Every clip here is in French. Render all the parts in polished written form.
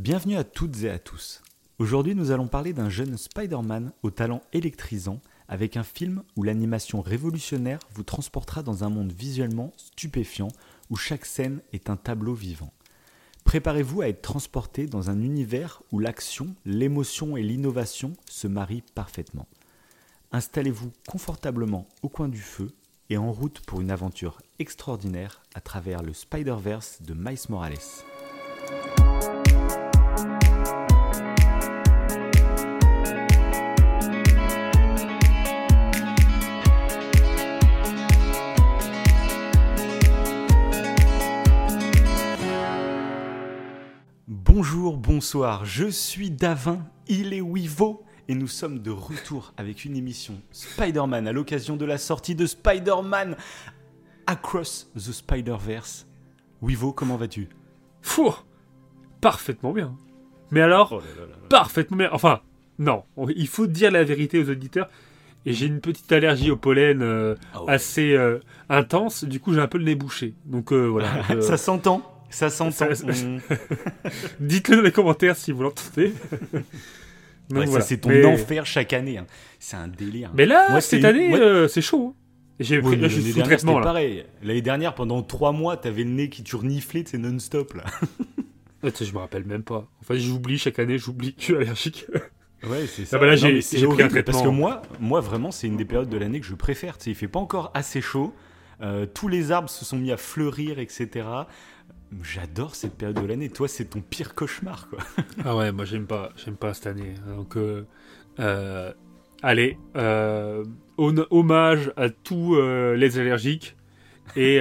Bienvenue à toutes et à tous. Aujourd'hui, nous allons parler d'un jeune Spider-Man au talent électrisant avec un film où l'animation révolutionnaire vous transportera dans un monde visuellement stupéfiant où chaque scène est un tableau vivant. Préparez-vous à être transporté dans un univers où l'action, l'émotion et l'innovation se marient parfaitement. Installez-vous confortablement au coin du feu et en route pour une aventure extraordinaire à travers le Spider-Verse de Miles Morales. Bonjour, bonsoir, je suis Davin, il est Wivo et nous sommes de retour avec une émission Spider-Man à l'occasion de la sortie de Spider-Man Across the Spider-Verse. Wivo, comment vas-tu ? Fou ! Parfaitement bien. Mais alors, parfaitement bien. Enfin, non, il faut dire la vérité aux auditeurs. Et j'ai une petite allergie au pollen assez intense, du coup j'ai un peu le nez bouché. Donc voilà. Ça s'entend. Ça s'entend. Dites-le dans les commentaires si vous l'entendez. Donc, ouais, voilà. Ça, c'est ton enfer chaque année. Hein. C'est un délire. Hein. Mais là, cette année, c'est chaud. Hein. J'ai pris là, je suis sous traitement. Là. Pareil. L'année dernière, pendant 3 mois, t'avais le nez qui turniflait, c'est non-stop. Là. Je me rappelle même pas. Enfin, j'oublie chaque année que je suis allergique. Ouais, c'est ça. Ah bah là, j'ai pris un traitement. Parce que moi, vraiment, c'est une des périodes de l'année que je préfère. T'sais, il fait pas encore assez chaud. Tous les arbres se sont mis à fleurir, etc. J'adore cette période de l'année. Toi, c'est ton pire cauchemar, quoi. Ah ouais, moi, j'aime pas cette année. Donc, allez, hommage à tous les allergiques. Et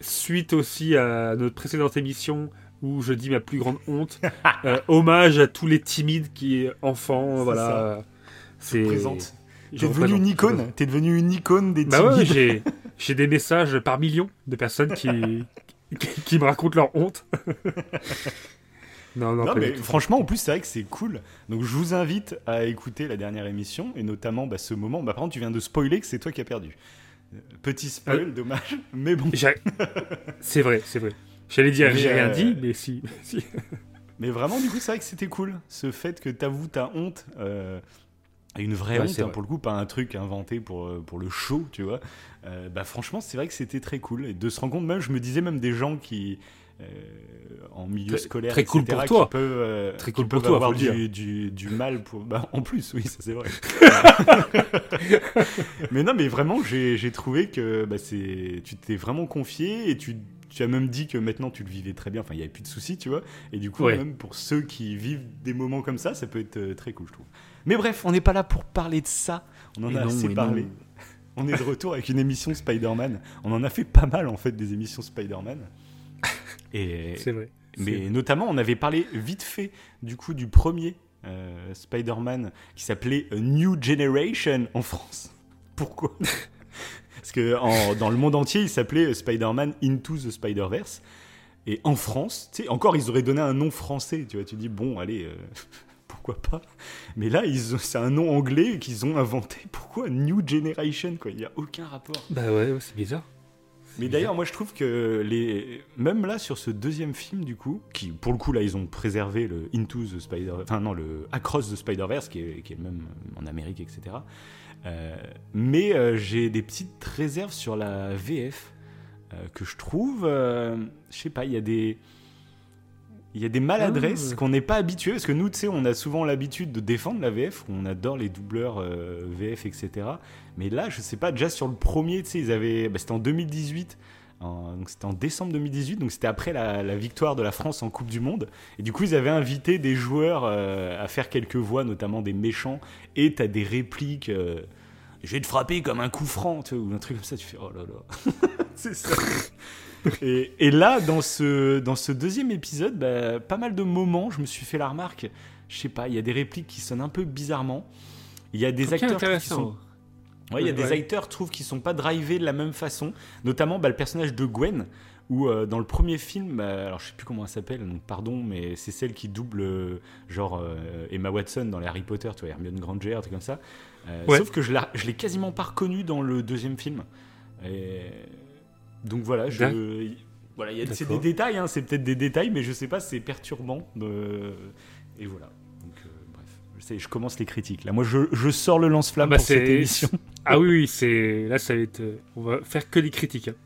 suite aussi à notre précédente émission où je dis ma plus grande honte, hommage à tous les timides qui, enfants, c'est voilà. Ça. C'est présente. T'es devenu une icône des timides. Bah ouais, j'ai des messages par millions de personnes qui me racontent leur honte. Non, mais franchement, en plus, c'est vrai que c'est cool. Donc, je vous invite à écouter la dernière émission et notamment ce moment. Bah, par contre, tu viens de spoiler que c'est toi qui as perdu. Petit spoil, dommage, mais bon. C'est vrai. J'allais dire, j'ai rien dit, mais si. Mais vraiment, du coup, c'est vrai que c'était cool. Ce fait que t'avoues ta honte. Une vraie honte, vrai. Pour le coup, pas un truc inventé pour le show, tu vois. Franchement, c'est vrai que c'était très cool. Et de se rendre compte, même, je me disais même des gens qui, en milieu scolaire, très cool etc., pour toi. Qui peuvent avoir du mal. En plus, oui, ça c'est vrai. Mais non, mais vraiment, j'ai trouvé que tu t'es vraiment confié et tu as même dit que maintenant tu le vivais très bien. Enfin, il n'y avait plus de soucis, tu vois. Et du coup, même pour ceux qui vivent des moments comme ça, ça peut être très cool, je trouve. Mais bref, on n'est pas là pour parler de ça. On en a assez parlé. Non. On est de retour avec une émission Spider-Man. On en a fait pas mal, en fait, des émissions Spider-Man. C'est vrai. Mais notamment, on avait parlé vite fait, du coup, du premier Spider-Man qui s'appelait New Generation en France. Pourquoi ? Parce que dans le monde entier, il s'appelait Spider-Man Into the Spider-Verse. Et en France, tu sais, encore, ils auraient donné un nom français. Tu vois, tu dis, bon, allez... pourquoi pas ? Mais là, c'est un nom anglais qu'ils ont inventé. Pourquoi New Generation, quoi ? Il n'y a aucun rapport. Bah ouais, c'est bizarre. Mais d'ailleurs, moi, je trouve que même là, sur ce deuxième film, du coup, qui, pour le coup, là, ils ont préservé le le Across the Spider-Verse, qui est le même en Amérique, etc. Mais j'ai des petites réserves sur la VF que je trouve... je sais pas, il y a des maladresses qu'on n'est pas habitué, parce que nous, tu sais, on a souvent l'habitude de défendre la VF, on adore les doubleurs VF, etc. Mais là, je sais pas, déjà sur le premier, tu sais, ils avaient... c'était en 2018, donc c'était en décembre 2018, donc c'était après la victoire de la France en Coupe du Monde. Et du coup, ils avaient invité des joueurs à faire quelques voix, notamment des méchants, et t'as des répliques... je vais te frapper comme un coup franc, tu vois, ou un truc comme ça, tu fais « oh là là ». C'est ça. Et là, dans ce deuxième épisode, pas mal de moments, je me suis fait la remarque. Je sais pas, il y a des répliques qui sonnent un peu bizarrement. Il y a des acteurs qui sont... Ouais, il y a des acteurs, je trouve, qui sont pas drivés de la même façon. Notamment le personnage de Gwen, où dans le premier film, alors je sais plus comment elle s'appelle, donc pardon, mais c'est celle qui double Emma Watson dans les Harry Potter, tu vois, Hermione Granger, truc comme ça. Sauf que je l'ai quasiment pas reconnue dans le deuxième film. Et... donc voilà, Voilà, c'est des détails, hein, c'est peut-être des détails, mais je sais pas, c'est perturbant. Et voilà. Donc, bref, je commence les critiques. Là, moi, je sors le lance-flamme pour cette émission. Ah oui, c'est là, ça va être. On va faire que des critiques. Hein.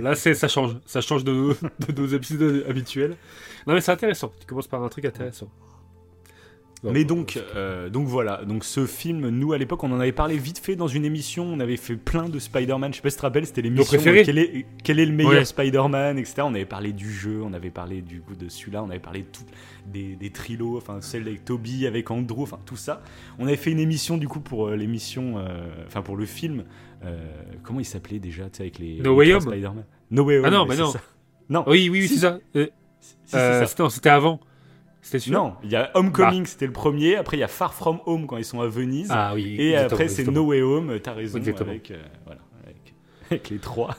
Là, ça change de nos épisodes habituels. Non, mais c'est intéressant. Tu commences par un truc intéressant. Mais donc voilà, donc ce film, nous à l'époque, on en avait parlé vite fait dans une émission, on avait fait plein de Spider-Man, je sais pas si tu te rappelles, c'était l'émission quel est le meilleur Spider-Man, etc. On avait parlé du jeu, on avait parlé du coup de celui-là, on avait parlé de tout, des trilos, enfin celle avec Tobey, avec Andrew, enfin tout ça. On avait fait une émission du coup pour l'émission, enfin pour le film, comment il s'appelait déjà, tu sais, avec les No Way Home. Spider-Man. No Way Home. Ah non, mais non. Ça. Non. Oui, si. C'est ça. C'est ça. Non, c'était avant. Non, il y a Homecoming, c'était le premier. Après, il y a Far From Home quand ils sont à Venise. Ah oui. Et après, c'est No Way Home. T'as raison. Avec les trois.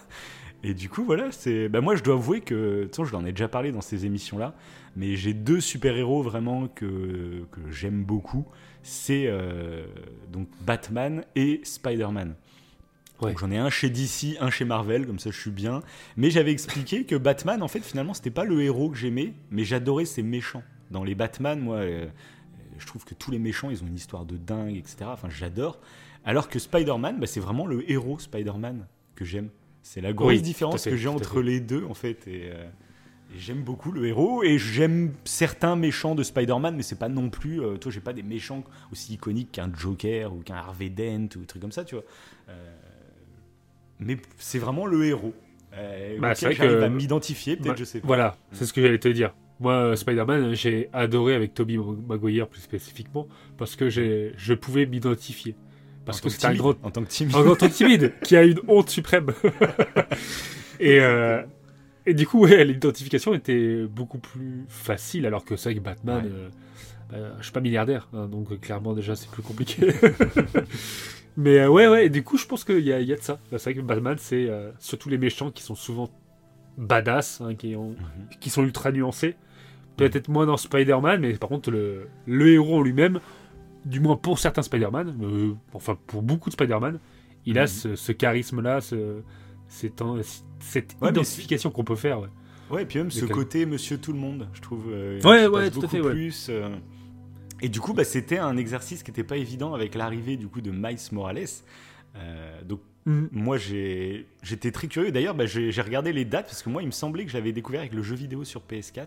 Et du coup, voilà. C'est. Bah moi, je dois avouer que, de toute façon, je l'en ai déjà parlé dans ces émissions-là. Mais j'ai deux super-héros vraiment que j'aime beaucoup. C'est donc Batman et Spider-Man. Ouais. Donc j'en ai un chez DC, un chez Marvel, comme ça je suis bien. Mais j'avais expliqué que Batman, en fait, finalement, c'était pas le héros que j'aimais, mais j'adorais ses méchants. Dans les Batman, moi, je trouve que tous les méchants, ils ont une histoire de dingue, etc. Enfin, j'adore. Alors que Spider-Man, bah, c'est vraiment le héros Spider-Man que j'aime. C'est la grosse différence que j'ai entre les deux, en fait. Et j'aime beaucoup le héros et j'aime certains méchants de Spider-Man, mais c'est pas non plus... toi, j'ai pas des méchants aussi iconiques qu'un Joker ou qu'un Harvey Dent ou des trucs comme ça, tu vois. Mais c'est vraiment le héros. C'est vrai que j'arrive à m'identifier, peut-être, je sais pas. Voilà, c'est ce que j'allais te dire. Moi, Spider-Man, j'ai adoré avec Tobey Maguire plus spécifiquement parce que je pouvais m'identifier. Parce que c'était en tant que timide, qui a une honte suprême. Et du coup, ouais, l'identification était beaucoup plus facile, alors que c'est vrai que Batman, je suis pas milliardaire, hein, donc clairement déjà c'est plus compliqué. Mais ouais, et du coup, je pense qu'il y a de ça. C'est vrai que Batman, c'est surtout les méchants qui sont souvent badass, hein, qui sont ultra nuancés, peut-être moins dans Spider-Man, mais par contre le héros en lui-même, du moins pour certains Spider-Man, enfin pour beaucoup de Spider-Man, il a ce charisme là, cette identification qu'on peut faire. Ouais, et puis même côté Monsieur Tout le Monde, je trouve. Tout à fait. Plus, Et du coup, bah, c'était un exercice qui n'était pas évident avec l'arrivée du coup de Miles Morales. Donc moi j'étais très curieux d'ailleurs, bah, j'ai regardé les dates parce que moi il me semblait que je l'avais découvert avec le jeu vidéo sur PS4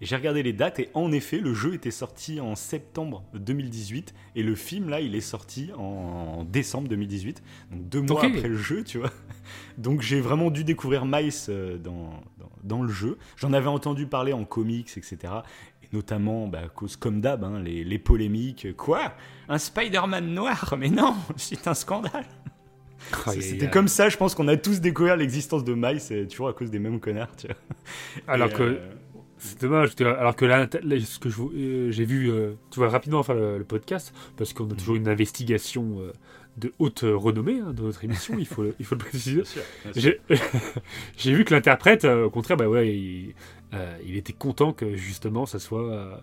et j'ai regardé les dates et en effet le jeu était sorti en septembre 2018 et le film là il est sorti en décembre 2018, donc 2 mois après le jeu, tu vois. Donc j'ai vraiment dû découvrir Miles dans le jeu. J'en avais entendu parler en comics, etc. Notamment, bah, à cause, comme d'hab, hein, les polémiques. Quoi ? Un Spider-Man noir ? Mais non, c'est un scandale. C'était comme ça, je pense qu'on a tous découvert l'existence de Miles, c'est toujours à cause des mêmes connards. Tu vois. Alors que c'est dommage, alors que là ce que j'ai vu, tu vois, rapidement faire le podcast, parce qu'on a toujours une investigation de haute renommée, hein, dans notre émission, il faut le préciser. Bien sûr, bien sûr. J'ai vu que l'interprète, au contraire, bah ouais, il était content que justement ça soit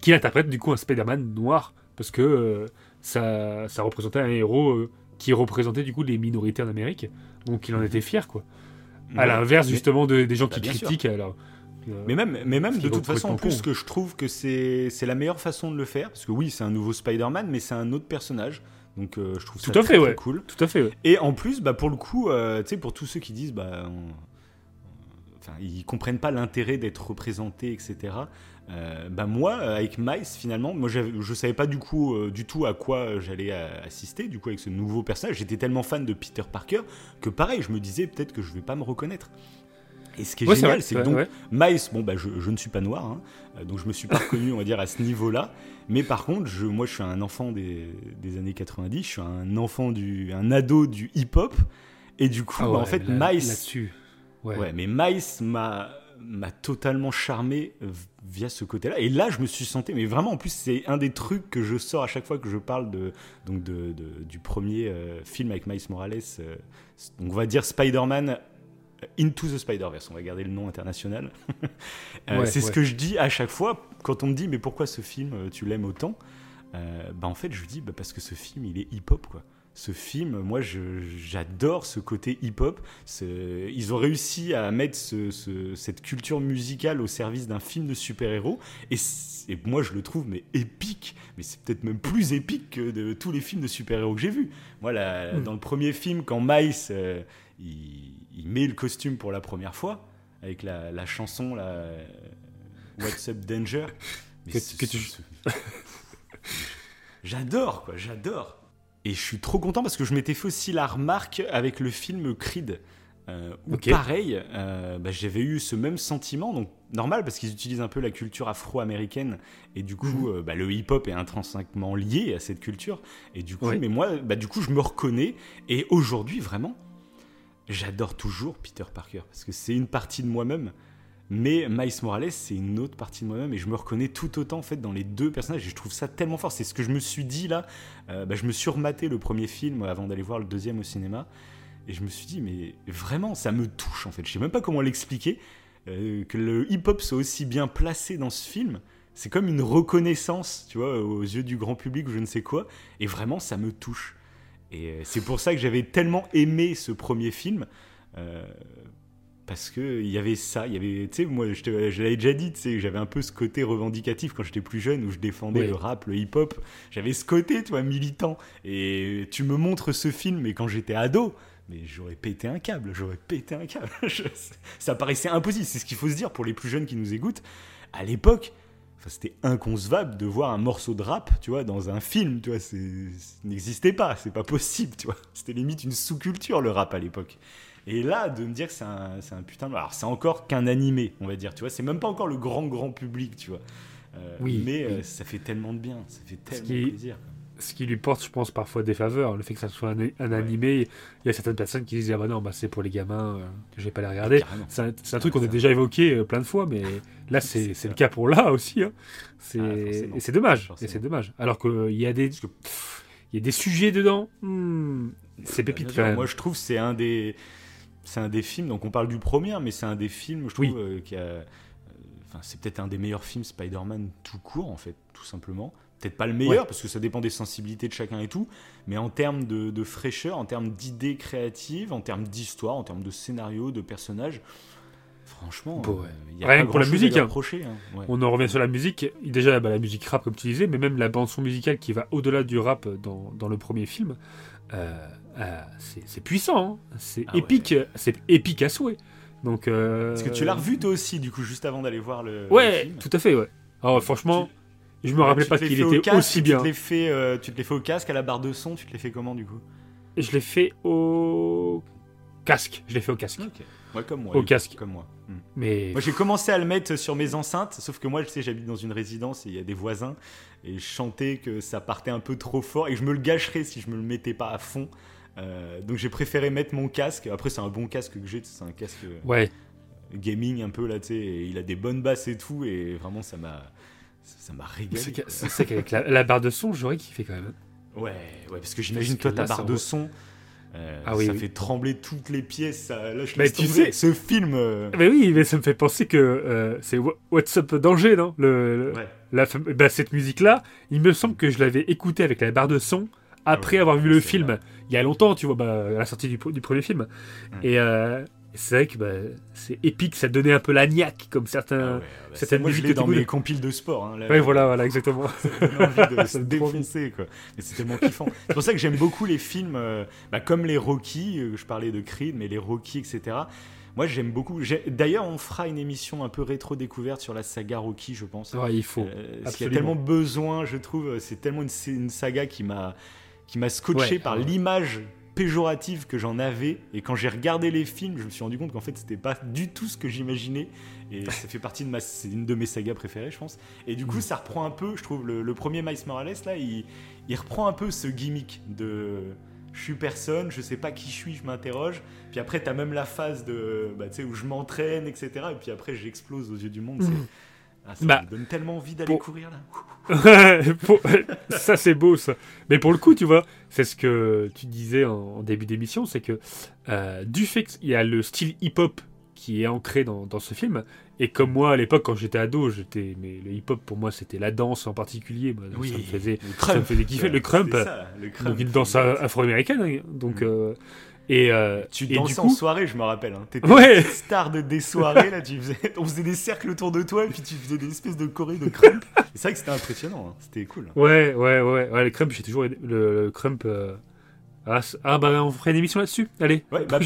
qu'il interprète du coup un Spider-Man noir, parce que ça représentait un héros qui représentait du coup les minorités en Amérique, donc il en était fier, quoi. À l'inverse justement des gens qui critiquent. Alors, mais même de toute façon, en plus que je trouve que c'est la meilleure façon de le faire, parce que oui, c'est un nouveau Spider-Man, mais c'est un autre personnage. Donc je trouve ça très cool. Tout à fait. Ouais. Et en plus, bah, pour le coup, tu sais, pour tous ceux qui disent, bah, enfin, ils comprennent pas l'intérêt d'être représentés, etc. Bah moi, avec Miles, finalement, moi, je savais pas du tout à quoi j'allais assister. Du coup, avec ce nouveau personnage, j'étais tellement fan de Peter Parker que pareil, je me disais peut-être que je vais pas me reconnaître. Et ce qui est génial, c'est que donc Miles, bon bah je ne suis pas noir, hein, donc je me suis pas reconnu, on va dire, à ce niveau-là. Mais par contre, moi je suis un enfant des années 90, je suis un enfant un ado du hip-hop, et du coup, en fait, Miles, là-dessus, mais Miles m'a totalement charmé via ce côté-là. Et là, je me suis senti, mais vraiment, en plus, c'est un des trucs que je sors à chaque fois que je parle du premier film avec Miles Morales. Donc on va dire Spider-Man Into the Spider-Verse, on va garder le nom international. Ce que je dis à chaque fois quand on me dit mais pourquoi ce film tu l'aimes autant, bah en fait je dis bah parce que ce film il est hip-hop, quoi. ce film, moi j'adore ce côté hip-hop. Ils ont réussi à mettre cette culture musicale au service d'un film de super-héros, et moi je le trouve mais épique, mais c'est peut-être même plus épique que de tous les films de super-héros que j'ai vus. Moi dans le premier film, quand Miles il met le costume pour la première fois avec la chanson là, What's Up Danger, mais j'adore. Et je suis trop content parce que je m'étais fait aussi la remarque avec le film Creed, où pareil, j'avais eu ce même sentiment, donc normal parce qu'ils utilisent un peu la culture afro-américaine, et du coup le hip-hop est intrinsèquement lié à cette culture, et du coup, mais moi du coup je me reconnais, et aujourd'hui vraiment, j'adore toujours Peter Parker, parce que c'est une partie de moi-même, mais Miles Morales c'est une autre partie de moi-même, et je me reconnais tout autant en fait dans les deux personnages, et je trouve ça tellement fort. C'est ce que je me suis dit là, je me suis rematé le premier film avant d'aller voir le deuxième au cinéma, et je me suis dit mais vraiment ça me touche en fait, je sais même pas comment l'expliquer, que le hip-hop soit aussi bien placé dans ce film, c'est comme une reconnaissance, tu vois, aux yeux du grand public ou je ne sais quoi, et vraiment ça me touche, et c'est pour ça que j'avais tellement aimé ce premier film, parce qu'il y avait ça, tu sais, moi je l'avais déjà dit, tu sais, j'avais un peu ce côté revendicatif quand j'étais plus jeune où je défendais le rap, le hip-hop, j'avais ce côté, tu vois, militant. Et tu me montres ce film, et quand j'étais ado, mais j'aurais pété un câble. Ça paraissait impossible, c'est ce qu'il faut se dire pour les plus jeunes qui nous écoutent. À l'époque, c'était inconcevable de voir un morceau de rap, tu vois, dans un film, tu vois, ça n'existait pas, c'est pas possible, tu vois. C'était limite une sous-culture le rap à l'époque. Et là, de me dire que c'est un putain de... Alors, c'est encore qu'un animé, on va dire, tu vois. C'est même pas encore le grand public, tu vois. Ça fait tellement de bien, ça fait tellement plaisir. Ce qui lui porte, je pense, parfois des faveurs. Le fait que ça soit un animé, il y a certaines personnes qui disent « Ah bah non, bah, c'est pour les gamins, que je vais pas les regarder. » C'est un truc qu'on a déjà évoqué plein de fois, mais là, c'est le cas pour là aussi. Hein. Et c'est dommage, forcément. Et c'est dommage. Alors qu'il y a des... Il y a des sujets dedans. C'est pépite, quand même. Moi, je trouve que c'est un des films, donc on parle du premier, mais c'est un des films, je trouve, qui a... c'est peut-être un des meilleurs films Spider-Man tout court, en fait, tout simplement. Peut-être pas le meilleur, parce que ça dépend des sensibilités de chacun et tout, mais en termes de fraîcheur, en termes d'idées créatives, en termes d'histoire, en termes de scénario, de personnages, franchement, y a rien que pour la musique, hein. On en revient sur la musique, déjà la musique rap, comme tu disais, mais même la bande-son musicale qui va au-delà du rap dans le premier film, c'est puissant, hein. C'est épique à souhait. Donc, Est-ce que tu l'as revu toi aussi, du coup, juste avant d'aller voir le film ? Ouais, tout à fait, ouais. Alors franchement, je me rappelais pas qu'il était aussi bien. Tu te l'es fait au casque, à la barre de son, tu te l'es fait comment du coup ? Je l'ai fait au casque, Ok. Ouais, comme moi. Mais... Moi, j'ai commencé à le mettre sur mes enceintes, sauf que moi, je sais, j'habite dans une résidence et il y a des voisins, et je chantais que ça partait un peu trop fort, et je me le gâcherais si je me le mettais pas à fond. Donc j'ai préféré mettre mon casque. Après, c'est un bon casque que j'ai, c'est un casque gaming un peu là, tu sais, et il a des bonnes basses et tout, et vraiment ça m'a régalé. C'est ça qu'avec la barre de son, j'aurais kiffé quand même. Ouais, parce que j'imagine toi ta barre de son. Fait trembler toutes les pièces. Là, je laisse tomber. Tu sais, ce film. Mais ça me fait penser que c'est What's Up Danger, non ? Cette musique-là, il me semble que je l'avais écoutée avec la barre de son après avoir vu le film il y a longtemps, tu vois, à la sortie du premier film. Et c'est vrai que c'est épique, ça donnait un peu la niaque, comme certaines musiques que dans mes compiles de sport. Hein, voilà, exactement. Envie de se défoncer, quoi. Mais c'est tellement kiffant. C'est pour ça que j'aime beaucoup les films, comme les Rocky, je parlais de Creed, mais les Rocky, etc. Moi, j'aime beaucoup. D'ailleurs, on fera une émission un peu rétro-découverte sur la saga Rocky, je pense. Ouais, il faut. Il y a tellement besoin, je trouve. C'est tellement une saga qui m'a scotché par l'image péjorative que j'en avais, et quand j'ai regardé les films, je me suis rendu compte qu'en fait c'était pas du tout ce que j'imaginais, et ça fait partie c'est une de mes sagas préférées, je pense, et du coup ça reprend un peu, je trouve, le premier Miles Morales là, il reprend un peu ce gimmick de je suis personne, je sais pas qui je suis, je m'interroge, puis après t'as même la phase de tu sais, où je m'entraîne, etc., et puis après j'explose aux yeux du monde, ça me donne tellement envie d'aller courir là. Ça c'est beau ça. Mais pour le coup, tu vois, c'est ce que tu disais en début d'émission, c'est que du fait qu'il y a le style hip-hop qui est ancré dans ce film. Et comme moi, à l'époque, quand j'étais ado, mais le hip-hop, pour moi, c'était la danse en particulier. Bah, oui, ça me faisait kiffer. Le Krump, donc une danse afro-américaine. Donc, tu dansais en soirée, je me rappelle. Hein. T'étais une star des soirées. Là, on faisait des cercles autour de toi et puis tu faisais des espèces de chorés de Krump. C'est vrai que c'était impressionnant. Hein. C'était cool. Ouais, le Krump, j'ai toujours le Krump... on ferait une émission là-dessus. Allez. Ouais, bah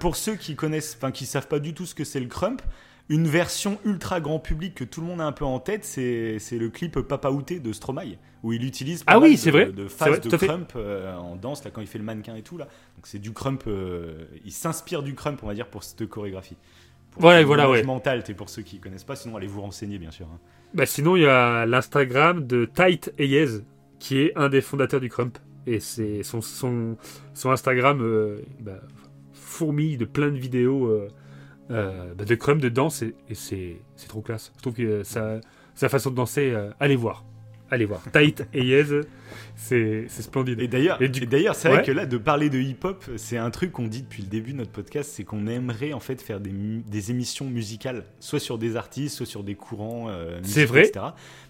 pour ceux qui connaissent, enfin qui savent pas du tout ce que c'est le Krump, une version ultra grand public que tout le monde a un peu en tête, c'est le clip Papa Outé de Stromae où il utilise de Krump en danse là quand il fait le mannequin et tout là. Donc c'est du Krump, il s'inspire du Krump, on va dire, pour cette chorégraphie. Pour mental, t'es pour ceux qui connaissent pas, sinon allez vous renseigner bien sûr. Hein. Bah sinon il y a l'Instagram de Tight Ayez qui est un des fondateurs du Krump. Et c'est son Instagram fourmille de plein de vidéos de Krump de danse et c'est trop classe. Je trouve que sa façon de danser, allez voir. Tight et yes, c'est splendide. Et d'ailleurs, c'est vrai que là, de parler de hip-hop, c'est un truc qu'on dit depuis le début de notre podcast, c'est qu'on aimerait en fait faire des émissions musicales, soit sur des artistes, soit sur des courants musicaux, etc.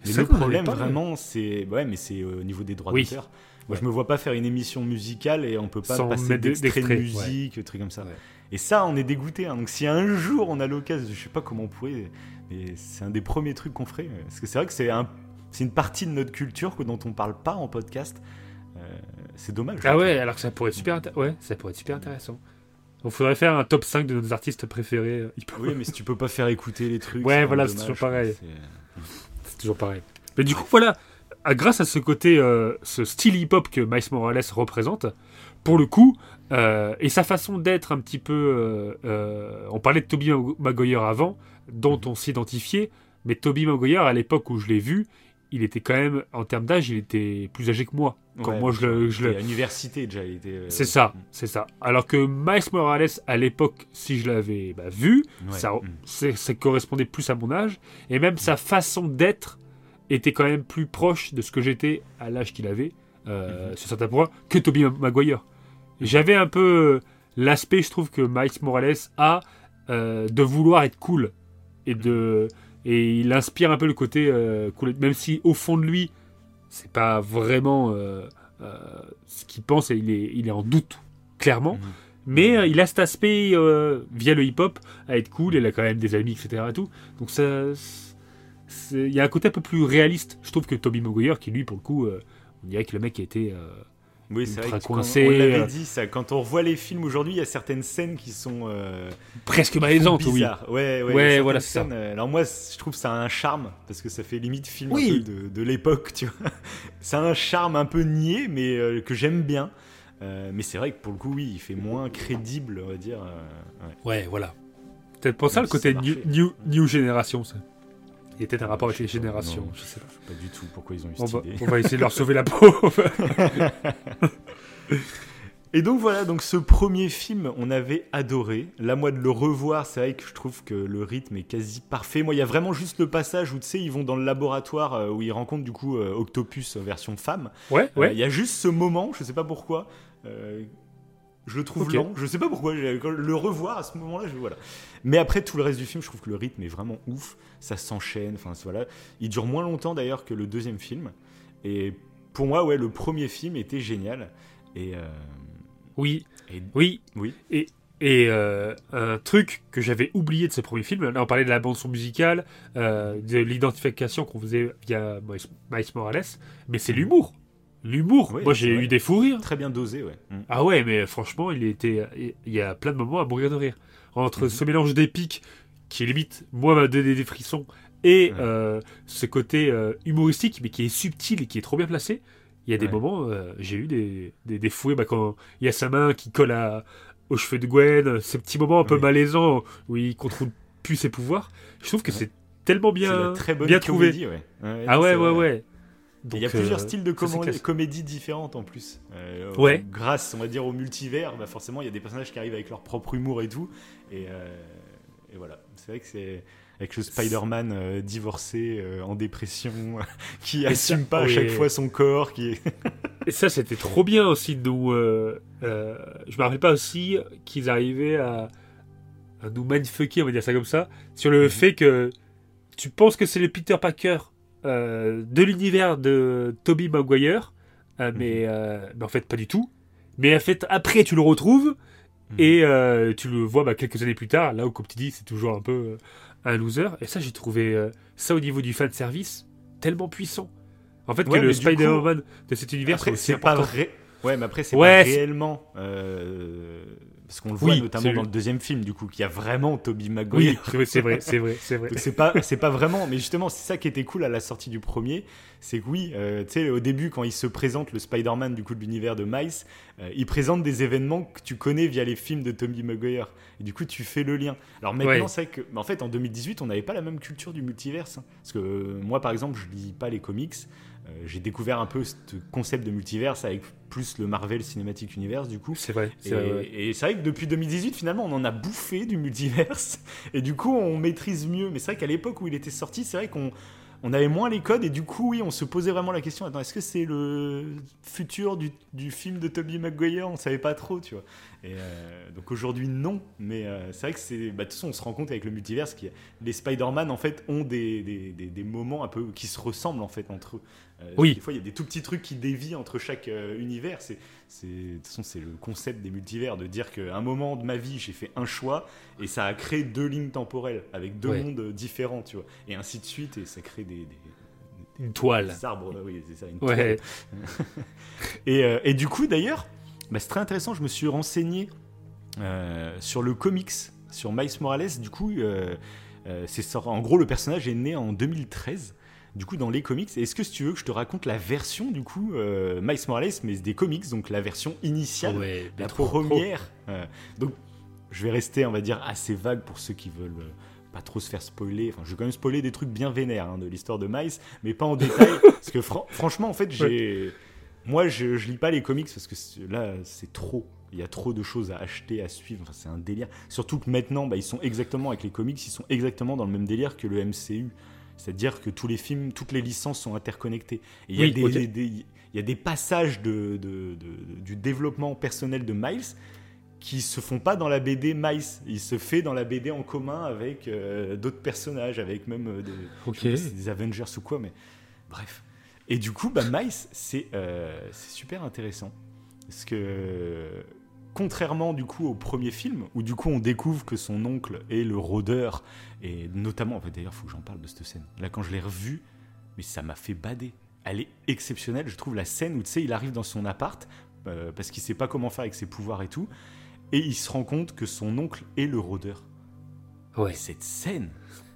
Mais le problème vraiment, c'est au niveau des droits d'auteur. Moi, je me vois pas faire une émission musicale et on peut pas passer d'extrait de musique, trucs comme ça. Ouais. Et ça, on est dégoûté. Hein. Donc, si un jour on a l'occasion, je sais pas comment on pourrait, mais c'est un des premiers trucs qu'on ferait. Parce que c'est vrai que c'est une partie de notre culture dont on parle pas en podcast. C'est dommage. Alors que ça pourrait être super intéressant. Donc, faudrait faire un top 5 de nos artistes préférés. Oui, mais si tu peux pas faire écouter les trucs. Ouais, voilà, c'est toujours pareil. C'est toujours pareil. Mais du coup, voilà. Grâce à ce côté, ce style hip-hop que Miles Morales représente, pour le coup, et sa façon d'être un petit peu... on parlait de Tobey Maguire avant, dont on s'identifiait, mais Tobey Maguire, à l'époque où je l'ai vu, il était quand même, en termes d'âge, il était plus âgé que moi. À l'université déjà, il était... C'est ça. Alors que Miles Morales, à l'époque, si je l'avais vu, ça correspondait plus à mon âge, et même sa façon d'être était quand même plus proche de ce que j'étais à l'âge qu'il avait, sur certains points, que Tobey Maguire. J'avais un peu l'aspect, je trouve, que Miles Morales a de vouloir être cool. Et il inspire un peu le côté cool, même si au fond de lui, c'est pas vraiment ce qu'il pense, et il est en doute, clairement. Mais il a cet aspect, via le hip-hop, à être cool, il a quand même des amis, etc. Et tout. Donc ça... Il y a un côté un peu plus réaliste, je trouve, que Tobey Maguire, qui lui, pour le coup, on dirait que le mec a été ultra coincé. On l'avait dit, ça. Quand on revoit les films aujourd'hui, il y a certaines scènes qui sont presque malaisantes. Voilà, c'est ça. Alors moi, je trouve que ça a un charme, parce que ça fait limite film un peu de l'époque, tu vois. Ça a un charme un peu niais, mais que j'aime bien. Mais c'est vrai que pour le coup, il fait moins crédible, on va dire. Voilà. Peut-être pour ça, le côté new génération, ça. Il y a peut-être un rapport avec les générations. Non, je sais pas du tout pourquoi ils ont eu cette idée. On va essayer de leur sauver la peau. Et donc voilà, donc ce premier film, on avait adoré. Là, moi, de le revoir, c'est vrai que je trouve que le rythme est quasi parfait. Moi, il y a vraiment juste le passage où, tu sais, ils vont dans le laboratoire où ils rencontrent du coup Octopus version femme. Il y a juste ce moment, je sais pas pourquoi... Je le trouve lent, je sais pas pourquoi, le revoir à ce moment-là, voilà. Mais après, tout le reste du film, je trouve que le rythme est vraiment ouf, ça s'enchaîne, enfin voilà. Il dure moins longtemps d'ailleurs que le deuxième film. Et pour moi, le premier film était génial. Et Et un truc que j'avais oublié de ce premier film, là on parlait de la bande-son musicale, de l'identification qu'on faisait via Miles Morales, mais c'est l'humour. Moi j'ai eu des fous rires. Très bien dosé, Ah ouais, mais franchement, il y a plein de moments à mourir de rire. Entre ce mélange d'épique qui limite, moi, m'a donné des frissons, et ce côté humoristique, mais qui est subtil et qui est trop bien placé, il y a des moments, j'ai eu des fous rires. Bah, quand il y a sa main qui colle aux cheveux de Gwen, ces petits moments un peu malaisants où il contrôle plus ses pouvoirs, je trouve que c'est tellement bien, c'est bien comédie, trouvé. Il y a plusieurs styles de comédies différentes en plus. Grâce, on va dire, au multivers, forcément, il y a des personnages qui arrivent avec leur propre humour et tout. Et voilà. C'est vrai que c'est avec le Spider-Man divorcé, en dépression, qui n'assume pas à chaque fois son corps. Et ça, c'était trop bien aussi. Je me rappelle pas aussi qu'ils arrivaient à nous mindfucker, on va dire ça comme ça, sur le fait que tu penses que c'est le Peter Parker de l'univers de Tobey Maguire, mais en fait pas du tout. Mais en fait après tu le retrouves et tu le vois quelques années plus tard, là où comme tu dis c'est toujours un peu un loser. Et ça j'ai trouvé ça au niveau du fan service tellement puissant. En fait que le Spider-Man de cet univers après, c'est pas vrai. Ouais, mais après c'est pas réellement parce qu'on le voit notamment dans le deuxième film du coup qu'il y a vraiment Tobey Maguire. Oui, c'est vrai. Donc, c'est pas vraiment, mais justement c'est ça qui était cool à la sortie du premier, c'est que tu sais au début quand il se présente le Spider-Man du coup de l'univers de Miles, il présente des événements que tu connais via les films de Tobey Maguire et du coup tu fais le lien. Alors maintenant c'est vrai que en fait en 2018 on n'avait pas la même culture du multiverse hein, parce que moi par exemple je lis pas les comics. J'ai découvert un peu ce concept de multiverse avec plus le Marvel Cinematic Universe du coup. C'est vrai. Et c'est vrai que depuis 2018 finalement on en a bouffé du multiverse et du coup on maîtrise mieux. Mais c'est vrai qu'à l'époque où il était sorti, c'est vrai qu'on avait moins les codes et du coup on se posait vraiment la question, attends, est-ce que c'est le futur du film de Tobey Maguire ? On savait pas trop, tu vois. Et donc aujourd'hui non, mais c'est vrai que de toute façon on se rend compte avec le multiverse que les Spider-Man en fait ont des moments un peu qui se ressemblent en fait entre eux. Des fois il y a des tout petits trucs qui dévient entre chaque univers. De toute façon c'est le concept des multivers de dire qu'à un moment de ma vie j'ai fait un choix et ça a créé deux lignes temporelles avec deux mondes différents, tu vois. Et ainsi de suite et ça crée des une toile. Des arbres, oui c'est ça, une toile. Et du coup d'ailleurs. C'est très intéressant, je me suis renseigné sur le comics, sur Miles Morales. Du coup, en gros, le personnage est né en 2013, du coup, dans les comics. Est-ce que si tu veux que je te raconte la version, du coup, Miles Morales, mais des comics, donc la version initiale, la première. Donc, je vais rester, on va dire, assez vague pour ceux qui veulent... pas trop se faire spoiler, enfin je vais quand même spoiler des trucs bien vénères hein, de l'histoire de Miles, mais pas en détail, parce que franchement, en fait, moi, je lis pas les comics parce que là, c'est trop. Il y a trop de choses à acheter, à suivre. Enfin, c'est un délire. Surtout que maintenant, ils sont exactement avec les comics, ils sont exactement dans le même délire que le MCU. C'est-à-dire que tous les films, toutes les licences sont interconnectées. Et il y a des passages du développement personnel de Miles qui se font pas dans la BD Miles. Il se fait dans la BD en commun avec d'autres personnages, avec même des Avengers ou quoi. Mais bref. Et du coup, Miles, c'est super intéressant. Parce que, contrairement du coup au premier film, où du coup on découvre que son oncle est le rôdeur, et notamment, d'ailleurs, il faut que j'en parle de cette scène. Là, quand je l'ai revue, mais ça m'a fait bader. Elle est exceptionnelle, je trouve, la scène où, il arrive dans son appart, parce qu'il sait pas comment faire avec ses pouvoirs et tout, et il se rend compte que son oncle est le rôdeur. Ouais. Et cette scène,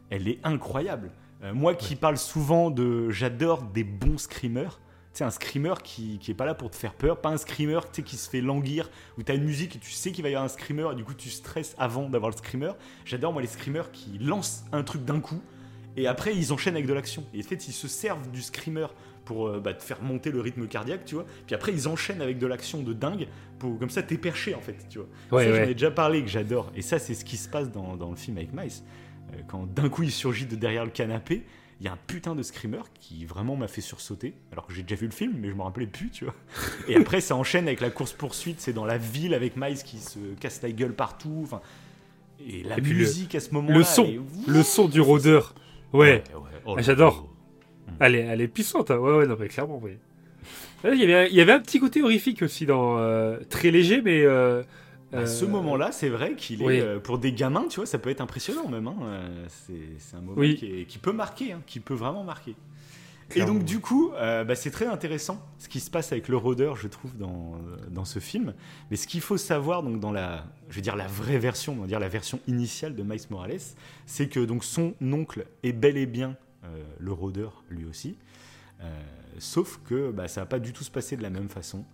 elle est incroyable. Moi qui parle souvent j'adore des bons screamers, tu sais, un screamer qui est pas là pour te faire peur, pas un screamer qui se fait languir, où t'as une musique et tu sais qu'il va y avoir un screamer et du coup tu stresses avant d'avoir le screamer. J'adore moi les screamers qui lancent un truc d'un coup et après ils enchaînent avec de l'action. Et en fait ils se servent du screamer pour te faire monter le rythme cardiaque, tu vois. Puis après ils enchaînent avec de l'action de dingue, comme ça t'es perché en fait, tu vois. J'en ai déjà parlé que j'adore. Et ça c'est ce qui se passe dans le film avec Miles. Quand d'un coup il surgit de derrière le canapé, il y a un putain de screamer qui vraiment m'a fait sursauter, alors que j'ai déjà vu le film mais je m'en rappelais plus, tu vois. Et après ça enchaîne avec la course-poursuite, c'est dans la ville avec Miles qui se casse la gueule partout, enfin, et la musique à ce moment-là, le son du rôdeur, j'adore. Elle est puissante, hein. Clairement, oui. Il y avait un petit côté horrifique aussi dans très léger mais à ce moment-là, c'est vrai qu'il est pour des gamins, tu vois, ça peut être impressionnant même. Hein. C'est un moment qui peut marquer, qui peut vraiment marquer. Clairement. Et donc du coup, c'est très intéressant ce qui se passe avec le rôdeur, je trouve, dans ce film. Mais ce qu'il faut savoir, donc dans la vraie version, on va dire la version initiale de Miles Morales, c'est que donc son oncle est bel et bien le rôdeur lui aussi, sauf que ça va pas du tout se passer de la même façon.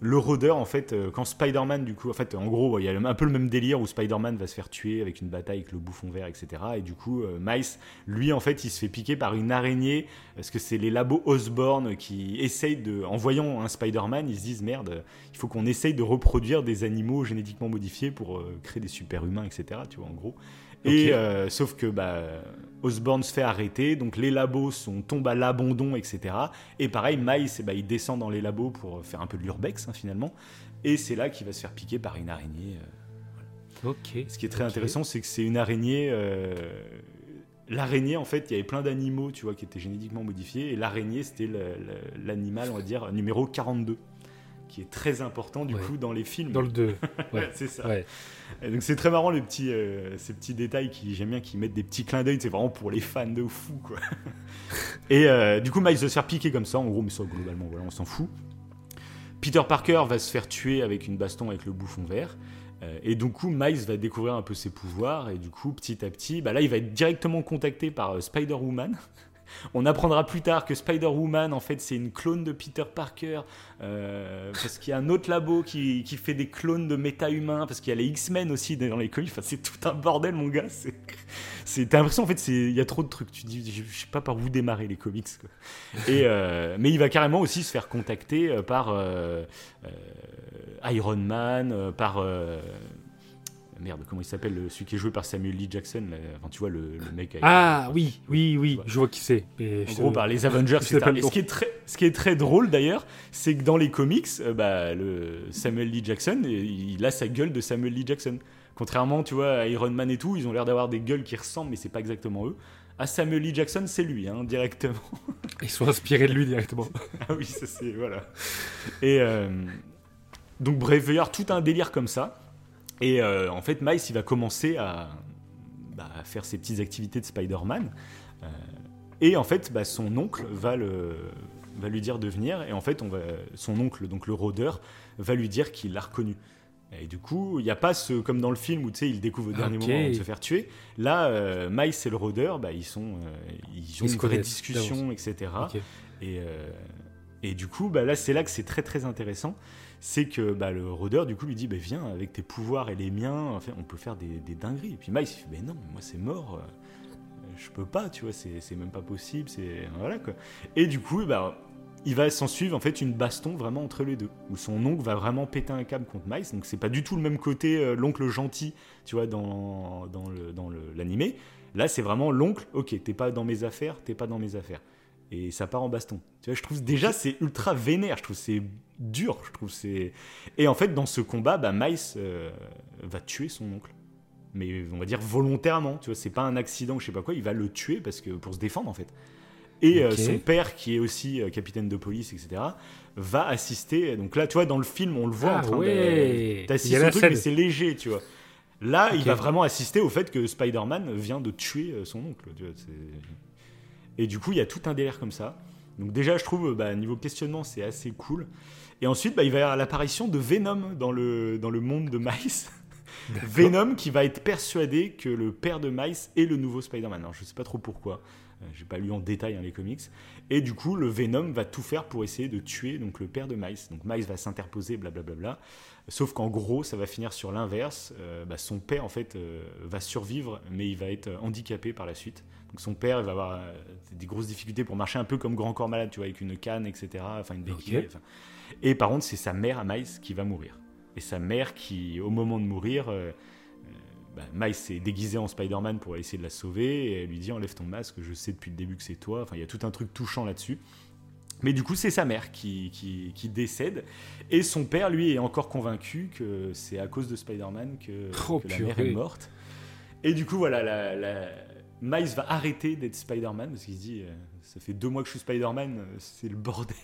Le rôdeur, en fait, quand Spider-Man, du coup, en fait, en gros, il y a un peu le même délire où Spider-Man va se faire tuer avec une bataille avec le bouffon vert, etc. Et du coup, Miles, lui, en fait, il se fait piquer par une araignée parce que c'est les labos Osborn qui essayent en voyant un Spider-Man, ils se disent merde, il faut qu'on essaye de reproduire des animaux génétiquement modifiés pour créer des super-humains, etc. Tu vois, en gros. Et sauf que Osborn se fait arrêter, donc les labos tombent à l'abandon, etc. Et pareil, Miles, il descend dans les labos pour faire un peu de l'urbex, hein, finalement. Et c'est là qu'il va se faire piquer par une araignée. Voilà. Okay, ce qui est très intéressant, c'est que c'est une araignée. L'araignée, en fait, il y avait plein d'animaux, tu vois, qui étaient génétiquement modifiés, et l'araignée, c'était l'animal, on va dire, numéro 42, qui est très important, du coup, dans les films. Dans le 2, ouais. C'est ça. Ouais. Et donc, c'est très marrant, les petits, ces petits détails, qui, j'aime bien, qui mettent des petits clins d'œil, c'est vraiment pour les fans de fou, quoi. Et du coup, Miles se fait piquer comme ça, en gros, mais ça, globalement, voilà, on s'en fout. Peter Parker va se faire tuer avec une baston avec le bouffon vert. Et du coup, Miles va découvrir un peu ses pouvoirs. Et du coup, petit à petit, bah là, il va être directement contacté par Spider-Woman. On apprendra plus tard que Spider-Woman, en fait, c'est une clone de Peter Parker. Parce qu'il y a un autre labo qui fait des clones de méta-humains. Parce qu'il y a les X-Men aussi dans les comics. Enfin, c'est tout un bordel, mon gars. T'as l'impression, en fait, il y a trop de trucs. Tu dis, je sais pas par où démarrer les comics, quoi. Et, mais il va carrément aussi se faire contacter par Iron Man, par... Merde, comment il s'appelle, celui qui est joué par Samuel L. Jackson, là, enfin, tu vois, le mec... Avec oui, je vois qui c'est. En gros, par les Avengers, etc. Et ce qui est très drôle, d'ailleurs, c'est que dans les comics, le Samuel L. Jackson, il a sa gueule de Samuel L. Jackson. Contrairement, tu vois, à Iron Man et tout, ils ont l'air d'avoir des gueules qui ressemblent, mais c'est pas exactement eux. À Samuel L. Jackson, c'est lui, hein, directement. Ils sont inspirés de lui, directement. Ah oui, ça c'est... Voilà. Et donc, bref, il y a tout un délire comme ça. Et en fait, Miles, il va commencer à faire ses petites activités de Spider-Man. Et en fait, son oncle va lui dire de venir. Et en fait, son oncle, donc le rôdeur, va lui dire qu'il l'a reconnu. Et du coup, il n'y a pas comme dans le film où, tu sais, il découvre au dernier moment avant de se faire tuer. Là, Miles et le rôdeur, ils ont une vraie discussion, etc. Okay. Et du coup, là, c'est là que c'est très, très intéressant. C'est que le rôdeur, du coup, lui dit « Viens, avec tes pouvoirs et les miens, enfin, on peut faire des dingueries. » Et puis Miles, il fait « Mais non, moi, c'est mort. Je peux pas, tu vois, c'est même pas possible. C'est... » Voilà, quoi. Et du coup, il va s'en suivre, en fait, une baston vraiment entre les deux, où son oncle va vraiment péter un câble contre Miles. Donc, c'est pas du tout le même côté l'oncle gentil, tu vois, dans l'animé. Là, c'est vraiment l'oncle « Ok, t'es pas dans mes affaires. » Et ça part en baston. Tu vois, je trouve déjà c'est ultra vénère. Je trouve c'est dur. Et en fait, dans ce combat, Miles va tuer son oncle. Mais on va dire volontairement. Tu vois, c'est pas un accident ou je sais pas quoi. Il va le tuer parce que pour se défendre en fait. Et son père, qui est aussi capitaine de police, etc., va assister. Donc là, tu vois, dans le film, on le voit en train de. T'assister au truc, mais c'est léger, tu vois. Là, il va vraiment assister au fait que Spider-Man vient de tuer son oncle. Tu vois, Et du coup, il y a tout un délire comme ça. Donc déjà, je trouve, niveau questionnement, c'est assez cool. Et ensuite, il va y avoir l'apparition de Venom dans le monde de Miles. Venom qui va être persuadé que le père de Miles est le nouveau Spider-Man. Alors, je ne sais pas trop pourquoi. Je n'ai pas lu en détail les comics. Et du coup, le Venom va tout faire pour essayer de tuer donc, le père de Miles. Donc Miles va s'interposer, blablabla. Sauf qu'en gros, ça va finir sur l'inverse. Son père, en fait, va survivre, mais il va être handicapé par la suite. Donc son père, il va avoir des grosses difficultés pour marcher, un peu comme Grand Corps Malade, tu vois, avec une canne, etc. Enfin, une béquille. Okay. Et par contre, c'est sa mère à Miles qui va mourir. Et sa mère qui, au moment de mourir, Miles s'est déguisé en Spider-Man pour essayer de la sauver. Et elle lui dit « Enlève ton masque, je sais depuis le début que c'est toi. » Enfin, il y a tout un truc touchant là-dessus. Mais du coup, c'est sa mère qui décède. Et son père, lui, est encore convaincu que c'est à cause de Spider-Man que la mère est morte. Et du coup, voilà, Miles va arrêter d'être Spider-Man parce qu'il se dit ça fait 2 mois que je suis Spider-Man, c'est le bordel.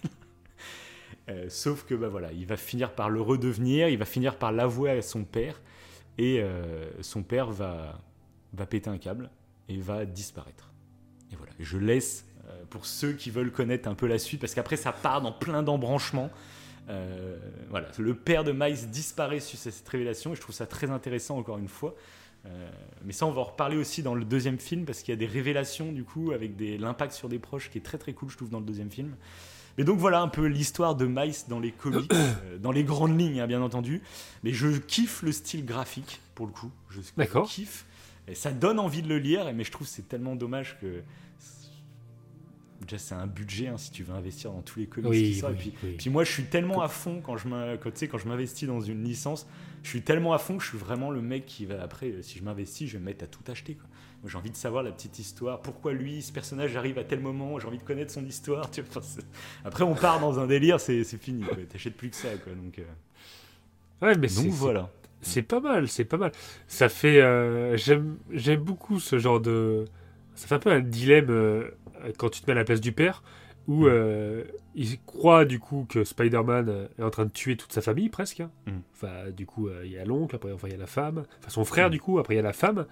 Sauf que il va finir par le redevenir, il va finir par l'avouer à son père et son père va péter un câble et va disparaître. Et voilà, je laisse pour ceux qui veulent connaître un peu la suite parce qu'après ça part dans plein d'embranchements. Voilà, le père de Miles disparaît sur cette révélation et je trouve ça très intéressant encore une fois. Mais ça on va en reparler aussi dans le deuxième film parce qu'il y a des révélations du coup avec l'impact sur des proches qui est très très cool je trouve dans le deuxième film. Mais donc voilà un peu l'histoire de Miles dans les comics, dans les grandes lignes hein, bien entendu. Mais je kiffe le style graphique pour le coup, je kiffe. Et ça donne envie de le lire mais je trouve c'est tellement dommage que déjà c'est un budget hein, si tu veux investir dans tous les comics qui sortent. Puis moi je suis tellement à fond quand je m'investis dans une licence, je suis tellement à fond que je suis vraiment le mec qui va après si je m'investis je vais me mettre à tout acheter quoi. Moi, j'ai envie de savoir la petite histoire, pourquoi lui ce personnage arrive à tel moment, j'ai envie de connaître son histoire tu vois, après on part dans un délire c'est fini quoi. T'achètes plus que ça quoi, donc, ouais, mais donc c'est, voilà C'est pas mal. Ça fait j'aime beaucoup ce genre de... Ça fait un peu un dilemme quand tu te mets à la place du père, où il croit du coup que Spider-Man est en train de tuer toute sa famille presque. Enfin, du coup, il y a l'oncle, après il y a la femme, enfin son frère du coup, après il y a la femme.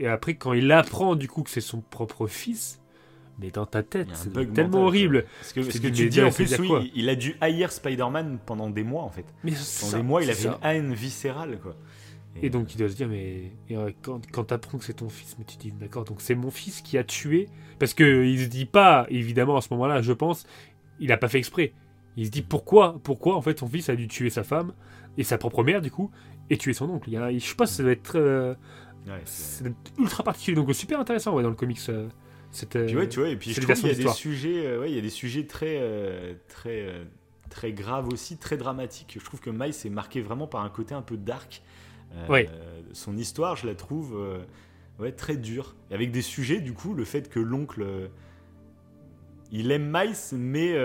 Et après, quand il apprend du coup que c'est son propre fils... Mais dans ta tête, c'est tellement horrible. Parce que tu dis, en plus, oui, il a dû haïr Spider-Man pendant des mois, en fait. Il avait une haine viscérale, quoi. Et donc, il doit se dire, mais quand t'apprends que c'est ton fils, mais tu te dis, d'accord, donc c'est mon fils qui a tué. Parce qu'il se dit pas, évidemment, à ce moment-là, je pense, il a pas fait exprès. Il se dit, pourquoi, en fait, son fils a dû tuer sa femme, et sa propre mère, du coup, et tuer son oncle. Je pense que ça doit être ultra particulier. Donc, super intéressant, ouais, dans le comics. Puis je trouve qu'il y a des sujets, il y a des sujets très graves aussi, très dramatiques. Je trouve que Miles est marqué vraiment par un côté un peu dark. Son histoire, je la trouve très dure. Et avec des sujets, du coup, le fait que l'oncle, il aime Miles, mais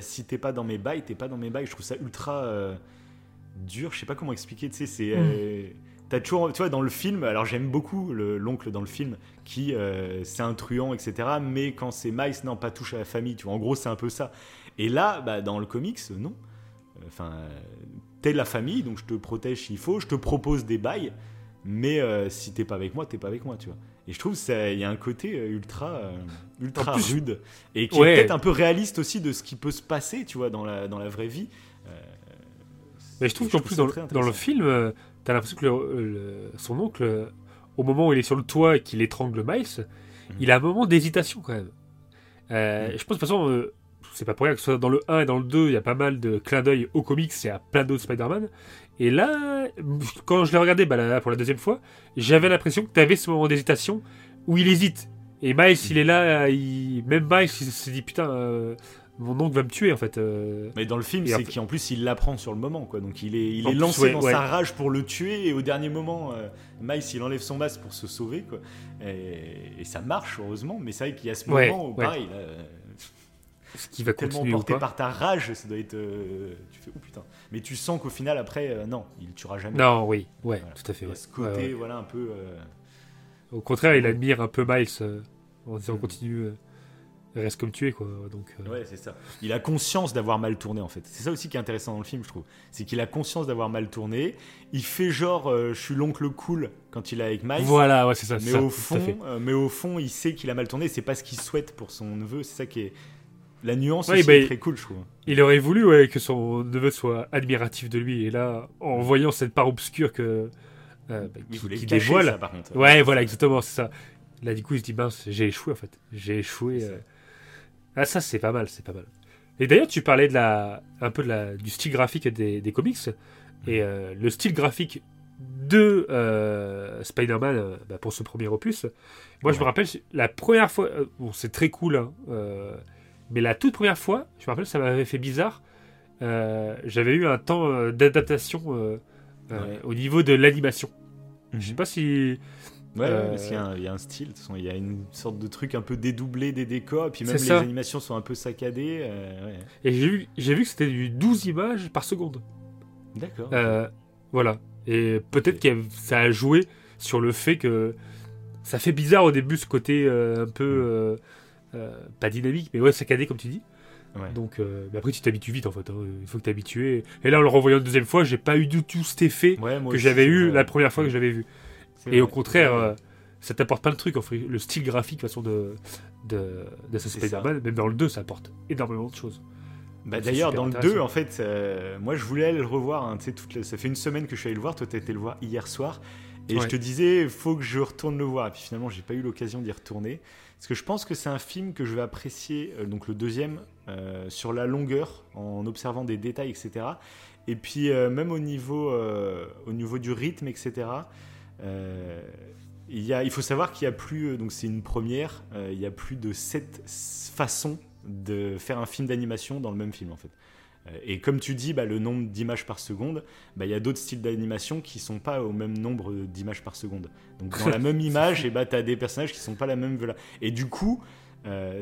si t'es pas dans mes bails, t'es pas dans mes bails. Je trouve ça ultra dur. Je sais pas comment expliquer. Tu sais, c'est... T'as toujours, tu vois, dans le film, alors j'aime beaucoup l'oncle dans le film qui c'est un truand, etc. Mais quand c'est Miles, non, pas touche à la famille, tu vois. En gros, c'est un peu ça. Et là, dans le comics, non. Enfin, t'es la famille, donc je te protège s'il faut, je te propose des bails, mais si t'es pas avec moi, t'es pas avec moi, tu vois. Et je trouve qu'il y a un côté ultra rude et qui est peut-être un peu réaliste aussi de ce qui peut se passer, tu vois, dans la vraie vie. Mais je trouve qu'en plus, dans le film... T'as l'impression que son oncle, au moment où il est sur le toit et qu'il étrangle Miles, il a un moment d'hésitation quand même. Je pense de toute façon, c'est pas pour rien que ce soit dans le 1 et dans le 2, il y a pas mal de clins d'œil aux comics et à plein d'autres Spider-Man. Et là, quand je l'ai regardé pour la deuxième fois, j'avais l'impression que t'avais ce moment d'hésitation où il hésite. Et Miles, il est là, même Miles, il se dit putain... mon oncle va me tuer en fait. Mais dans le film, c'est qu'en plus il l'apprend sur le moment, quoi. Donc il est lancé dans sa rage pour le tuer, et au dernier moment, Miles il enlève son masque pour se sauver, quoi. Et ça marche heureusement, mais c'est vrai qu'il y a ce moment où pareil, là, ce qui va tellement porté par ta rage, ça doit être. Tu fais oh putain. Mais tu sens qu'au final après, non, il tuera jamais. Non, oui, ouais, voilà. Tout à fait. Il y a ce côté, voilà, un peu. Au contraire, il admire un peu Miles en disant continue. Reste comme tu es, quoi. Donc, ouais, c'est ça. Il a conscience d'avoir mal tourné, en fait. C'est ça aussi qui est intéressant dans le film, je trouve. C'est qu'il a conscience d'avoir mal tourné. Il fait genre, je suis l'oncle cool quand il est avec Miles. Voilà, ouais, c'est ça. Mais au fond, il sait qu'il a mal tourné. C'est pas ce qu'il souhaite pour son neveu. C'est ça qui est la nuance. Ouais, aussi est très cool, je trouve. Il aurait voulu que son neveu soit admiratif de lui. Et là, en voyant cette part obscure que qu'il dévoile, ça, par contre. Ouais, voilà, exactement, c'est ça. Là, du coup, il se dit, j'ai échoué, en fait. J'ai échoué. Ah, ça c'est pas mal. Et d'ailleurs tu parlais de du style graphique des comics, et le style graphique de Spider-Man pour ce premier opus, moi je me rappelle la première fois, c'est très cool, hein, mais la toute première fois, je me rappelle, ça m'avait fait bizarre. J'avais eu un temps d'adaptation au niveau de l'animation. Je sais pas si... parce qu'il y a un style, de toute façon, il y a une sorte de truc un peu dédoublé des décors, et puis même les animations sont un peu saccadées. Et j'ai vu que c'était du 12 images par seconde. D'accord. Voilà. Et peut-être que ça a joué sur le fait que ça fait bizarre au début, ce côté un peu pas dynamique, mais saccadé comme tu dis. Ouais. Donc, mais après tu t'habitues vite en fait. Il faut que t'habitues. Et là, en le revoyant une deuxième fois, j'ai pas eu du tout cet effet que j'avais eu la première fois que j'avais vu. Et au contraire, ça t'apporte plein de trucs, en fait. Le style graphique façon de ce Spider-Man, même dans le 2, ça apporte énormément de choses. D'ailleurs, dans le 2, en fait, moi je voulais aller le revoir, hein, ça fait une semaine que je suis allé le voir, toi t'as été le voir hier soir, et je te disais, faut que je retourne le voir, et puis finalement j'ai pas eu l'occasion d'y retourner, parce que je pense que c'est un film que je vais apprécier, donc le deuxième, sur la longueur, en observant des détails, etc. Et puis même au niveau du rythme, etc. Il faut savoir qu'il y a plus, donc c'est une première, il y a plus de 7 façons de faire un film d'animation dans le même film, en fait. Et comme tu dis, le nombre d'images par seconde, il y a d'autres styles d'animation qui sont pas au même nombre d'images par seconde. Donc dans la même image, et t'as des personnages qui sont pas la même. Et du coup,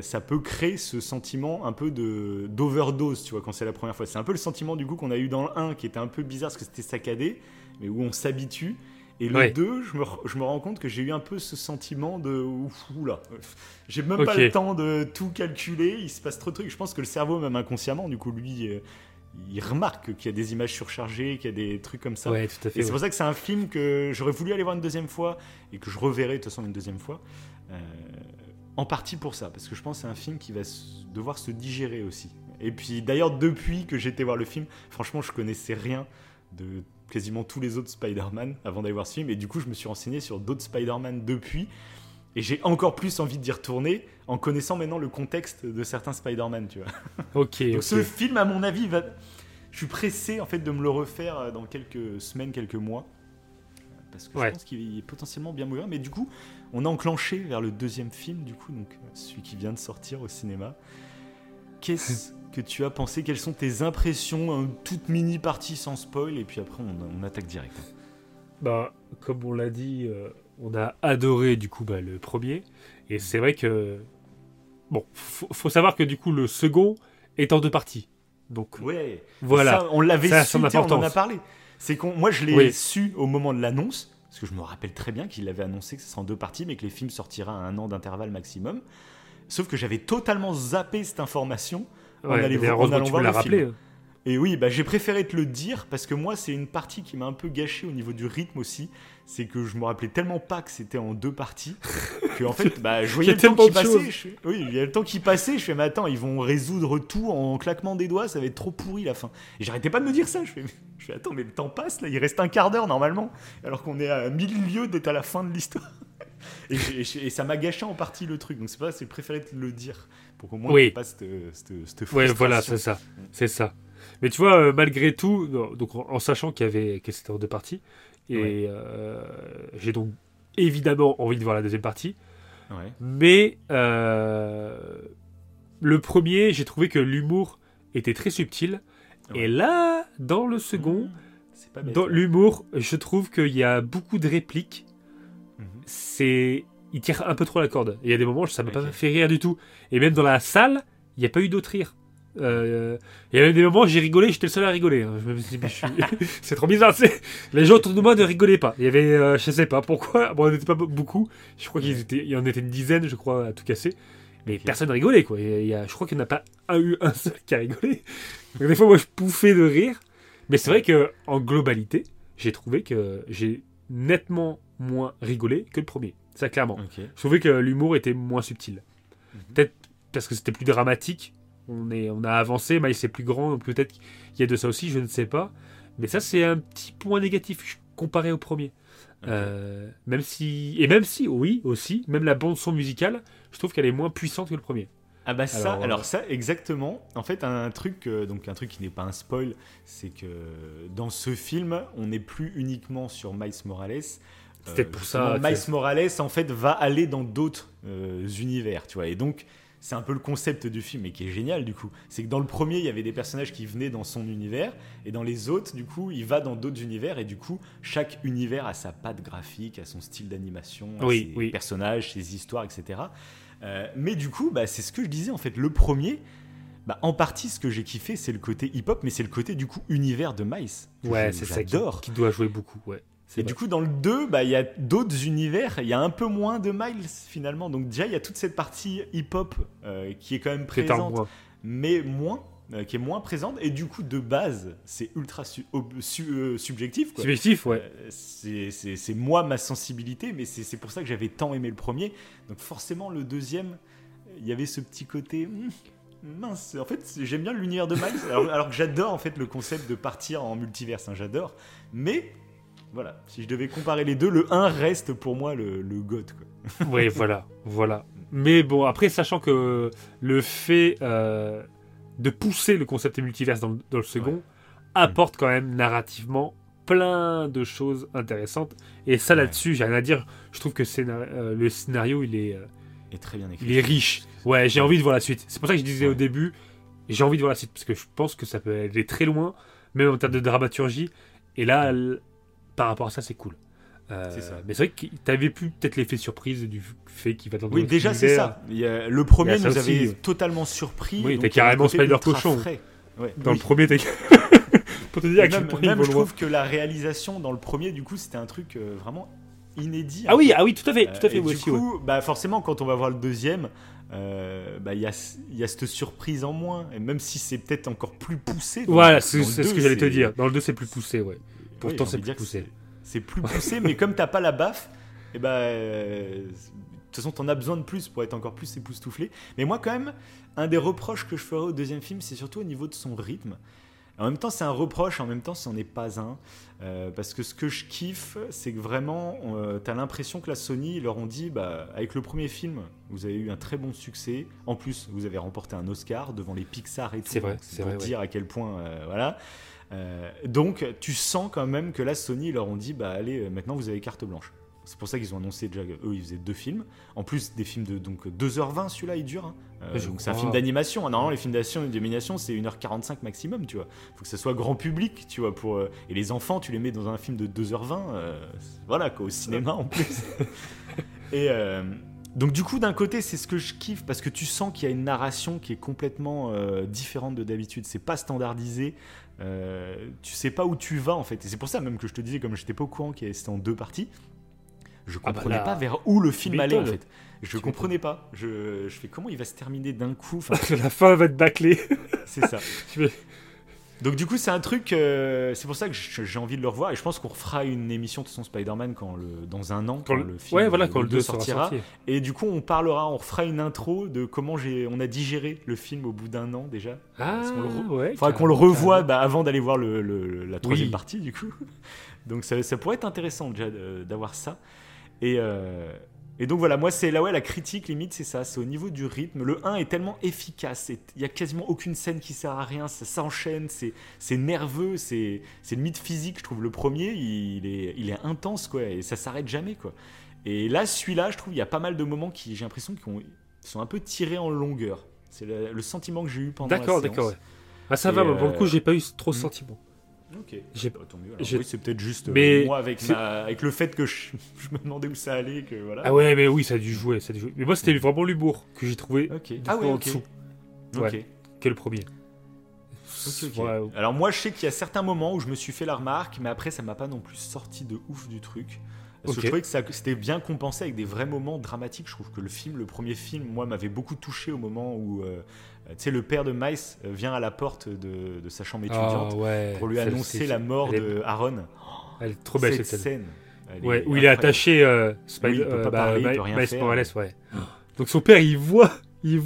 ça peut créer ce sentiment un peu d'overdose, tu vois, quand c'est la première fois. C'est un peu le sentiment du coup qu'on a eu dans le 1, qui était un peu bizarre parce que c'était saccadé. mais où on s'habitue. Et le 2, je me rends compte que j'ai eu un peu ce sentiment de oula, j'ai même pas le temps de tout calculer, il se passe trop de trucs. Je pense que le cerveau, même inconsciemment, du coup, lui, il remarque qu'il y a des images surchargées, qu'il y a des trucs comme ça. Ouais, tout à fait, et c'est pour ça que c'est un film que j'aurais voulu aller voir une deuxième fois et que je reverrai de toute façon une deuxième fois. En partie pour ça, parce que je pense que c'est un film qui va devoir se digérer aussi. Et puis d'ailleurs, depuis que j'étais voir le film, franchement, je connaissais rien de quasiment tous les autres Spider-Man avant d'aller voir ce film, et du coup je me suis renseigné sur d'autres Spider-Man depuis, et j'ai encore plus envie d'y retourner en connaissant maintenant le contexte de certains Spider-Man, tu vois. Donc ce film, à mon avis, je suis pressé en fait de me le refaire dans quelques semaines, quelques mois, parce que je pense qu'il est potentiellement bien mauvais. Mais du coup on a enclenché vers le deuxième film, du coup, donc celui qui vient de sortir au cinéma. Qu'est-ce que tu as pensé? Quelles sont tes impressions? Toute mini partie sans spoil, et puis après on attaque direct. Bah, comme on l'a dit, on a adoré du coup le premier, et c'est vrai que bon, faut savoir que du coup le second est en deux parties. Donc voilà, ça, on l'avait su, on en a parlé. C'est qu'on, moi je l'ai su au moment de l'annonce, parce que je me rappelle très bien qu'il avait annoncé que ce serait en deux parties, mais que les films sortiraient à 1 an d'intervalle maximum. Sauf que j'avais totalement zappé cette information en allant voir le film. Et oui, bah, j'ai préféré te le dire, parce que moi, c'est une partie qui m'a un peu gâché au niveau du rythme aussi. C'est que je me rappelais tellement pas que c'était en deux parties, que en fait, bah, je voyais le temps qui passait. Il y a le temps qui passait. Je fais, mais attends, ils vont résoudre tout en claquement des doigts, ça va être trop pourri la fin. Et j'arrêtais pas de me dire ça. Je fais attends, mais le temps passe, là, il reste un quart d'heure normalement, alors qu'on est à 1000 lieues d'être à la fin de l'histoire. Et ça m'a gâché en partie le truc, donc c'est préféré te le dire pour qu'au moins tu passes cette frustration. Voilà, c'est ça. Mais tu vois, malgré tout, donc en sachant que c'était en deux parties, et j'ai donc évidemment envie de voir la deuxième partie. Ouais. Mais le premier, j'ai trouvé que l'humour était très subtil, et là, dans le second, c'est pas bête, dans l'humour, je trouve qu'il y a beaucoup de répliques. Il tire un peu trop la corde. Il y a des moments où ça m'a pas fait rire du tout. Et même dans la salle, il n'y a pas eu d'autres rires. Il y a même des moments où j'ai rigolé, j'étais le seul à rigoler. Je me suis dit, c'est trop bizarre. Les gens autour de moi ne rigolaient pas. Il y avait, je sais pas pourquoi. Bon, on n'était pas beaucoup. Je crois qu'il y en était une dizaine, je crois, à tout casser. Mais personne rigolait, quoi. Je crois qu'il n'y en a pas eu un seul qui a rigolé. Donc, des fois, moi, je pouffais de rire. Mais c'est vrai qu'en globalité, j'ai trouvé que j'ai nettement moins rigolé que le premier, ça clairement. Je trouvais que l'humour était moins subtil, peut-être parce que c'était plus dramatique, on a avancé, Miles est plus grand, donc peut-être qu'il y a de ça aussi, je ne sais pas, mais ça c'est un petit point négatif comparé au premier. Même la bande son musicale, je trouve qu'elle est moins puissante que le premier. Ah bah ça, alors ça exactement, en fait un truc qui n'est pas un spoil, c'est que dans ce film on n'est plus uniquement sur Miles Morales. C'était pour ça. Miles Morales en fait va aller dans d'autres univers, tu vois, et donc c'est un peu le concept du film, et qui est génial du coup, c'est que dans le premier il y avait des personnages qui venaient dans son univers, et dans les autres du coup il va dans d'autres univers, et du coup chaque univers a sa patte graphique, a son style d'animation, ses personnages, ses histoires, etc. Mais du coup bah, c'est ce que je disais en fait, le premier, bah, en partie ce que j'ai kiffé c'est le côté hip-hop, mais c'est le côté du coup univers de Miles, c'est j'adore. Ça qui doit jouer beaucoup, et du coup, dans le 2, bah, y a d'autres univers, il y a un peu moins de Miles finalement. Donc, déjà, il y a toute cette partie hip-hop qui est quand même présente, mais qui est moins présente. Et du coup, de base, c'est ultra subjectif. Quoi. Subjectif, ouais. C'est moi, ma sensibilité, mais c'est pour ça que j'avais tant aimé le premier. Donc, forcément, le deuxième, il y avait ce petit côté. Mince, en fait j'aime bien l'univers de Miles, alors que j'adore en fait le concept de partir en multiverse, hein, j'adore. Mais. Voilà, si je devais comparer les deux, le 1 reste pour moi le GOAT. Oui, voilà. Mais bon, après, sachant que le fait de pousser le concept des multiverses dans le second apporte quand même narrativement plein de choses intéressantes. Et ça, là-dessus, j'ai rien à dire. Je trouve que le scénario, il est très bien écrit. Il est riche. Ouais, j'ai envie de voir la suite. C'est pour ça que je disais au début, j'ai envie de voir la suite, parce que je pense que ça peut aller très loin, même en termes de dramaturgie. Et là... Par rapport à ça, c'est cool. C'est ça. Mais c'est vrai que t'avais plus peut-être l'effet surprise du fait qu'il va dans d'autres univers. C'est ça. Le premier nous avait totalement surpris. Oui, t'as carrément Spider Cochon. Dans le premier, t'as pour te dire à quel point il vaut le voir. Je trouve que la réalisation dans le premier, du coup, c'était un truc vraiment inédit. Ah oui, ah oui, tout à fait. Et du coup, ouais. Bah forcément, quand on va voir le deuxième, il y a cette surprise en moins. Et même si c'est peut-être encore plus poussé. Voilà, c'est ce que j'allais te dire. Dans le 2, c'est plus poussé, ouais. Pourtant, c'est plus poussé. C'est plus poussé, mais comme t'as pas la baffe, et bah, de toute façon, t'en as besoin de plus pour être encore plus époustouflé. Mais moi, quand même, un des reproches que je ferais au deuxième film, c'est surtout au niveau de son rythme. En même temps, c'est un reproche, en même temps, c'en est pas un. Parce que ce que je kiffe, c'est que vraiment, t'as l'impression que la Sony leur ont dit, bah, avec le premier film, vous avez eu un très bon succès. En plus, vous avez remporté un Oscar devant les Pixar et tout. C'est vrai, c'est pour vrai, dire ouais. À quel point, voilà. Donc, tu sens quand même que la Sony leur ont dit, bah, allez, maintenant, vous avez carte blanche. C'est pour ça qu'ils ont annoncé déjà qu'eux, ils faisaient 2 films. En plus, des films de donc, 2h20, celui-là, il dure. Hein. Donc, c'est un film d'animation. Normalement, les films d'animation, c'est 1h45 maximum, tu vois. Il faut que ça soit grand public, tu vois. Pour, et les enfants, tu les mets dans un film de 2h20, voilà, quoi, au cinéma en plus. Et donc, du coup, d'un côté, c'est ce que je kiffe, parce que tu sens qu'il y a une narration qui est complètement différente de d'habitude. C'est pas standardisé. Tu sais pas où tu vas, en fait. Et c'est pour ça même que je te disais, comme j'étais pas au courant qu'il y avait en 2 parties, je comprenais pas vers où le film allait, en fait. Je comprenais pas. Je fais comment il va se terminer d'un coup. Enfin, la fin va être bâclée. C'est ça. Donc du coup, c'est un truc. C'est pour ça que j'ai envie de le revoir. Et je pense qu'on refera une émission de son Spider-Man dans 1 an, quand le film, ouais, voilà, quand le 2 sortira. Et du coup, on refera une intro de comment on a digéré le film au bout d'un an déjà. Ah, ouais. Faudra qu'on le revoie avant d'aller voir la 3e partie, du coup. Donc ça pourrait être intéressant déjà d'avoir ça. Et donc voilà, moi c'est là, ouais, la critique limite c'est ça, c'est au niveau du rythme. Le 1 est tellement efficace, il y a quasiment aucune scène qui sert à rien, ça s'enchaîne, c'est nerveux, c'est limite physique, je trouve. Le premier il est intense, quoi, et ça s'arrête jamais, quoi. Et là, celui-là, je trouve il y a pas mal de moments qui, j'ai l'impression, sont un peu tirés en longueur. C'est le sentiment que j'ai eu pendant la séance. D'accord, ouais. Ah, ça va, pour le coup j'ai pas eu trop de sentiments. Ok, tant mieux. Oui, c'est peut-être juste moi avec le fait que je me demandais où ça allait, que voilà. Ah ouais, mais oui, ça a dû jouer. Mais moi, c'était vraiment l'humour que j'ai trouvé en dessous. Ok. Que le premier. Okay. Ouais. Alors moi, je sais qu'il y a certains moments où je me suis fait la remarque, mais après, ça m'a pas non plus sorti de ouf du truc. Parce que je trouvais que c'était bien compensé avec des vrais moments dramatiques. Je trouve que le premier film, moi, m'avait beaucoup touché au moment où tu sais, le père de Miles vient à la porte de sa chambre étudiante pour lui annoncer la mort de Aaron. Elle est trop belle, cette scène. Où il est attaché Miles Morales. Ouais. Donc son père, il voit Miles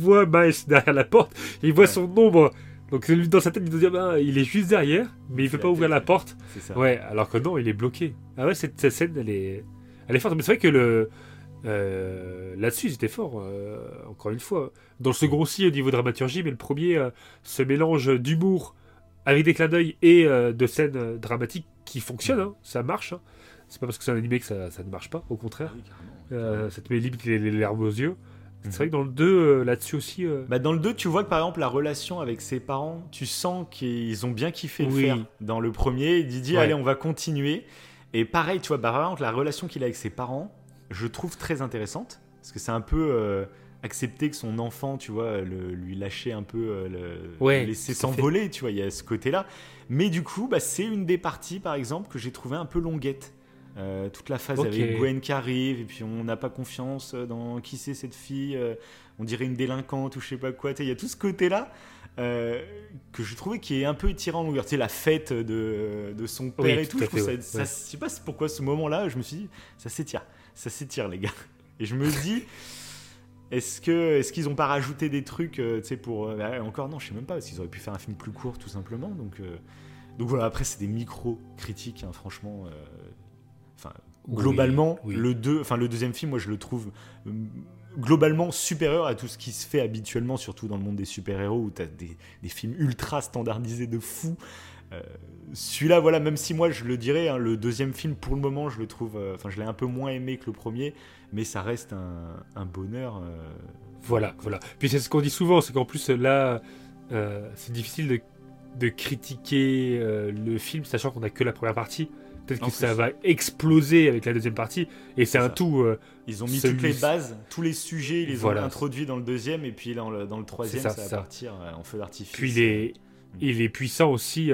derrière la porte, et il voit son ombre. Donc lui, dans sa tête, il doit dire il est juste derrière, mais il ne veut pas ouvrir la porte. C'est ça. Ouais, alors que non, il est bloqué. Ah ouais, cette scène, elle est forte. Mais c'est vrai que là-dessus, ils étaient forts, encore une fois. Dans ce grossi au niveau dramaturgie, mais le premier, ce mélange d'humour avec des clins d'œil et de scènes dramatiques qui fonctionnent, hein, ça marche. Hein. C'est pas parce que c'est un animé que ça ne marche pas, au contraire. Ça te met limite les larmes aux yeux. C'est vrai que dans le 2, là-dessus aussi... Bah dans le 2, tu vois que par exemple, la relation avec ses parents, tu sens qu'ils ont bien kiffé le faire. Dans le premier, Didier, allez, on va continuer. Et pareil, tu vois, bah, par exemple, la relation qu'il a avec ses parents, je trouve très intéressante. Parce que c'est un peu accepter que son enfant, tu vois, lui lâcher un peu, le laisser s'envoler, tu vois, il y a ce côté-là. Mais du coup, bah, c'est une des parties, par exemple, que j'ai trouvé un peu longuette. Toute la phase avec Gwen qui arrive, et puis on n'a pas confiance dans qui c'est cette fille, on dirait une délinquante ou je sais pas quoi. Il y a tout ce côté là que je trouvais qui est un peu étiré en longueur. Tu sais, la fête de son père et tout, je sais pas pourquoi ce moment là, je me suis dit ça s'étire les gars, et je me dis est-ce qu'ils ont pas rajouté des trucs, tu sais, pour encore non, je sais même pas, parce qu'ils auraient pu faire un film plus court tout simplement. Donc voilà, après c'est des micro critiques, hein, franchement. Enfin, globalement, le deuxième film, moi je le trouve globalement supérieur à tout ce qui se fait habituellement, surtout dans le monde des super-héros où t'as des films ultra standardisés de fou. Celui-là, voilà, même si moi je le dirais, hein, le deuxième film pour le moment je le trouve, je l'ai un peu moins aimé que le premier, mais ça reste un bonheur. Voilà. Puis c'est ce qu'on dit souvent, c'est qu'en plus là, c'est difficile de critiquer le film sachant qu'on a que la première partie. Peut-être que ça va exploser avec la deuxième partie, et c'est un tout. Ils ont mis toutes les bases, tous les sujets, ils les ont introduits dans le deuxième, et puis là, dans le troisième, ça va partir en feu d'artifice. Puis il est puissant aussi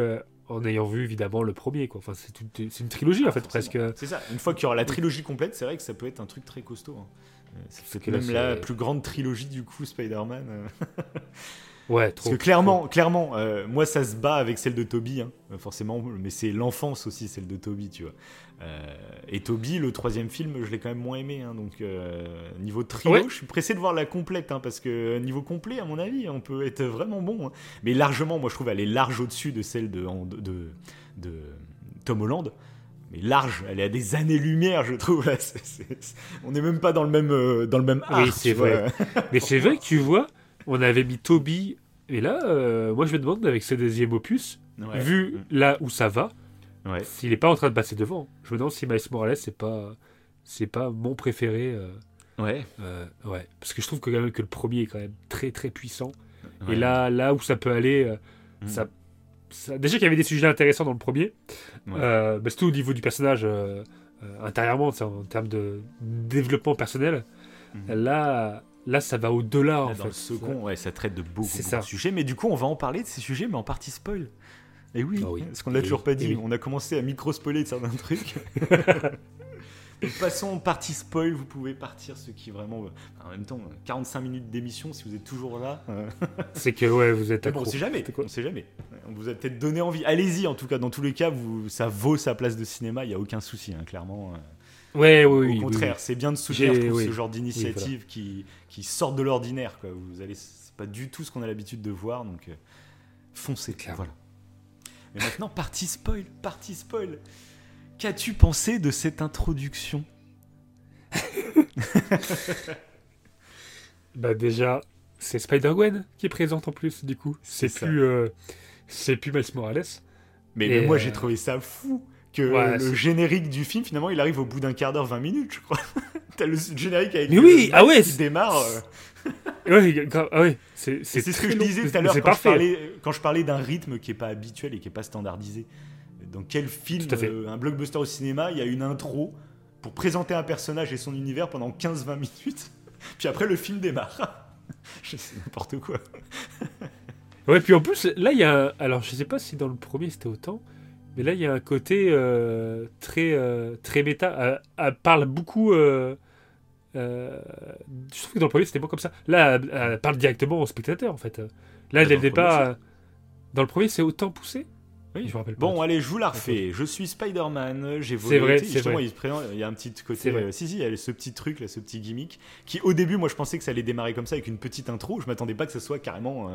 en ayant vu évidemment le premier, quoi. Enfin, c'est une trilogie en fait, presque. C'est ça, une fois qu'il y aura la trilogie complète, c'est vrai que ça peut être un truc très costaud, hein. C'est même la plus grande trilogie du coup Spider-Man. Ouais, trop. Parce que clairement, moi ça se bat avec celle de Tobey, hein, forcément, mais c'est l'enfance aussi celle de Tobey, tu vois. Et Tobey, le troisième film, je l'ai quand même moins aimé, hein, donc niveau trio, ouais. Je suis pressé de voir la complète, hein, parce que niveau complet, à mon avis, on peut être vraiment bon, hein. Mais largement, moi je trouve elle est large au-dessus de celle de Tom Holland. Mais large, elle est à des années-lumière, je trouve. Là, on n'est même pas dans le même art. Oui, c'est vrai. Mais c'est vrai que tu vois, on avait mis Tobey, et là, moi je me demande avec ce deuxième opus, ouais. Vu là où ça va, ouais. S'il n'est pas en train de passer devant. Je me demande si Miles Morales c'est pas mon préféré. Ouais. Ouais. Parce que je trouve que quand même que le premier est quand même très très puissant. Ouais. Et là où ça peut aller, ça. Déjà qu'il y avait des sujets intéressants dans le premier, ouais. Bah surtout au niveau du personnage intérieurement, en termes de développement personnel, là ça va au-delà. Là, en dans fait. Le second, ouais, ça traite de beaucoup de sujets, mais du coup on va en parler de ces sujets, mais en partie spoil. Et oui, oh oui. Parce qu'on l'a toujours pas dit, oui. On a commencé à micro-spoiler de certains trucs. Donc, passons en partie spoil, vous pouvez partir ceux qui vraiment... En même temps, 45 minutes d'émission, si vous êtes toujours là... C'est que, ouais, vous êtes accro. Bon, on sait jamais. On vous a peut-être donné envie. Allez-y, en tout cas, dans tous les cas, ça vaut sa place de cinéma, il n'y a aucun souci, hein, clairement. Ouais, oui, au contraire, oui. C'est bien de soutenir ce genre d'initiative qui sort de l'ordinaire, quoi. C'est pas du tout ce qu'on a l'habitude de voir, donc foncez, voilà. Mais maintenant, partie spoil. Qu'as-tu pensé de cette introduction ? Bah déjà, c'est Spider-Gwen qui est présente en plus, du coup. C'est plus Miles Morales. Mais moi, j'ai trouvé ça fou que le générique du film, finalement, il arrive au bout d'un quart d'heure, 20 minutes, je crois. T'as le générique avec qui démarre. Oui, ouais, c'est ce que je disais tout à l'heure quand je parlais d'un rythme qui n'est pas habituel et qui n'est pas standardisé. Dans quel film, un blockbuster au cinéma, il y a une intro pour présenter un personnage et son univers pendant 15-20 minutes, puis après le film démarre. C'est n'importe quoi. Ouais, puis en plus, là, il y a... Alors, je sais pas si dans le premier, c'était autant, mais là, il y a un côté très méta. Elle parle beaucoup... je trouve que dans le premier, c'était pas comme ça. Là, elle parle directement au spectateur, en fait. Là, dès le départ... Dans le premier, c'est autant poussé. Oui, je me rappelle. Bon, allez, je vous la refais. Okay. Je suis Spider-Man, j'ai volé. C'est vrai, justement, il y a un petit côté. Il y a ce petit truc, là, ce petit gimmick, qui au début, moi, je pensais que ça allait démarrer comme ça avec une petite intro. Je m'attendais pas que ce soit carrément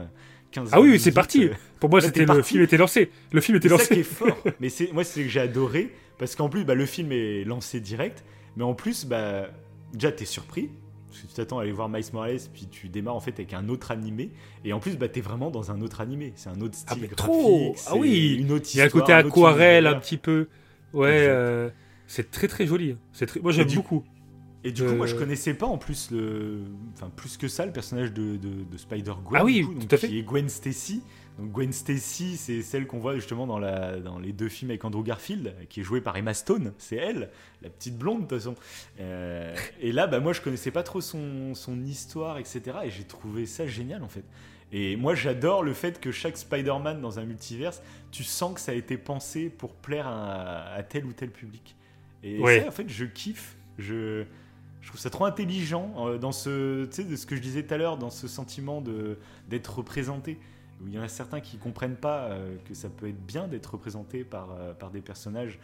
15 minutes. Ah oui, c'est parti. Pour moi, film était lancé. Le film était lancé. C'est ça qui est fort. Mais c'est ce que j'ai adoré, parce qu'en plus, le film est lancé direct. Mais en plus, déjà, t'es surpris. Parce que tu t'attends à aller voir Miles Morales, puis tu démarres en fait avec un autre animé, et en plus t'es vraiment dans un autre animé, c'est un autre style graphique, une autre histoire, il y a un côté aquarelle un petit peu, c'est très très joli, moi j'aime beaucoup. Et du coup, moi je connaissais pas en plus plus que ça le personnage de Spider-Gwen, qui est Gwen Stacy. Donc Gwen Stacy, c'est celle qu'on voit justement dans les deux films avec Andrew Garfield, qui est jouée par Emma Stone. C'est elle, la petite blonde de toute façon. Et là, moi, je connaissais pas trop son histoire, etc. Et j'ai trouvé ça génial en fait. Et moi, j'adore le fait que chaque Spider-Man dans un multiverse, tu sens que ça a été pensé pour plaire à tel ou tel public. Et ça, en fait, je kiffe. Je trouve ça trop intelligent dans de ce que je disais tout à l'heure, dans ce sentiment d'être représenté. Où il y en a certains qui ne comprennent pas que ça peut être bien d'être représenté par des personnages.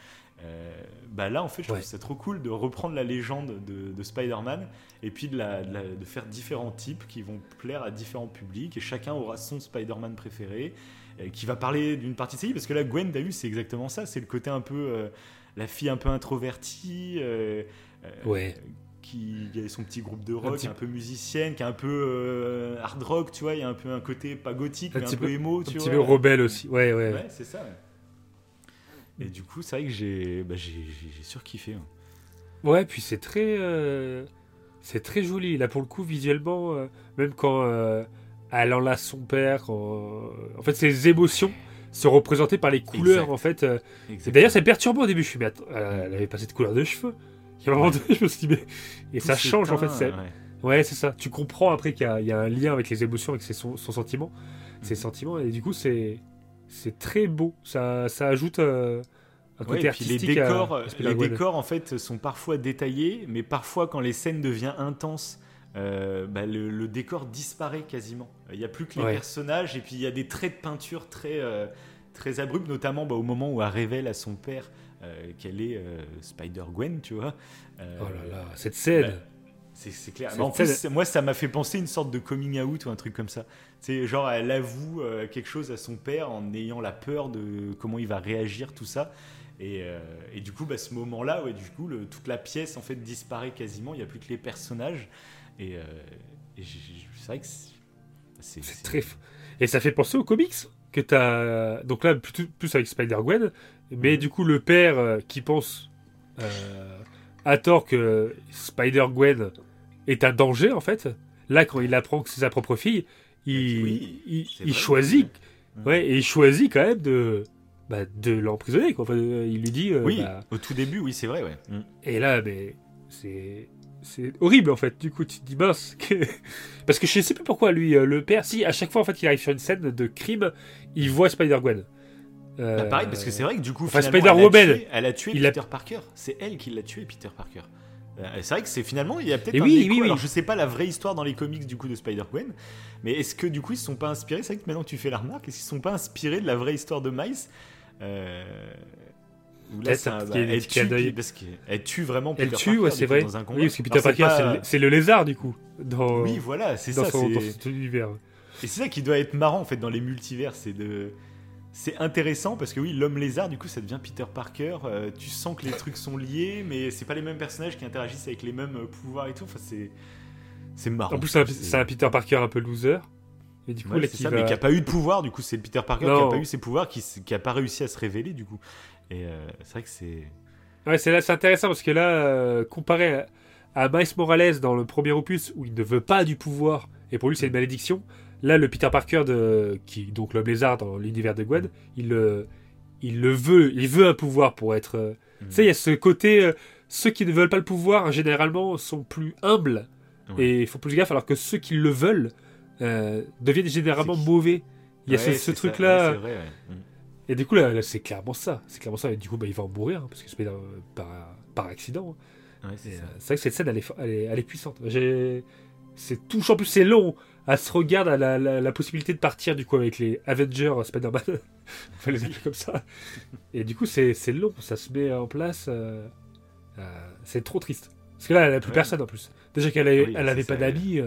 Là, en fait, je trouve ça trop cool de reprendre la légende de Spider-Man et puis de faire différents types qui vont plaire à différents publics, et chacun aura son Spider-Man préféré qui va parler d'une partie de sa vie. Parce que là, Gwen, t'as vu, c'est exactement ça. C'est le côté un peu... la fille un peu introvertie... Il y a son petit groupe de rock, un peu musicienne, qui est un peu hard rock, tu vois. Il y a un peu un côté pas gothique, mais un peu émo, tu vois. Un petit peu rebelle aussi, ouais. Ouais, c'est ça. Et du coup, c'est vrai que j'ai surkiffé. Hein. Ouais, puis c'est très joli. Là, pour le coup, visuellement, même quand elle enlace son père, en fait, ses émotions sont représentées par les couleurs, exact. En fait. D'ailleurs, c'est perturbant au début. Je me suis dit, elle avait pas cette couleur de cheveux. Il y a un moment donné, je me suis dit, et ça change en fait. Ouais, c'est ça. Tu comprends après qu'il y a un lien avec les émotions, avec ses sentiments. Et du coup, c'est c'est très beau, ça ajoute un côté artistique. Les décors en fait sont parfois détaillés, mais parfois quand les scènes deviennent intenses, le décor disparaît quasiment. Il n'y a plus que les personnages, et puis il y a des traits de peinture très, très abrupts, notamment au moment où elle révèle à son père qu'elle est Spider-Gwen, tu vois. Oh là là, cette scène c'est clair. Mais en plus, moi, ça m'a fait penser une sorte de coming out ou un truc comme ça. C'est genre, elle avoue quelque chose à son père en ayant la peur de comment il va réagir, tout ça. Et du coup, ce moment-là, toute la pièce en fait disparaît quasiment. Il n'y a plus que les personnages. Et c'est vrai que c'est très. Et ça fait penser aux comics que t'as. Donc là, plus avec Spider-Gwen, mais du coup, le père qui pense à tort que Spider-Gwen est un danger, en fait. Là, quand il apprend que c'est sa propre fille, il choisit, et il choisit quand même de l'emprisonner, quoi. Enfin, il lui dit. Au tout début, c'est vrai, ouais. Et là, c'est horrible, en fait. Du coup, tu te dis mince, parce que je ne sais plus pourquoi lui, le père. Si à chaque fois, en fait, il arrive sur une scène de crime, il voit Spider-Gwen. Pareil, parce que c'est vrai que du coup, elle a tué Peter Parker. C'est elle qui l'a tué, Peter Parker. C'est vrai que c'est finalement, il y a peut-être écho. Alors je sais pas la vraie histoire dans les comics du coup de Spider-Gwen, mais est-ce que du coup ils se sont pas inspirés? C'est vrai que maintenant tu fais la remarque, est-ce qu'ils se sont pas inspirés de la vraie histoire de Miles? Là, elle tue vraiment Peter Parker. Elle tue, c'est vrai. Dans un combat. Oui, parce que Peter Parker, c'est le lézard du coup. Oui, voilà, c'est ça. Dans cet univers. Et c'est ça qui doit être marrant en fait dans les multivers, c'est intéressant parce que l'homme lézard du coup ça devient Peter Parker, tu sens que les trucs sont liés mais c'est pas les mêmes personnages qui interagissent avec les mêmes pouvoirs et tout, enfin c'est marrant. En plus c'est un Peter Parker un peu loser et du coup là, mais qui a pas eu de pouvoir du coup, c'est le Peter Parker qui a pas eu ses pouvoirs, qui a pas réussi à se révéler du coup, et c'est vrai que c'est intéressant parce que là comparé à Miles Morales dans le premier opus où il ne veut pas du pouvoir et pour lui c'est une malédiction, là, le Peter Parker, qui donc l'homme lézard dans l'univers de Gwen, il veut un pouvoir pour être... Tu sais, il y a ce côté... ceux qui ne veulent pas le pouvoir, généralement, sont plus humbles. Ouais. Et font plus gaffe, alors que ceux qui le veulent deviennent généralement mauvais. Il y a ce truc-là. Ouais, c'est vrai, ouais. Et du coup, là, c'est clairement ça. Et du coup, il va en mourir, hein, parce que c'est par accident. Hein. Ouais, c'est ça. C'est vrai que cette scène, elle est puissante. C'est touchant, en plus, c'est long. Elle se regarde à la possibilité de partir du coup avec les Avengers Spider-Man, enfin les appeler comme ça. Et du coup c'est long, ça se met en place. C'est trop triste. Parce que là elle n'a plus personne en plus. Déjà qu'elle n'avait pas d'amis.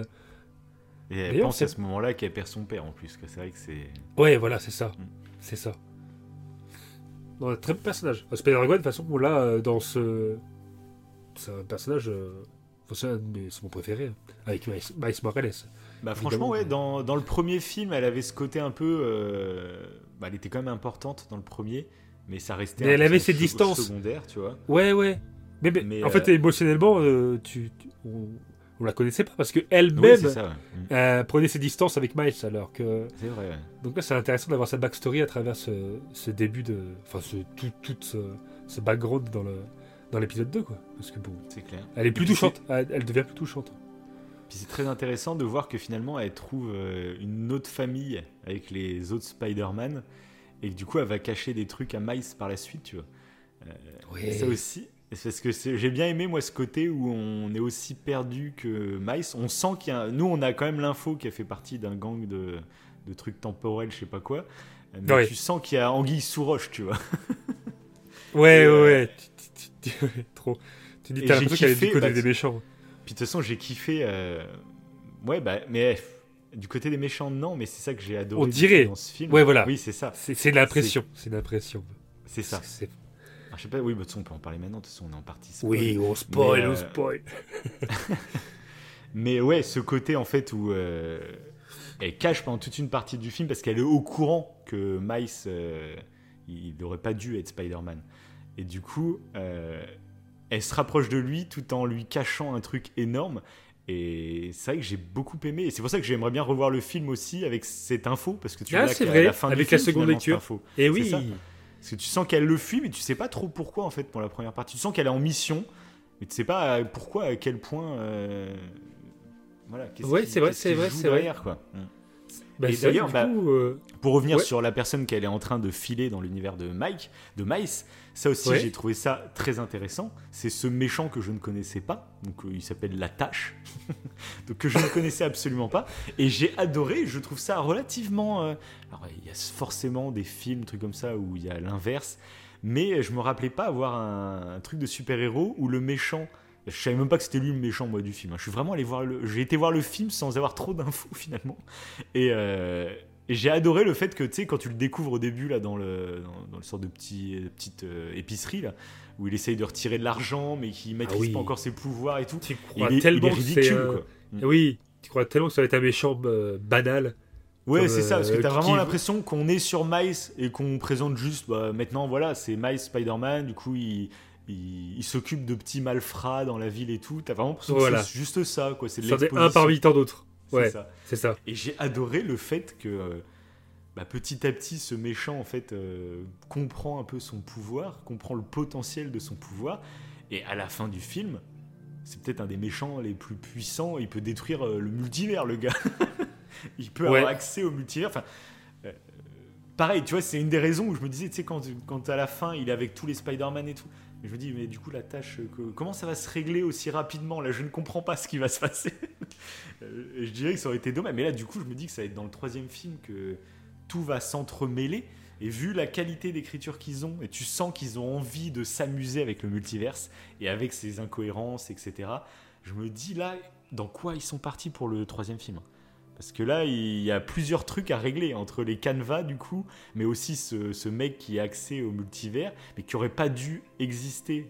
Et elle pense à ce moment-là qu'elle perd son père en plus. Que c'est vrai que c'est. Ouais voilà c'est ça, c'est ça. Non, très bon personnage. Spider-Gwen de toute façon là dans ce, c'est un personnage. C'est mon préféré avec Miles Morales. Franchement, ouais, dans le premier film, elle avait ce côté un peu. Elle était quand même importante dans le premier, mais ça restait. Mais elle avait ses distances. Secondaire, tu vois. Ouais. Mais en fait, émotionnellement, on la connaissait pas parce que elle-même prenait ses distances avec Miles, alors que. C'est vrai. Ouais. Donc là, c'est intéressant d'avoir sa backstory à travers ce début de, enfin, tout ce background dans l'épisode 2, quoi. Parce que bon. C'est clair. Elle est plus touchante. Elle devient plus touchante. Puis c'est très intéressant de voir que finalement elle trouve une autre famille avec les autres Spider-Man et que du coup elle va cacher des trucs à Miles par la suite, tu vois. Ça aussi, c'est parce que j'ai bien aimé moi ce côté où on est aussi perdu que Miles. On sent qu'il y a nous on a quand même l'info qu'elle fait partie d'un gang de trucs temporels, je sais pas quoi. Mais tu sens qu'il y a anguille sous roche, tu vois. Trop. Tu dis t'as l'impression qu'elle est du côté des méchants. Puis de toute façon, j'ai kiffé. Mais du côté des méchants, non, mais c'est ça que j'ai adoré dans ce film. Ouais, voilà. Oui, c'est ça. C'est de la pression. C'est ça. Alors, je sais pas, oui, mais de toute façon, on peut en parler maintenant. De toute façon, on est en partie spoil. Oui, on spoil. Mais ouais, ce côté, en fait, où elle cache pendant toute une partie du film parce qu'elle est au courant que Miles, il n'aurait pas dû être Spider-Man. Et du coup. Elle se rapproche de lui tout en lui cachant un truc énorme. Et c'est vrai que j'ai beaucoup aimé. Et c'est pour ça que j'aimerais bien revoir le film aussi avec cette info. Parce que tu vois qu'à la fin avec du la film, seconde lecture. Et oui. Parce que tu sens qu'elle le fuit, mais tu sais pas trop pourquoi en fait pour la première partie. Tu sens qu'elle est en mission, mais tu sais pas pourquoi, à quel point. Voilà. C'est vrai. Derrière, quoi. Bah, et d'ailleurs, du coup, Pour revenir sur la personne qu'elle est en train de filer dans l'univers de Miles, ça aussi j'ai trouvé ça très intéressant. C'est ce méchant que je ne connaissais pas, donc il s'appelle La Tâche, donc que je ne connaissais absolument pas, et j'ai adoré. Je trouve ça relativement. Alors il y a forcément des films, trucs comme ça où il y a l'inverse, mais je me rappelais pas avoir un truc de super-héros où le méchant. Je savais même pas que c'était lui le méchant moi du film. Je suis vraiment allé voir j'ai été voir le film sans avoir trop d'infos finalement. Et j'ai adoré le fait que tu sais quand tu le découvres au début là dans le sort de petite épicerie là où il essaye de retirer de l'argent mais qui maîtrise pas encore ses pouvoirs et tout. Tu crois tellement il est ridicule quoi. Oui, tu crois tellement que ça va être un méchant banal. Ouais, comme, c'est ça, parce que t'as vraiment l'impression qu'on est sur Miles et qu'on présente juste maintenant voilà c'est Miles Spider-Man du coup il s'occupe de petits malfrats dans la ville et tout. T'as vraiment l'impression que c'est juste ça, quoi. C'est de l'exposition. Un parmi tant d'autres. Ouais, c'est ça. Et j'ai adoré le fait que petit à petit, ce méchant en fait comprend un peu son pouvoir, comprend le potentiel de son pouvoir. Et à la fin du film, c'est peut-être un des méchants les plus puissants. Il peut détruire le multivers, le gars. Il peut avoir accès au multivers. Enfin, pareil, tu vois, c'est une des raisons où je me disais, tu sais, quand à la fin, il est avec tous les Spider-Man et tout. Je me dis, mais du coup, la tâche, comment ça va se régler aussi rapidement ? Là, je ne comprends pas ce qui va se passer. Je dirais que ça aurait été dommage. Mais là, du coup, je me dis que ça va être dans le troisième film que tout va s'entremêler. Et vu la qualité d'écriture qu'ils ont, et tu sens qu'ils ont envie de s'amuser avec le multiverse et avec ses incohérences, etc. Je me dis, là, dans quoi ils sont partis pour le troisième film ? Parce que là, il y a plusieurs trucs à régler entre les canevas, du coup, mais aussi ce mec qui a accès au multivers, mais qui n'aurait pas dû exister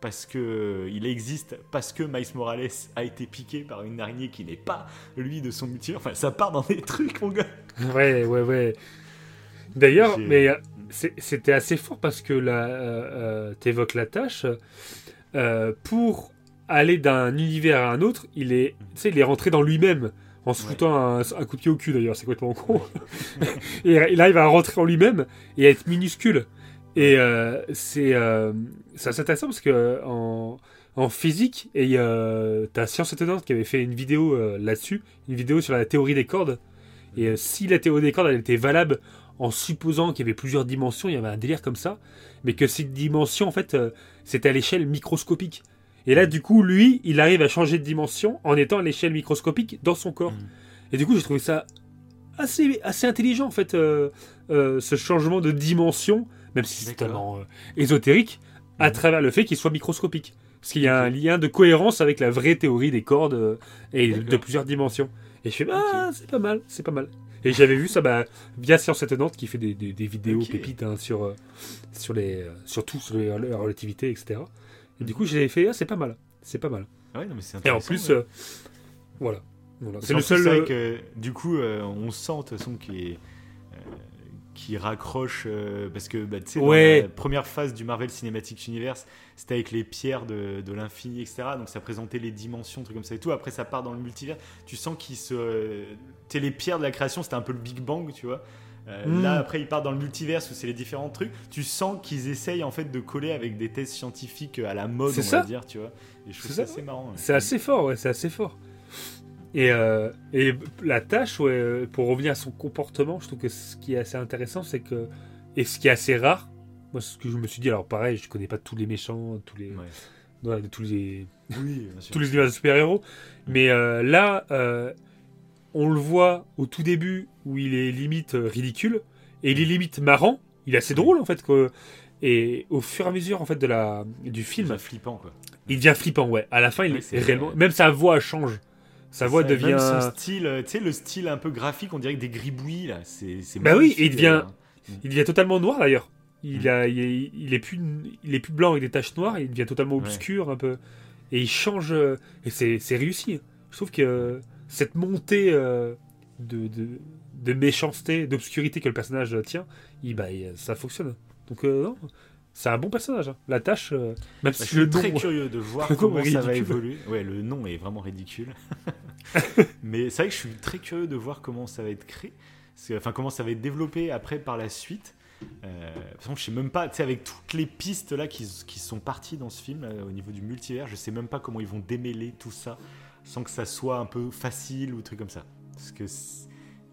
parce qu'il existe, parce que Miles Morales a été piqué par une araignée qui n'est pas, lui, de son multivers. Enfin, ça part dans des trucs, mon gars. Ouais. D'ailleurs, mais c'était assez fort parce que t'évoques la tâche. Pour aller d'un univers à un autre, il est rentré dans lui-même. En se foutant un coup de pied au cul d'ailleurs, c'est complètement con. Et là, il va rentrer en lui-même et être minuscule. Et c'est assez intéressant parce que en physique, et t'as Science Étonnante qui avait fait une vidéo là-dessus, une vidéo sur la théorie des cordes. Et si la théorie des cordes elle était valable en supposant qu'il y avait plusieurs dimensions, il y avait un délire comme ça, mais que ces dimensions en fait c'était à l'échelle microscopique. Et là, du coup, lui, il arrive à changer de dimension en étant à l'échelle microscopique dans son corps. Et du coup, j'ai trouvé ça assez intelligent, en fait, ce changement de dimension, même si c'est tellement ésotérique, à travers le fait qu'il soit microscopique. Parce qu'il y a un lien de cohérence avec la vraie théorie des cordes et de plusieurs dimensions. Et je fais, c'est pas mal. Et j'avais vu ça via Science Étonnante qui fait des vidéos pépites sur la relativité, etc. Et du coup, je l'avais fait, c'est pas mal. Ouais, non, mais c'est intéressant. Et en plus, voilà. C'est le seul. C'est vrai que, du coup, on sent de toute façon qui raccroche parce que tu sais, la première phase du Marvel Cinematic Universe, c'était avec les pierres de l'infini, etc. Donc ça présentait les dimensions, trucs comme ça et tout. Après, ça part dans le multivers. Tu sens qu'ils tu sais, les pierres de la création, c'était un peu le Big Bang, tu vois. Là après ils partent dans le multiverse où c'est les différents trucs, tu sens qu'ils essayent en fait de coller avec des thèses scientifiques à la mode, va dire, tu vois. Et je trouve ça assez marrant. C'est assez fort, c'est assez fort. Et la tâche, pour revenir à son comportement, je trouve que ce qui est assez intéressant, c'est que, et ce qui est assez rare, moi ce que je me suis dit, alors pareil, je connais pas tous les méchants, tous les univers de super-héros, mais là on le voit au tout début où il est limite ridicule et il est limite marrant. Il est assez drôle en fait. Et au fur et à mesure en fait du film, il devient flippant quoi. Il devient flippant, ouais. À la fin, il est réellement. Même sa voix change. Sa voix devient. Même son style, tu sais, le style un peu graphique, on dirait que des gribouillis là. C'est magnifique, oui, et il devient totalement noir d'ailleurs. Il est plus blanc avec des taches noires. Il devient totalement obscur un peu. Et il change. Et c'est réussi. Je trouve que cette montée de méchanceté, d'obscurité que le personnage tient, ça fonctionne. Donc non, c'est un bon personnage. Hein. La tâche, même si je suis très curieux de voir comment ça va évoluer. Ouais, le nom est vraiment ridicule. Mais c'est vrai que je suis très curieux de voir comment ça va être créé, comment ça va être développé après par la suite. De toute façon, je sais même pas, tu sais, avec toutes les pistes là qui sont parties dans ce film au niveau du multivers, je sais même pas comment ils vont démêler tout ça sans que ça soit un peu facile ou truc comme ça. Parce que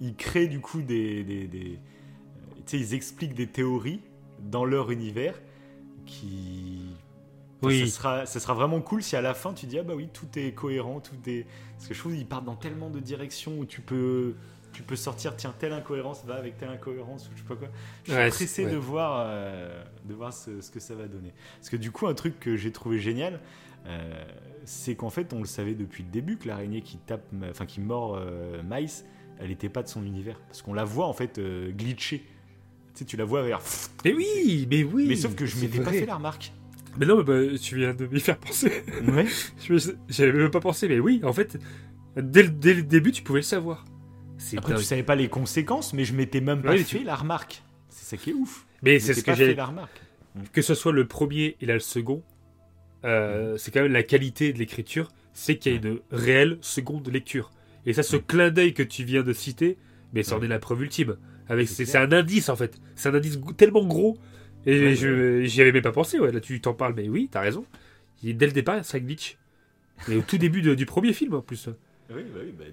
ils créent du coup des tu sais, ils expliquent des théories dans leur univers qui... Oui. Ça sera vraiment cool si à la fin tu dis ah bah oui, tout est cohérent, tout est... Parce que je trouve qu'ils partent dans tellement de directions où tu peux sortir, tiens, telle incohérence va avec telle incohérence ou je sais pas quoi. Je suis pressé de voir ce que ça va donner. Parce que du coup, un truc que j'ai trouvé génial, c'est qu'en fait on le savait depuis le début que l'araignée qui mord Miles, elle était pas de son univers, parce qu'on la voit en fait glitcher. Tu sais, tu la vois vers... Mais oui. Mais sauf que je m'étais pas fait la remarque. Mais non, bah, tu viens de m'y faire penser. Ouais. J'avais même pas pensé, mais oui, en fait, dès le début, tu pouvais le savoir. Après, tu savais pas les conséquences, mais je m'étais même pas fait la remarque. C'est ça qui est ouf. Mais c'est ce que j'ai fait la remarque. Que ce soit le premier et là le second, c'est quand même la qualité de l'écriture, c'est qu'il y a une réelle seconde lecture. Et ça, ce clin d'œil que tu viens de citer, mais c'en est la preuve ultime. C'est un indice en fait. C'est un indice tellement gros. Et j'y avais même pas pensé, là tu t'en parles, mais oui, t'as raison. Et dès le départ, ça glitch. Mais au tout début du premier film en plus. Oui,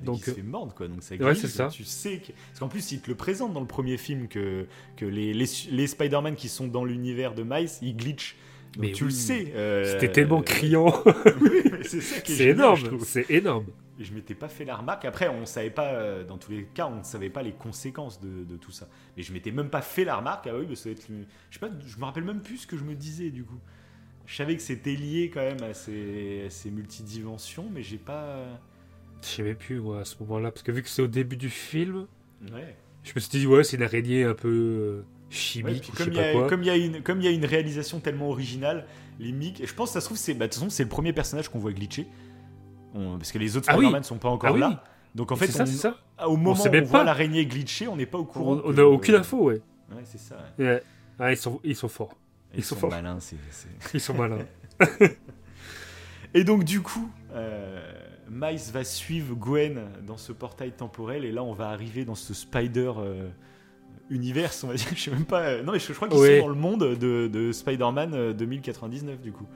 donc il se fait mordre quoi, donc ça glitch. Ouais, c'est ça. Tu sais que... Parce qu'en plus, ils te le présentent dans le premier film que les Spider-Man qui sont dans l'univers de Miles, ils glitchent. Donc mais tu le sais. C'était tellement criant. Oui, mais c'est ça qui est génial, énorme, je trouve. C'est énorme. Et je m'étais pas fait la remarque. Après, on savait pas, dans tous les cas, on ne savait pas les conséquences de tout ça. Mais je m'étais même pas fait la remarque. Ah oui, mais ça va être... Je sais pas, je me rappelle même plus ce que je me disais du coup. Je savais que c'était lié quand même à ces multidimensions, mais j'ai pas... Je savais plus à ce moment-là, parce que vu que c'est au début du film, je me suis dit c'est une araignée un peu chimique. Comme il y a une réalisation tellement originale, les mics. Je pense que ça se trouve de toute façon c'est le premier personnage qu'on voit glitcher. Parce que les autres Spider-Man ne sont pas encore là. Donc en fait, au moment où on voit l'araignée glitcher, on n'est pas au courant. On n'a aucune info, Ouais, c'est ça. Ouais. Ouais, ils sont forts. Ils sont forts. Malins, ils sont malins. Et donc du coup, Miles va suivre Gwen dans ce portail temporel, et là on va arriver dans ce Spider univers, on va dire. Je sais même pas. Non, mais je crois qu'ils sont dans le monde de Spider-Man 2099 du coup.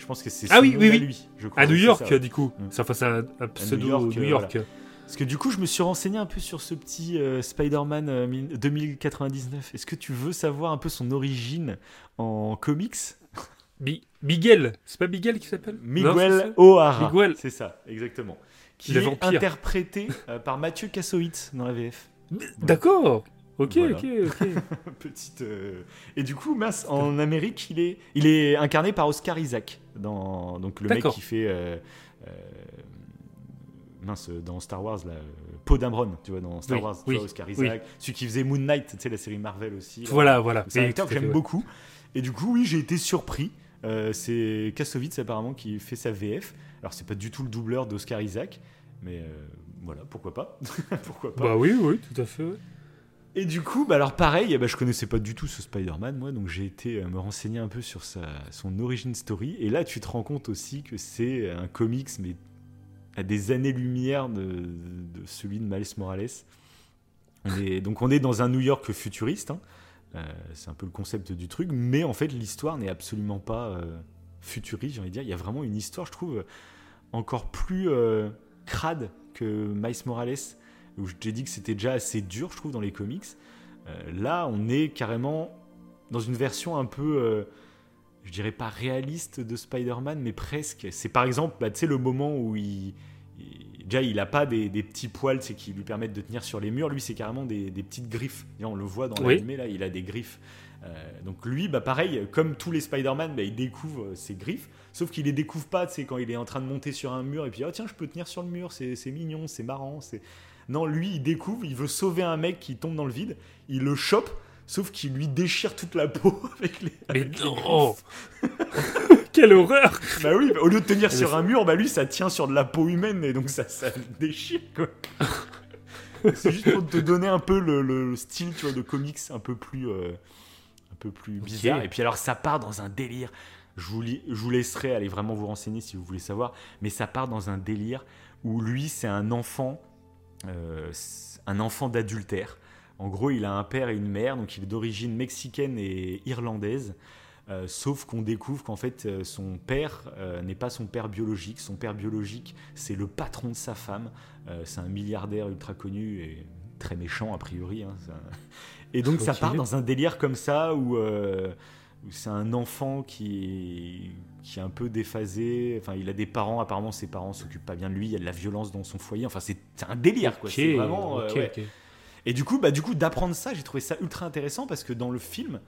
Je pense que c'est lui. Je crois à New York, du coup. Ça face à pseudo New York. Voilà. Parce que du coup, je me suis renseigné un peu sur ce petit Spider-Man 2099. Est-ce que tu veux savoir un peu son origine en comics ? Miguel, c'est pas Miguel qui s'appelle ? Miguel O'Hara. C'est ça, exactement. Qui est interprété par Mathieu Kassovitz dans la VF. D'accord. Ok. Petite. Et du coup, mince, en Amérique, il est incarné par Oscar Isaac, mec qui fait dans Star Wars, là, Poe Dameron, tu vois, dans Star Wars, tu vois, Oscar Isaac, celui qui faisait Moon Knight, tu sais, la série Marvel aussi. Voilà. C'est un acteur que j'aime beaucoup. Et du coup, j'ai été surpris. C'est Kassovitz apparemment qui fait sa VF. Alors, c'est pas du tout le doubleur d'Oscar Isaac, mais voilà, pourquoi pas. Bah oui, tout à fait. Et du coup, pareil, je connaissais pas du tout ce Spider-Man, moi, donc j'ai été me renseigner un peu sur son origin story. Et là, tu te rends compte aussi que c'est un comics, mais à des années-lumière de celui de Miles Morales. On est dans un New York futuriste, hein. C'est un peu le concept du truc, mais en fait, l'histoire n'est absolument pas futuriste, j'ai envie de dire. Il y a vraiment une histoire, je trouve, encore plus crade que Miles Morales, où je t'ai dit que c'était déjà assez dur, je trouve, dans les comics. Là, on est carrément dans une version un peu, je dirais pas réaliste de Spider-Man, mais presque. C'est par exemple, tu sais, le moment où il a pas des petits poils qui lui permettent de tenir sur les murs. Lui, c'est carrément des petites griffes. Et on le voit dans l'animé, là, il a des griffes. Donc lui, pareil, comme tous les Spider-Man, il découvre ses griffes. Sauf qu'il les découvre pas, tu sais, quand il est en train de monter sur un mur. Et puis, tiens, je peux tenir sur le mur, c'est mignon, c'est marrant, c'est... Non, lui, il découvre, il veut sauver un mec qui tombe dans le vide, il le chope, sauf qu'il lui déchire toute la peau avec les... Mais non. Quelle horreur. Bah oui, au lieu de tenir sur un mur, lui, ça tient sur de la peau humaine, et donc ça déchire, quoi. C'est juste pour te donner un peu le style, tu vois, de comics un peu plus bizarre. Et puis alors, ça part dans un délire. Je vous laisserai aller vraiment vous renseigner si vous voulez savoir, mais ça part dans un délire où lui, c'est un enfant d'adultère. En gros, il a un père et une mère, donc il est d'origine mexicaine et irlandaise, sauf qu'on découvre qu'en fait son père n'est pas son père biologique. Son père biologique, c'est le patron de sa femme, c'est un milliardaire ultra connu et très méchant a priori, hein, ça... et donc ça part dans un délire comme ça où c'est un enfant qui est un peu déphasé, enfin il a des parents, apparemment ses parents s'occupent pas bien de lui, il y a de la violence dans son foyer, enfin c'est un délire quoi, c'est vraiment ouais. Et du coup d'apprendre ça, j'ai trouvé ça ultra intéressant parce que dans le film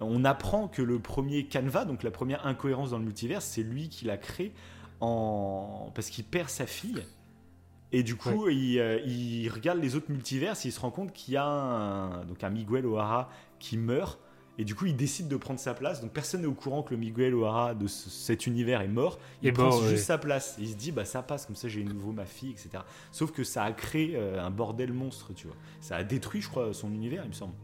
on apprend que le premier canevas, donc la première incohérence dans le multivers, c'est lui qui l'a créé parce qu'il perd sa fille. Et du coup, ouais. il regarde les autres multivers, il se rend compte qu'il y a un Miguel O'Hara qui meurt. Et du coup, il décide de prendre sa place. Donc, personne n'est au courant que le Miguel O'Hara de cet univers est mort. Il prend juste sa place. Il se dit, bah ça passe, comme ça j'ai de nouveau ma fille, etc. Sauf que ça a créé un bordel monstre, tu vois. Ça a détruit, je crois, son univers, il me semble.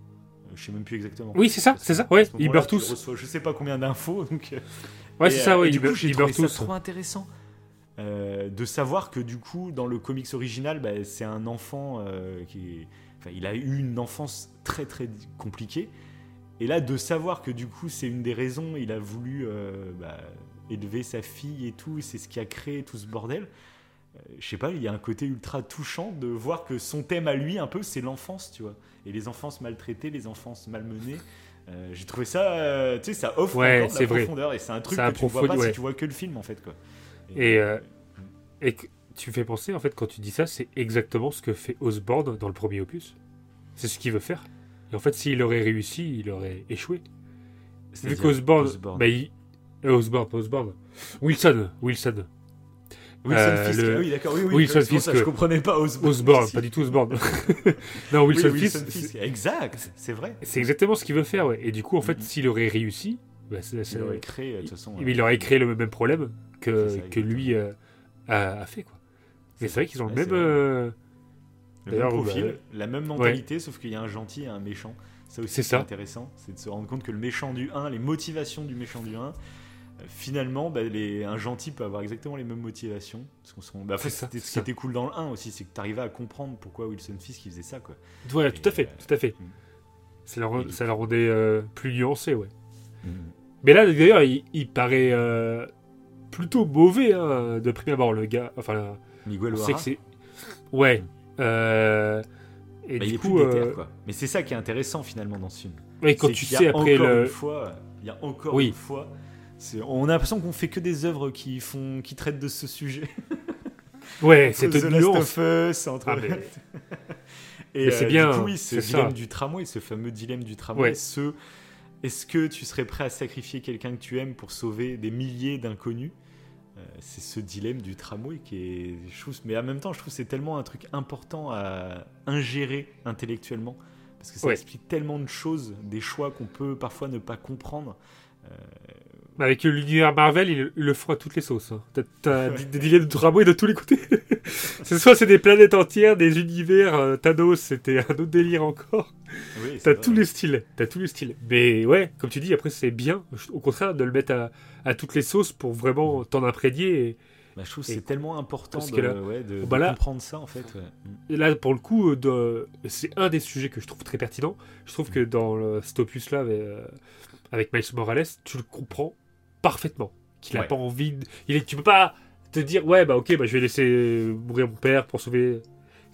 Je sais même plus exactement. Oui, c'est ça. Ouais, ils meurent tous. Je sais pas combien d'infos. Donc... Ouais, c'est ça, oui. Du coup, j'ai trouvé ça trop intéressant. De savoir que du coup dans le comics original c'est un enfant il a eu une enfance très très compliquée, et là de savoir que du coup c'est une des raisons, il a voulu élever sa fille et tout, c'est ce qui a créé tout ce bordel. Je sais pas, il y a un côté ultra touchant de voir que son thème à lui un peu c'est l'enfance, tu vois, et les enfances maltraitées, les enfances malmenées. J'ai trouvé ça tu sais, ça offre encore de la profondeur, et c'est un truc que tu vois pas si tu vois que le film en fait quoi. Et tu fais penser, en fait, quand tu dis ça, c'est exactement ce que fait Osborn dans le premier opus. C'est ce qu'il veut faire. Et en fait, s'il aurait réussi, il aurait échoué. Vu qu'Osborn... Osborn. Wilson. Fisk. Oui, d'accord. Oui, Wilson Fisk. Je comprenais pas Osborn. Osborn, pas du tout Osborn. Non, Wilson Fisk. Exact, c'est vrai. C'est exactement ce qu'il veut faire, ouais. Et du coup, en fait, s'il aurait réussi... il aurait créé le même problème que lui a fait quoi. Mais c'est vrai qu'ils ont le même profil, la même mentalité, sauf qu'il y a un gentil et un méchant. Ça aussi c'est intéressant, c'est de se rendre compte que le méchant du 1, les motivations du méchant du 1, finalement un gentil peut avoir exactement les mêmes motivations. Ce qui était cool dans le 1 aussi, c'est que tu arrivais à comprendre pourquoi Wilson Fisk il faisait ça quoi. Voilà, tout à fait. Ça leur rendait plus nuancé, ouais. Mais là d'ailleurs il paraît plutôt mauvais hein, de prime abord, le gars, enfin Miguel O'Hara. Et bah, du coup est plus déter, quoi. Mais c'est ça qui est intéressant finalement dans ce film. Et quand tu sais après une fois on a l'impression qu'on fait que des œuvres qui traitent de ce sujet. Ouais, c'est The Last of Us entre et c'est bien du coup, ce fameux dilemme du tramway ouais. Est-ce que tu serais prêt à sacrifier quelqu'un que tu aimes pour sauver des milliers d'inconnus ? C'est ce dilemme du tramway mais en même temps, je trouve que c'est tellement un truc important à ingérer intellectuellement, parce que ça explique tellement de choses, des choix qu'on peut parfois ne pas comprendre. Avec l'univers Marvel, il le fera à toutes les sauces. Hein. T'as des dilemmes de tramway de tous les côtés. C'est soit c'est des planètes entières, des univers. Thanos, c'était un autre délire encore. Oui, T'as tous les styles. Mais ouais, comme tu dis, après c'est bien. Au contraire, de le mettre à toutes les sauces pour vraiment t'en imprégner. Je trouve que c'est tellement important de comprendre ça en fait. Ouais. Là, pour le coup, c'est un des sujets que je trouve très pertinent. Je trouve que dans cet opus-là, avec Miles Morales, tu le comprends parfaitement. Qu'il a pas envie. Tu peux pas te dire je vais laisser mourir mon père pour sauver.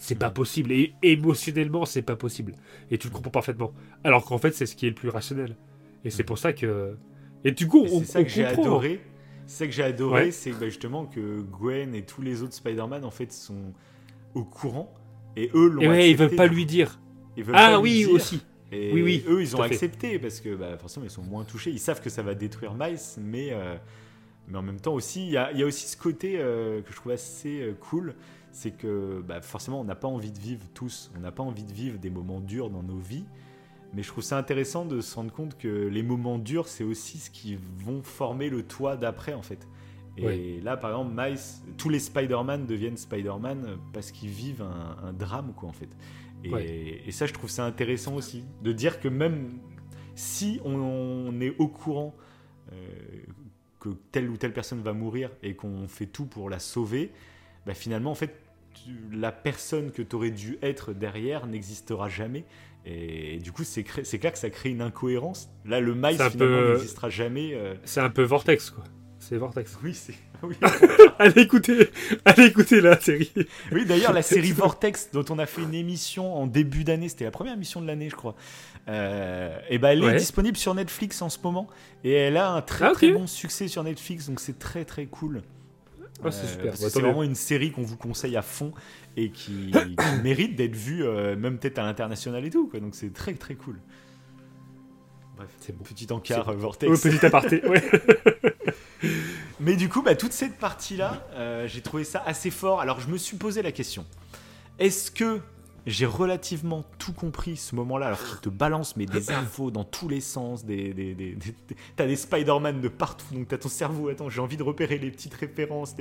C'est pas possible. Et émotionnellement, c'est pas possible. Et tu le comprends parfaitement. Alors qu'en fait, c'est ce qui est le plus rationnel. Et c'est pour ça que... Et du coup, c'est ça que j'ai adoré. Ouais. C'est justement que Gwen et tous les autres Spider-Man, en fait, sont au courant. Et eux l'ont accepté. Ils veulent pas lui dire. Aussi. Et eux, ils ont accepté parce que forcément, ils sont moins touchés. Ils savent que ça va détruire Miles. Mais en même temps aussi, il y a aussi ce côté que je trouve assez cool. C'est que forcément on n'a pas envie de vivre tous, on n'a pas envie de vivre des moments durs dans nos vies, mais je trouve ça intéressant de se rendre compte que les moments durs c'est aussi ce qui vont former le toi d'après en fait. Et là par exemple Miles, tous les Spider-Man deviennent Spider-Man parce qu'ils vivent un drame quoi en fait. Et ça je trouve ça intéressant aussi, de dire que même si on est au courant que telle ou telle personne va mourir et qu'on fait tout pour la sauver, finalement en fait la personne que t'aurais dû être derrière n'existera jamais, et du coup c'est clair que ça crée une incohérence. Là le Miles finalement n'existera jamais. C'est un peu Vortex quoi. c'est Vortex. Oui, c'est... Oui. allez écouter la série. Oui, d'ailleurs, la série Vortex, dont on a fait une émission en début d'année, c'était la première émission de l'année, je crois. Et ben, elle est disponible sur Netflix en ce moment. Et elle a un très très bon succès sur Netflix, donc c'est très très cool. Oh, c'est super. Parce que c'est vraiment une série qu'on vous conseille à fond et qui mérite d'être vue, même peut-être à l'international et tout, quoi. Donc c'est très très cool. Bref, c'est bon. Petit encart, c'est bon. Vortex. Oh, petit aparté, ouais. Mais du coup, bah, toute cette partie-là, j'ai trouvé ça assez fort. Alors, je me suis posé la question. Est-ce que j'ai relativement tout compris ce moment-là, alors qu'ils te balancent mais des infos dans tous les sens, t'as des Spider-Man de partout, donc t'as ton cerveau, attends, j'ai envie de repérer les petites références.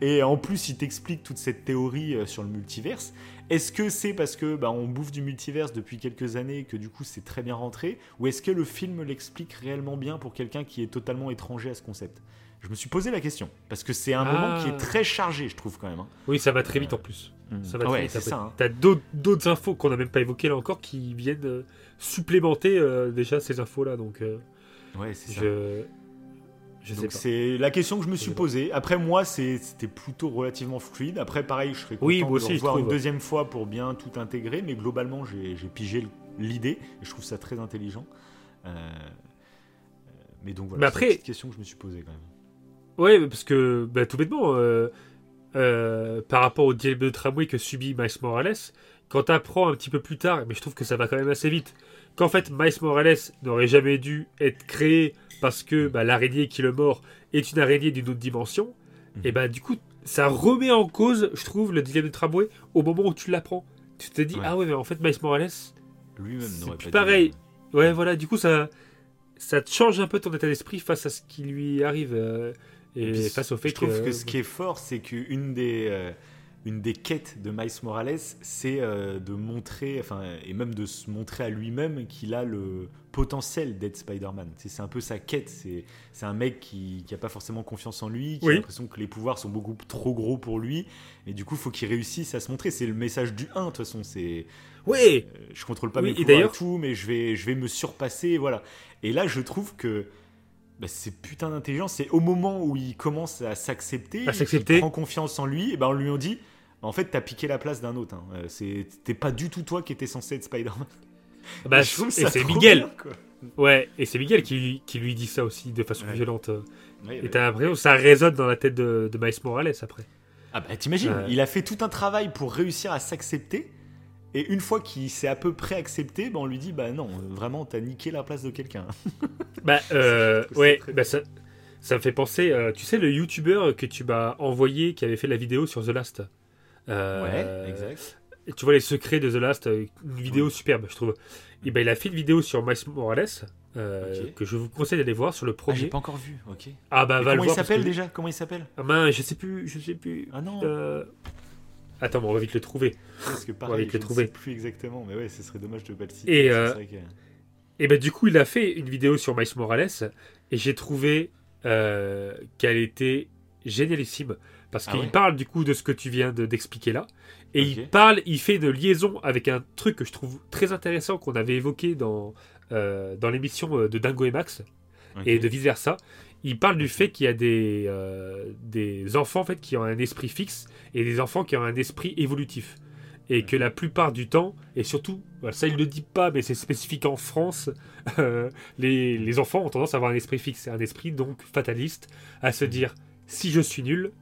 Et en plus, ils t'expliquent toute cette théorie sur le multiverse. Est-ce que c'est parce que bah, on bouffe du multiverse depuis quelques années et que du coup c'est très bien rentré, ou est-ce que le film l'explique réellement bien pour quelqu'un qui est totalement étranger à ce concept ? Je me suis posé la question, parce que c'est un moment qui est très chargé, je trouve, quand même. Hein. Oui, ça va très vite en plus. Ça va très vite. C'est ça, hein. T'as d'autres infos qu'on n'a même pas évoquées là encore qui viennent supplémenter déjà ces infos-là. Donc, c'est ça. Donc c'est la question que je me suis posée. Après moi c'était plutôt relativement fluide. Après pareil, je serais content de revoir une deuxième fois pour bien tout intégrer. Mais globalement j'ai pigé l'idée et je trouve ça très intelligent. Mais donc voilà, mais après, c'est une petite question que je me suis posée quand même. Ouais, parce que bah, tout bêtement par rapport au dilemme de tramway que subit Miles Morales, quand t'apprends un petit peu plus tard, mais je trouve que ça va quand même assez vite, qu'en fait Miles Morales n'aurait jamais dû être créé parce que bah, l'araignée qui le mord est une araignée d'une autre dimension, et bah du coup, ça remet en cause, je trouve, le dilemme de tramway au moment où tu l'apprends. Tu te dis, ah ouais, mais en fait, Miles Morales, lui-même n'aurait pas pareil. Ouais, voilà, du coup, ça te change un peu ton état d'esprit face à ce qui lui arrive et face au fait que... Je trouve que ce qui est fort, c'est qu'une des... Une des quêtes de Miles Morales, c'est de montrer, enfin, et même de se montrer à lui-même qu'il a le potentiel d'être Spider-Man. C'est un peu sa quête. C'est un mec qui n'a pas forcément confiance en lui, qui a l'impression que les pouvoirs sont beaucoup trop gros pour lui. Et du coup, il faut qu'il réussisse à se montrer. C'est le message du 1, de toute façon. C'est, je ne contrôle pas mes pouvoirs et tout, mais je vais me surpasser. Voilà. Et là, je trouve que bah, c'est putain d'intelligence. C'est au moment où il commence à s'accepter, il prend confiance en lui, et ben, on lui a dit... En fait, t'as piqué la place d'un autre. Hein. T'es pas du tout toi qui étais censé être Spider-Man. Bah, je trouve ça et c'est Miguel. Bien, ouais, et c'est Miguel qui lui dit ça aussi de façon violente. Ouais, et t'as l'impression que ça résonne dans la tête de Miles Morales après. Ah bah t'imagines, il a fait tout un travail pour réussir à s'accepter. Et une fois qu'il s'est à peu près accepté, bah, on lui dit bah non, vraiment t'as niqué la place de quelqu'un. Bah ça me fait penser. Tu sais le YouTuber que tu m'as envoyé qui avait fait la vidéo sur The Last. Ouais, exact. Tu vois les secrets de The Last, une vidéo superbe, je trouve. Et ben il a fait une vidéo sur Miles Morales que je vous conseille d'aller voir sur le projet. Ah, j'ai pas encore vu. Ok. Ah bah va le voir. Comment il s'appelle ? Ah ben je sais plus. Ah non. Attends, on va vite le trouver. Parce que pareil, je ne sais plus exactement, mais ouais, ce serait dommage de pas le citer. Et ben du coup il a fait une vidéo sur Miles Morales et j'ai trouvé qu'elle était génialissime. Parce qu'il parle du coup de ce que tu viens d'expliquer là. Et il fait de liaison avec un truc que je trouve très intéressant qu'on avait évoqué dans l'émission de Dingo et Max et de vice versa. Il parle du fait qu'il y a des enfants en fait, qui ont un esprit fixe et des enfants qui ont un esprit évolutif. Et que la plupart du temps, et surtout, ça il ne le dit pas, mais c'est spécifique en France, les enfants ont tendance à avoir un esprit fixe. Un esprit donc fataliste, à se dire si je suis nul,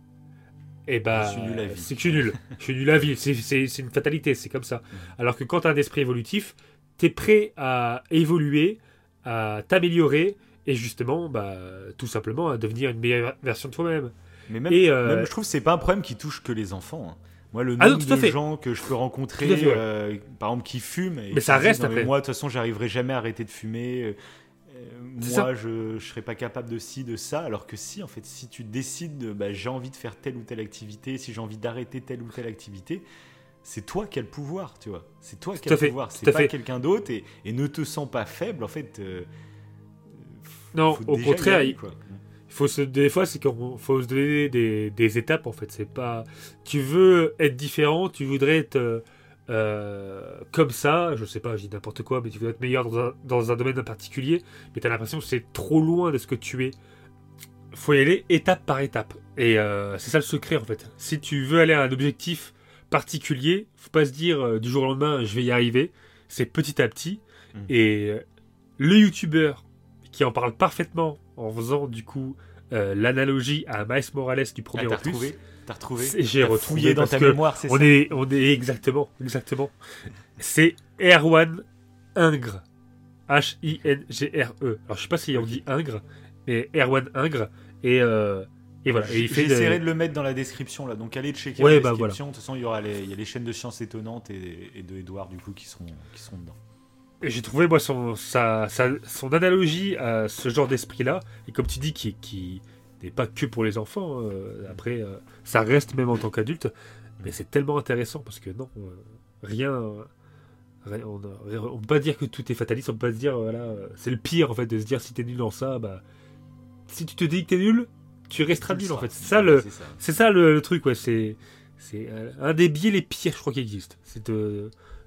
et bah, c'est que je suis nul. Je suis nul à vivre. C'est une fatalité, c'est comme ça. Alors que quand tu as un esprit évolutif, tu es prêt à évoluer, à t'améliorer et justement, bah, tout simplement, à devenir une meilleure version de toi-même. Mais même, je trouve que c'est pas un problème qui touche que les enfants. Hein. Moi, le nombre de gens que je peux rencontrer, par exemple, qui fument, et mais ça reste après. Moi, de toute façon, j'arriverai jamais à arrêter de fumer. Moi, je serais pas capable de ci, de ça, alors que si, en fait, si tu décides de j'ai envie de faire telle ou telle activité, si j'ai envie d'arrêter telle ou telle activité, c'est toi qui as le pouvoir, tu vois. C'est toi qui as le pouvoir, c'est pas quelqu'un d'autre et ne te sens pas faible, en fait. Non, au contraire, des fois, c'est qu'il faut se donner des étapes, en fait. C'est pas. Tu veux être différent, tu voudrais être. Comme ça, je sais pas, je dis n'importe quoi, mais tu veux être meilleur dans un domaine en particulier, mais t'as l'impression que c'est trop loin de ce que tu es. faut y aller étape par étape. Et c'est ça le secret en fait. Si tu veux aller à un objectif particulier, faut pas se dire du jour au lendemain je vais y arriver. C'est petit à petit. Mmh. Et le youtubeur qui en parle parfaitement en faisant du coup l'analogie à Miles Morales du premier opus. T'as retrouvé. J'ai retrouvé dans ta mémoire, c'est ça. On est exactement. C'est Erwan Ingres. H-I-N-G-R-E. Alors je sais pas si on dit Ingres, mais Erwan Ingres. Et voilà. Et j'essaierai de le mettre dans la description là. Donc allez checker la description. Voilà. De toute façon, il y a les chaînes de Science Étonnante et de Edouard du coup qui seront dedans. Et j'ai trouvé moi son analogie à ce genre d'esprit là, et comme tu dis qui n'est pas que pour les enfants. Après, ça reste même en tant qu'adulte, mais c'est tellement intéressant parce que non, rien on peut pas dire que tout est fataliste, on peut pas se dire voilà, c'est le pire en fait de se dire si t'es nul dans ça, bah si tu te dis que t'es nul, tu resteras nul en fait. C'est ça le truc ouais, c'est un des biais les pires je crois qui existent.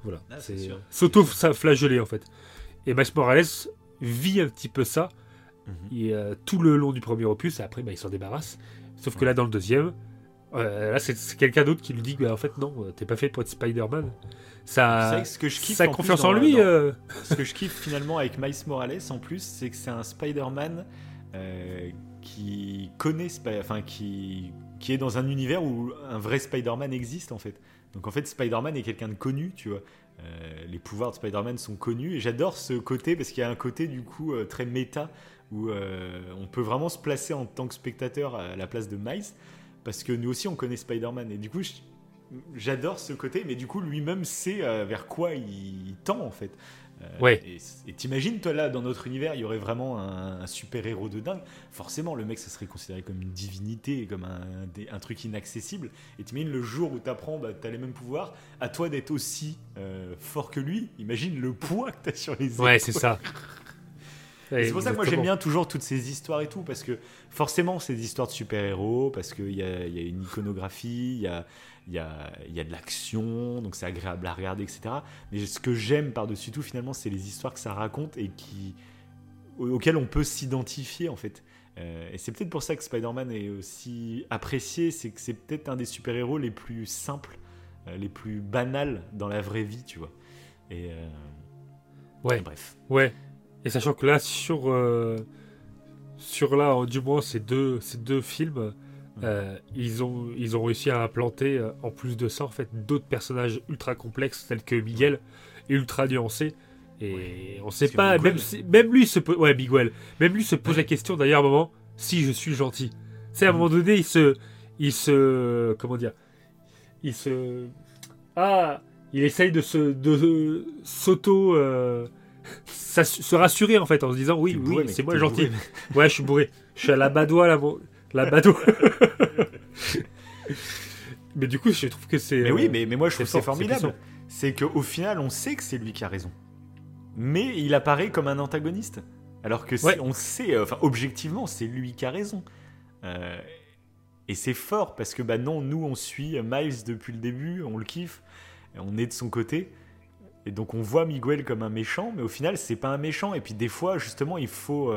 Voilà, ah, c'est s'auto-flageller en fait. Et Miles Morales vit un petit peu ça et, tout le long du premier opus, et après il s'en débarrasse. Sauf que là, dans le deuxième, là c'est quelqu'un d'autre qui lui dit bah, en fait, non, t'es pas fait pour être Spider-Man. Sa confiance en lui. Ce que je kiffe finalement avec Miles Morales en plus, c'est que c'est un Spider-Man qui est dans un univers où un vrai Spider-Man existe en fait. Donc en fait Spider-Man est quelqu'un de connu, tu vois, les pouvoirs de Spider-Man sont connus, et j'adore ce côté parce qu'il y a un côté du coup très méta où on peut vraiment se placer en tant que spectateur à la place de Miles, parce que nous aussi on connaît Spider-Man, et du coup j'adore ce côté, mais du coup lui-même sait vers quoi il tend en fait. Ouais. Et t'imagines toi là dans notre univers il y aurait vraiment un super héros de dingue, forcément le mec ça serait considéré comme une divinité, comme un truc inaccessible, et t'imagines le jour où t'apprends bah, t'as les mêmes pouvoirs, à toi d'être aussi fort que lui, imagine le poids que t'as sur les épaules. Ouais c'est ça. Et c'est pour ça que moi j'aime bien toujours toutes ces histoires et tout, parce que forcément c'est des histoires de super-héros, parce qu'il y a une iconographie, il y a de l'action, donc c'est agréable à regarder, etc. Mais ce que j'aime par-dessus tout finalement, c'est les histoires que ça raconte et auxquelles on peut s'identifier en fait. Et c'est peut-être pour ça que Spider-Man est aussi apprécié, c'est que c'est peut-être un des super-héros les plus simples, les plus banals dans la vraie vie, tu vois. Et ouais. Bref. Ouais. Et sachant que là, sur du moins ces deux films, ils ont réussi à implanter, en plus de ça, en fait, d'autres personnages ultra complexes tels que Miguel et ultra nuancés. Et oui. On sait parce pas, Miguel... même lui se pose, ouais, Miguel, même lui se pose la question d'ailleurs à un moment, si je suis gentil. Tu sais, à un moment donné, il se, comment dire, il essaye de s'auto. Ça se rassurer en fait en se disant oui c'est moi gentil bourré. Ouais je suis bourré, je suis à la Badois mais du coup je trouve que c'est mais moi je trouve c'est formidable, c'est qu'au final on sait que c'est lui qui a raison, mais il apparaît comme un antagoniste alors que on sait, enfin objectivement c'est lui qui a raison, et c'est fort parce que bah non, nous on suit Miles depuis le début, on le kiffe, on est de son côté. Et donc on voit Miguel comme un méchant, mais au final c'est pas un méchant. Et puis des fois justement il faut,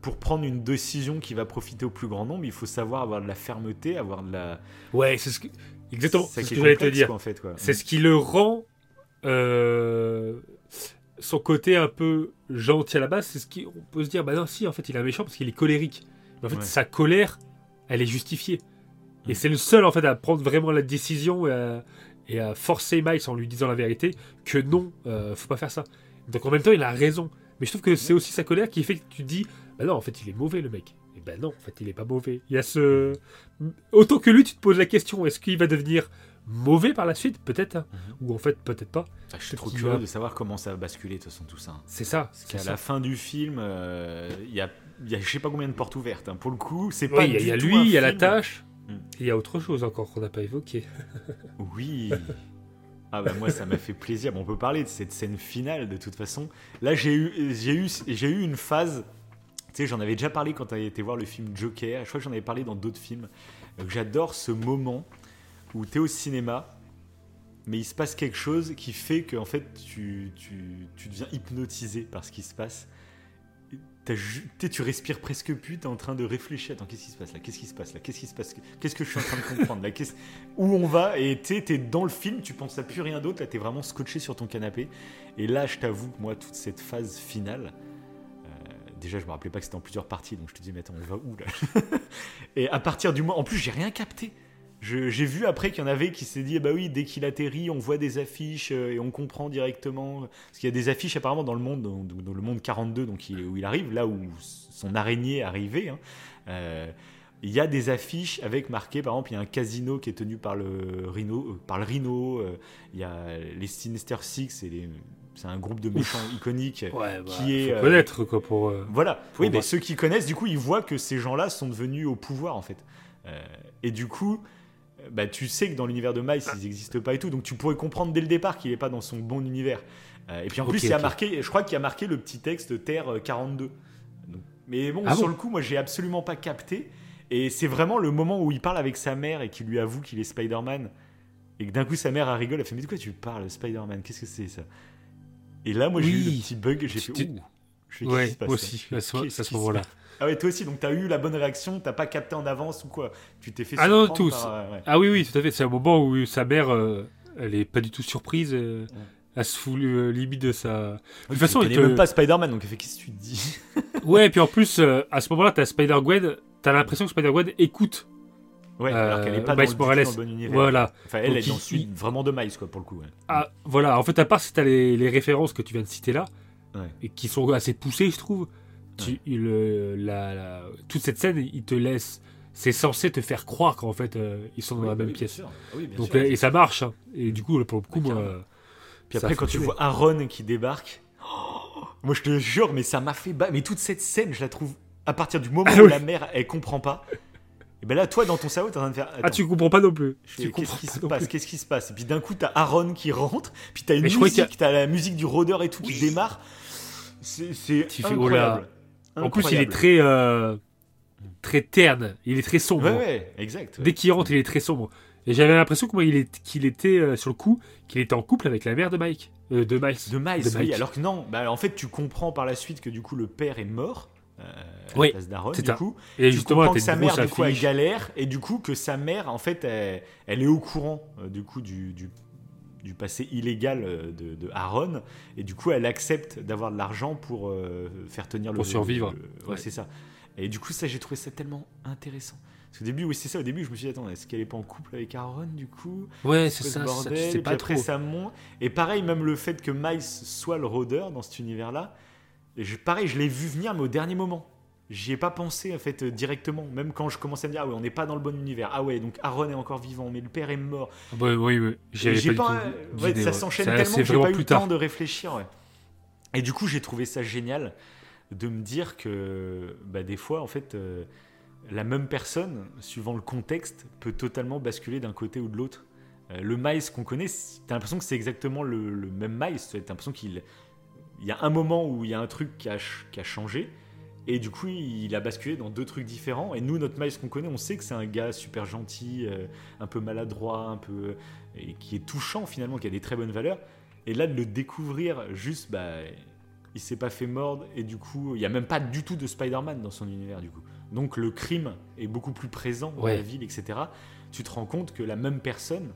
pour prendre une décision qui va profiter au plus grand nombre, il faut savoir avoir de la fermeté, avoir de la... Ouais, c'est ce que... Exactement, c'est ce que j'allais te dire. Quoi, en fait, quoi. C'est ce qui le rend son côté un peu gentil à la base, c'est ce qu'on peut se dire, bah non si en fait il est un méchant parce qu'il est colérique. Mais en fait sa colère, elle est justifiée. Et c'est le seul en fait à prendre vraiment la décision et à forcer Miles en lui disant la vérité que non, faut pas faire ça. Donc en même temps, il a raison. Mais je trouve que c'est aussi sa colère qui fait que tu dis bah non, en fait, il est mauvais le mec. Et bah non, en fait, il est pas mauvais. Il y a ce... Autant que lui, tu te poses la question, est-ce qu'il va devenir mauvais par la suite ? Peut-être. Hein. Ou en fait, peut-être pas. Bah, je suis trop curieux de savoir comment ça va basculer de toute façon tout ça. Hein. C'est ça. Parce qu'à la fin du film, il y a je sais pas combien de portes ouvertes. Hein. Pour le coup, c'est pas du tout un film. Il y a lui, il y a la tâche... Il y a autre chose encore qu'on n'a pas évoqué. Oui. Ah bah moi ça m'a fait plaisir. Bon, on peut parler de cette scène finale de toute façon. Là j'ai eu une phase. Tu sais, j'en avais déjà parlé quand t'avais été voir le film Joker. Je crois que j'en avais parlé dans d'autres films. J'adore ce moment où t'es au cinéma, mais il se passe quelque chose qui fait que en fait tu deviens hypnotisé par ce qui se passe. tu respires presque plus, t'es en train de réfléchir. Attends, qu'est-ce qui se passe là? Qu'est-ce que je suis en train de comprendre là? Où on va? Et t'es dans le film, tu penses à plus rien d'autre. Là, t'es vraiment scotché sur ton canapé. Et là, je t'avoue que moi, toute cette phase finale, déjà, je me rappelais pas que c'était en plusieurs parties, donc je te dis, mais attends, on va où là? Et à partir du moment, en plus, j'ai rien capté. J'ai vu après qu'il y en avait qui s'est dit, eh bah oui, dès qu'il atterrit, on voit des affiches et on comprend directement. Parce qu'il y a des affiches apparemment dans le monde 42, donc où il arrive, là où son araignée est arrivée. Hein. Il y a des affiches avec marqué, par exemple, il y a un casino qui est tenu par le Rhino. Il y a les Sinister Six et les... C'est un groupe de méchants iconiques qui est... connaître, quoi, pour... Voilà. Oui, mais ceux qui connaissent, du coup, ils voient que ces gens-là sont devenus au pouvoir, en fait. Et du coup, bah, tu sais que dans l'univers de Miles, ils n'existent pas et tout. Donc, tu pourrais comprendre dès le départ qu'il n'est pas dans son bon univers. Et puis, en plus, je crois qu'il y a marqué le petit texte Terre 42. Donc, mais bon, sur le coup, moi, je n'ai absolument pas capté. Et c'est vraiment le moment où il parle avec sa mère et qu'il lui avoue qu'il est Spider-Man. Et que d'un coup, sa mère, elle rigole. Elle fait « Mais de quoi tu parles, Spider-Man? Qu'est-ce que c'est, ça ?» Et là, moi, j'ai eu le petit bug et j'ai fait « Ouh !» Je fais « Qu'est-ce qui se passe ?» Moi aussi, à ce moment-là. Ah ouais, toi aussi, donc t'as eu la bonne réaction, t'as pas capté en avance ou quoi? Tu t'es fait surprendre? Ah non, tous. Ah oui, tout à fait. C'est un moment où sa mère, elle est pas du tout surprise. Elle se fout limite de sa... De toute façon, elle est même pas Spider-Man, donc elle fait « Qu'est-ce que tu te dis ?» Ouais, et puis en plus, à ce moment-là, t'as Spider-Gwen, t'as l'impression que Spider-Gwen écoute. Ouais, alors qu'elle est pas dans le bon univers. Voilà. Enfin, elle est ensuite vraiment de Miles, quoi, pour le coup. Ouais. Ah, voilà. En fait, à part si t'as les références que tu viens de citer là, et qui sont assez poussées, je trouve. Toute cette scène, il te laisse. C'est censé te faire croire qu'en fait, ils sont dans la même pièce. Bien sûr. Et ça marche. Hein. Et du coup, pour le coup, moi. Puis après, quand tu vois Aaron qui débarque, moi je te jure, mais ça m'a fait battre. Mais toute cette scène, je la trouve à partir du moment où la mère, elle comprend pas. Et ben là, toi, dans ton cerveau, t'es en train de faire. Attends, tu comprends pas non plus. Qu'est-ce qui se passe? Et puis d'un coup, t'as Aaron qui rentre, puis t'as t'as la musique du rôdeur et tout qui démarre. C'est incroyable. En plus, il est très terne. Il est très sombre. Ouais, exact. Ouais. Dès qu'il rentre, il est très sombre. Et j'avais l'impression qu'il était sur le coup, qu'il était en couple avec la mère de Mike, de Miles. Oui, alors que non. Bah, en fait, tu comprends par la suite que du coup, le père est mort. À la place d'Aaron, du coup, et tu comprends que sa mère du coup elle galère et du coup que sa mère en fait elle est au courant du coup du passé illégal de Aaron et du coup elle accepte d'avoir de l'argent pour faire tenir pour survivre. C'est ça. Et du coup ça j'ai trouvé ça tellement intéressant. Parce qu'au début je me suis dit attends est-ce qu'elle est pas en couple avec Aaron du coup? Ouais c'est ça. Bordel, tu sais pas trop. Après ça monte et pareil même le fait que Miles soit le rôdeur dans cet univers là. Pareil, je l'ai vu venir, mais au dernier moment. J'y ai pas pensé, en fait, directement. Même quand je commençais à me dire, ah ouais, on n'est pas dans le bon univers. Ah ouais, donc Aaron est encore vivant, mais le père est mort. Oui. Ça s'enchaîne tellement que j'ai pas eu le temps de réfléchir. Ouais. Et du coup, j'ai trouvé ça génial de me dire que des fois, en fait, la même personne, suivant le contexte, peut totalement basculer d'un côté ou de l'autre. Le Miles qu'on connaît, t'as l'impression que c'est exactement le même Miles. T'as l'impression qu'il... Il y a un moment où il y a un truc qui a changé et du coup il a basculé dans deux trucs différents et nous notre Miles qu'on connaît on sait que c'est un gars super gentil, un peu maladroit, et qui est touchant finalement, qui a des très bonnes valeurs et là de le découvrir juste il s'est pas fait mordre et du coup il n'y a même pas du tout de Spider-Man dans son univers du coup donc le crime est beaucoup plus présent dans la ville etc. Tu te rends compte que la même personne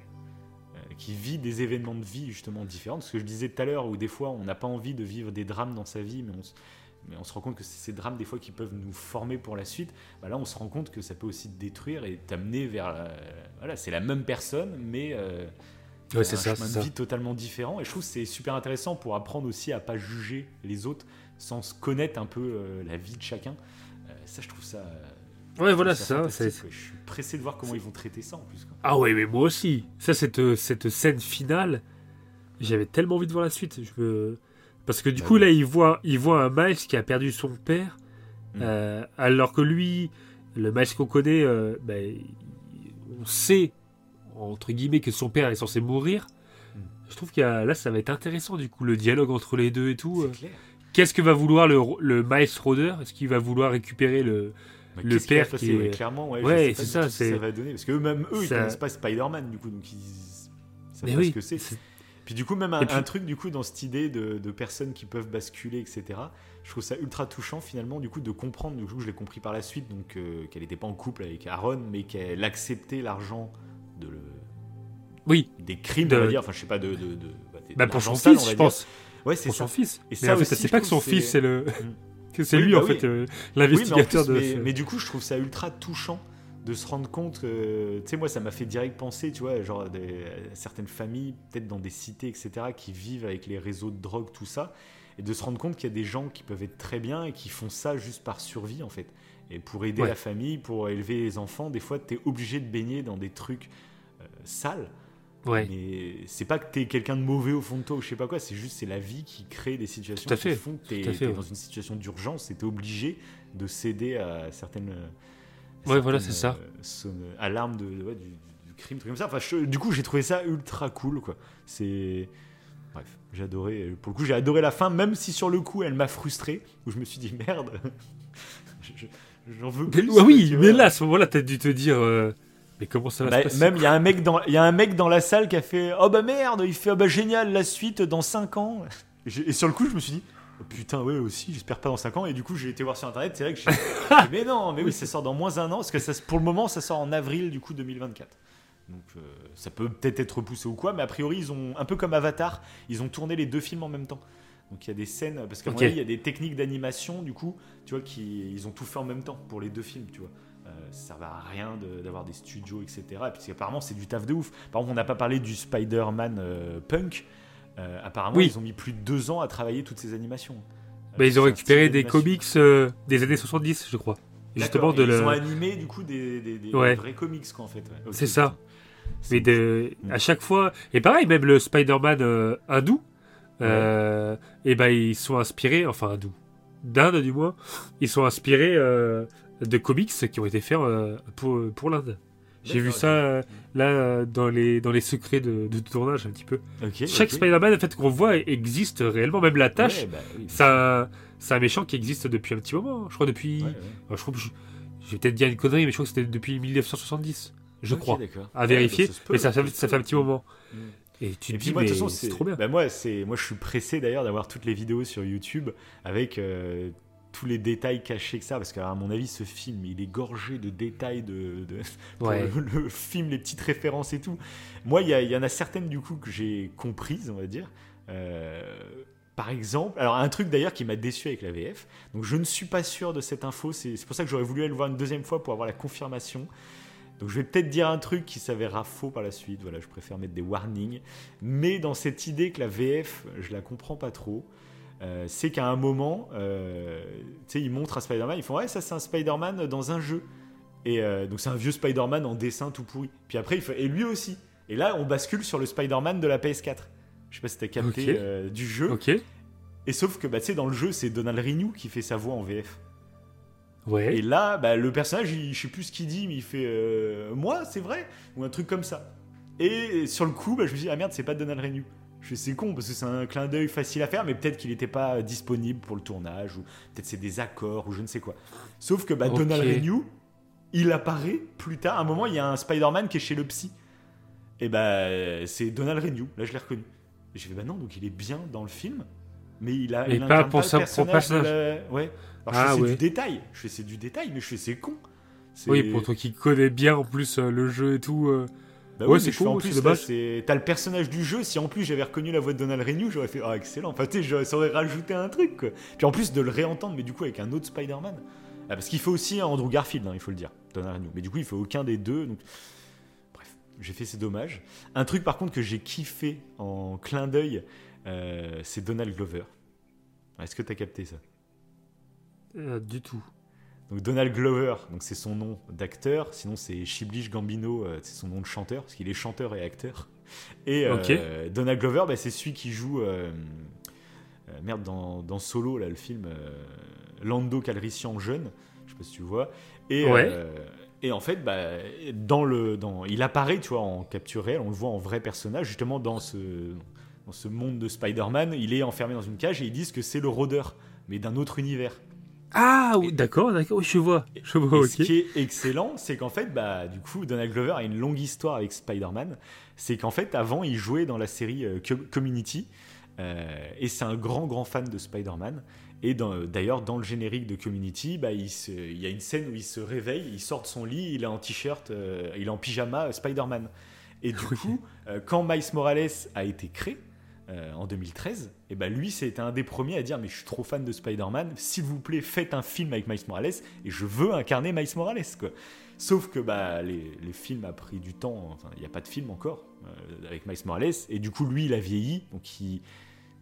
qui vit des événements de vie justement différents. Ce que je disais tout à l'heure, où des fois on n'a pas envie de vivre des drames dans sa vie, mais on se rend compte que c'est ces drames des fois qui peuvent nous former pour la suite. Là, on se rend compte que ça peut aussi te détruire et t'amener vers. C'est la même personne, mais un chemin de vie totalement différent. Et je trouve que c'est super intéressant pour apprendre aussi à pas juger les autres sans se connaître un peu la vie de chacun. Ça, je trouve ça. Je suis pressé de voir comment ils vont traiter ça en plus. Ah ouais, mais moi aussi. Ça, cette scène finale, j'avais tellement envie de voir la suite. Parce que du coup, là, il voit un Miles qui a perdu son père, alors que lui, le Miles qu'on connaît, on sait, entre guillemets, que son père est censé mourir. Je trouve que là, ça va être intéressant, du coup, le dialogue entre les deux et tout. C'est clair. Qu'est-ce que va vouloir le Miles Rôder ? Est-ce qu'il va vouloir récupérer le père qui est... clairement je sais pas c'est ça va donner parce que eux ils connaissent pas Spider-Man du coup donc ils savent pas ce que c'est Puis du coup, même un truc du coup, dans cette idée de personnes qui peuvent basculer, etc., je trouve ça ultra touchant finalement du coup de comprendre, du coup je l'ai compris par la suite, donc qu'elle n'était pas en couple avec Aaron, mais qu'elle acceptait l'argent de le... oui. des crimes, on va dire, enfin je sais pas, pour son fils, je pense. Ouais, c'est pour son fils. Et ça en fait, elle sait pas que son fils, c'est le... c'est lui en fait, l'investigateur de... Mais du coup, je trouve ça ultra touchant de se rendre compte, tu sais, moi ça m'a fait direct penser, tu vois, genre certaines familles, peut-être dans des cités, etc., qui vivent avec les réseaux de drogue, tout ça, et de se rendre compte qu'il y a des gens qui peuvent être très bien et qui font ça juste par survie, en fait. Et pour aider la famille, pour élever les enfants, des fois, t'es obligé de baigner dans des trucs sales. Ouais. Mais c'est pas que t'es quelqu'un de mauvais au fond de toi ou je sais pas quoi, c'est juste c'est la vie qui crée des situations qui font que t'es dans une situation d'urgence et t'es obligé de céder à certaines... ouais, voilà, c'est ça. Alarme du crime, truc comme ça. Enfin, du coup, j'ai trouvé ça ultra cool, quoi. C'est... Bref, j'ai adoré. Pour le coup, j'ai adoré la fin, même si sur le coup, elle m'a frustré, où je me suis dit merde, j'en veux plus. Ouais, oui, mais là, à ce moment-là, t'as dû te dire. Mais comment ça va se passer ? Même, il y a un mec dans la salle qui a fait oh bah merde, il fait oh bah génial, la suite dans 5 ans. Et sur le coup, je me suis dit. Putain, ouais, aussi, j'espère pas dans 5 ans. Et du coup, j'ai été voir sur internet. C'est vrai que mais non, mais oui, ça sort dans moins d'un an. Parce que pour le moment, ça sort en avril du coup 2024. Donc, ça peut peut-être être repoussé ou quoi. Mais a priori, ils ont un peu comme Avatar, ils ont tourné les deux films en même temps. Donc, il y a des scènes. Parce qu'à mon avis, il y a des techniques d'animation du coup, tu vois, ils ont tout fait en même temps pour les deux films, tu vois. Ça ne sert à rien d'avoir des studios, etc. Et puis, apparemment, c'est du taf de ouf. Par exemple, on n'a pas parlé du Spider-Man Punk. Apparemment, ils ont mis plus de 2 ans à travailler toutes ces animations. Bah, ils ont récupéré des comics des années 70, je crois. Justement, ils ont animé du coup des vrais comics, quoi, en fait. Ouais. Okay. C'est ça. Mais à chaque fois, et pareil, même le Spider-Man hindou, et ben ils sont inspirés, enfin hindou, d'Inde du moins, ils sont inspirés de comics qui ont été faits pour l'Inde. J'ai vu ça là dans les secrets de tournage un petit peu. Chaque Spider-Man en fait qu'on voit existe réellement, même la Tâche. C'est un méchant qui existe depuis un petit moment. Je crois depuis. Je crois que je vais peut-être dire une connerie, mais je crois que c'était depuis 1970. Je crois. D'accord. À vérifier. Ça peut, mais ça fait un petit moment. Et tu te dis moi, mais c'est trop bien. Bah moi je suis pressé d'ailleurs d'avoir toutes les vidéos sur YouTube avec. Tous les détails cachés que ça, parce qu'à mon avis, ce film, il est gorgé de détails le film, les petites références et tout. Moi, il y en a certaines, du coup, que j'ai comprises, on va dire. Par exemple, alors un truc d'ailleurs qui m'a déçu avec la VF, donc je ne suis pas sûr de cette info, c'est pour ça que j'aurais voulu aller le voir une deuxième fois pour avoir la confirmation. Donc je vais peut-être dire un truc qui s'avérera faux par la suite, voilà, je préfère mettre des warnings. Mais dans cette idée que la VF, je la comprends pas trop, c'est qu'à un moment, ils montrent un Spider-Man, ils font ouais, ça c'est un Spider-Man dans un jeu. Et donc c'est un vieux Spider-Man en dessin tout pourri. Puis après, il fait et lui aussi. Et là, on bascule sur le Spider-Man de la PS4. Je sais pas si t'as capté du jeu. Okay. Et sauf que bah, tu sais, dans le jeu, c'est Donald Renew qui fait sa voix en VF. Ouais. Et là, bah, le personnage, je sais plus ce qu'il dit, mais il fait moi, c'est vrai, ou un truc comme ça. Et sur le coup, bah, je me dis ah merde, c'est pas Donald Renew. C'est con parce que c'est un clin d'œil facile à faire, mais peut-être qu'il n'était pas disponible pour le tournage, ou peut-être c'est des accords, ou je ne sais quoi. Sauf que Donald Renew, il apparaît plus tard. À un moment, il y a un Spider-Man qui est chez le psy. Et c'est Donald Renew. Là, je l'ai reconnu. Et j'ai fait non, donc il est bien dans le film, mais il pas pour ça, pour personnage. Ouais. Alors, je fais du détail. Mais je fais c'est con. Oui, pour toi qui connais bien en plus le jeu et tout. Bah oui, c'est cool. En plus, t'as le personnage du jeu. Si en plus j'avais reconnu la voix de Donald Renew, j'aurais fait excellent. Enfin, ça aurait rajouté un truc, quoi. Puis en plus de le réentendre, mais du coup avec un autre Spider-Man. Ah, parce qu'il fait aussi Andrew Garfield, il faut le dire, Donald Renew. Mais du coup, il fait aucun des deux. Donc... Bref, j'ai fait, c'est dommage. Un truc par contre que j'ai kiffé en clin d'œil, c'est Donald Glover. Est-ce que t'as capté ça ? Du tout. Donc Donald Glover, donc c'est son nom d'acteur, sinon c'est Childish Gambino, c'est son nom de chanteur, parce qu'il est chanteur et acteur. Et Donald Glover, c'est celui qui joue dans Solo, là, le film Lando Calrissian jeune, je sais pas si tu vois. Et, et en fait, il apparaît, tu vois, en capture réelle, on le voit en vrai personnage, justement dans ce monde de Spider-Man, il est enfermé dans une cage et ils disent que c'est le rôdeur, mais d'un autre univers. Ah, d'accord, je vois. Et ce qui est excellent, c'est qu'en fait, du coup, Donald Glover a une longue histoire avec Spider-Man. C'est qu'en fait, avant, il jouait dans la série Community, et c'est un grand fan de Spider-Man. Et d'ailleurs, dans le générique de Community, il y a une scène où il se réveille, il sort de son lit, il est en t-shirt, il est en pyjama Spider-Man. Et du coup, quand Miles Morales a été créé, en 2013, et lui c'était un des premiers à dire mais je suis trop fan de Spider-Man, s'il vous plaît faites un film avec Miles Morales et je veux incarner Miles Morales quoi. Sauf que les films a pris du temps, il n'y a pas de film encore avec Miles Morales et du coup lui il a vieilli donc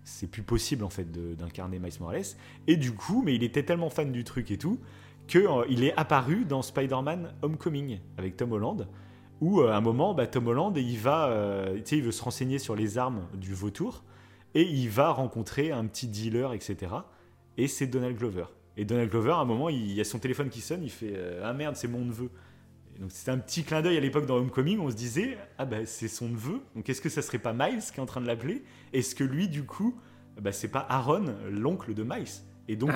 c'est plus possible en fait d'incarner Miles Morales et du coup mais il était tellement fan du truc et tout qu'il est apparu dans Spider-Man Homecoming avec Tom Holland où à un moment, Tom Holland, il veut se renseigner sur les armes du vautour et il va rencontrer un petit dealer, etc. Et c'est Donald Glover. Et Donald Glover, à un moment, il y a son téléphone qui sonne, il fait « Ah merde, c'est mon neveu ». Donc c'était un petit clin d'œil à l'époque dans Homecoming, on se disait « Ah c'est son neveu, donc est-ce que ça serait pas Miles qui est en train de l'appeler ? Est-ce que lui, du coup, c'est pas Aaron, l'oncle de Miles ?» Et donc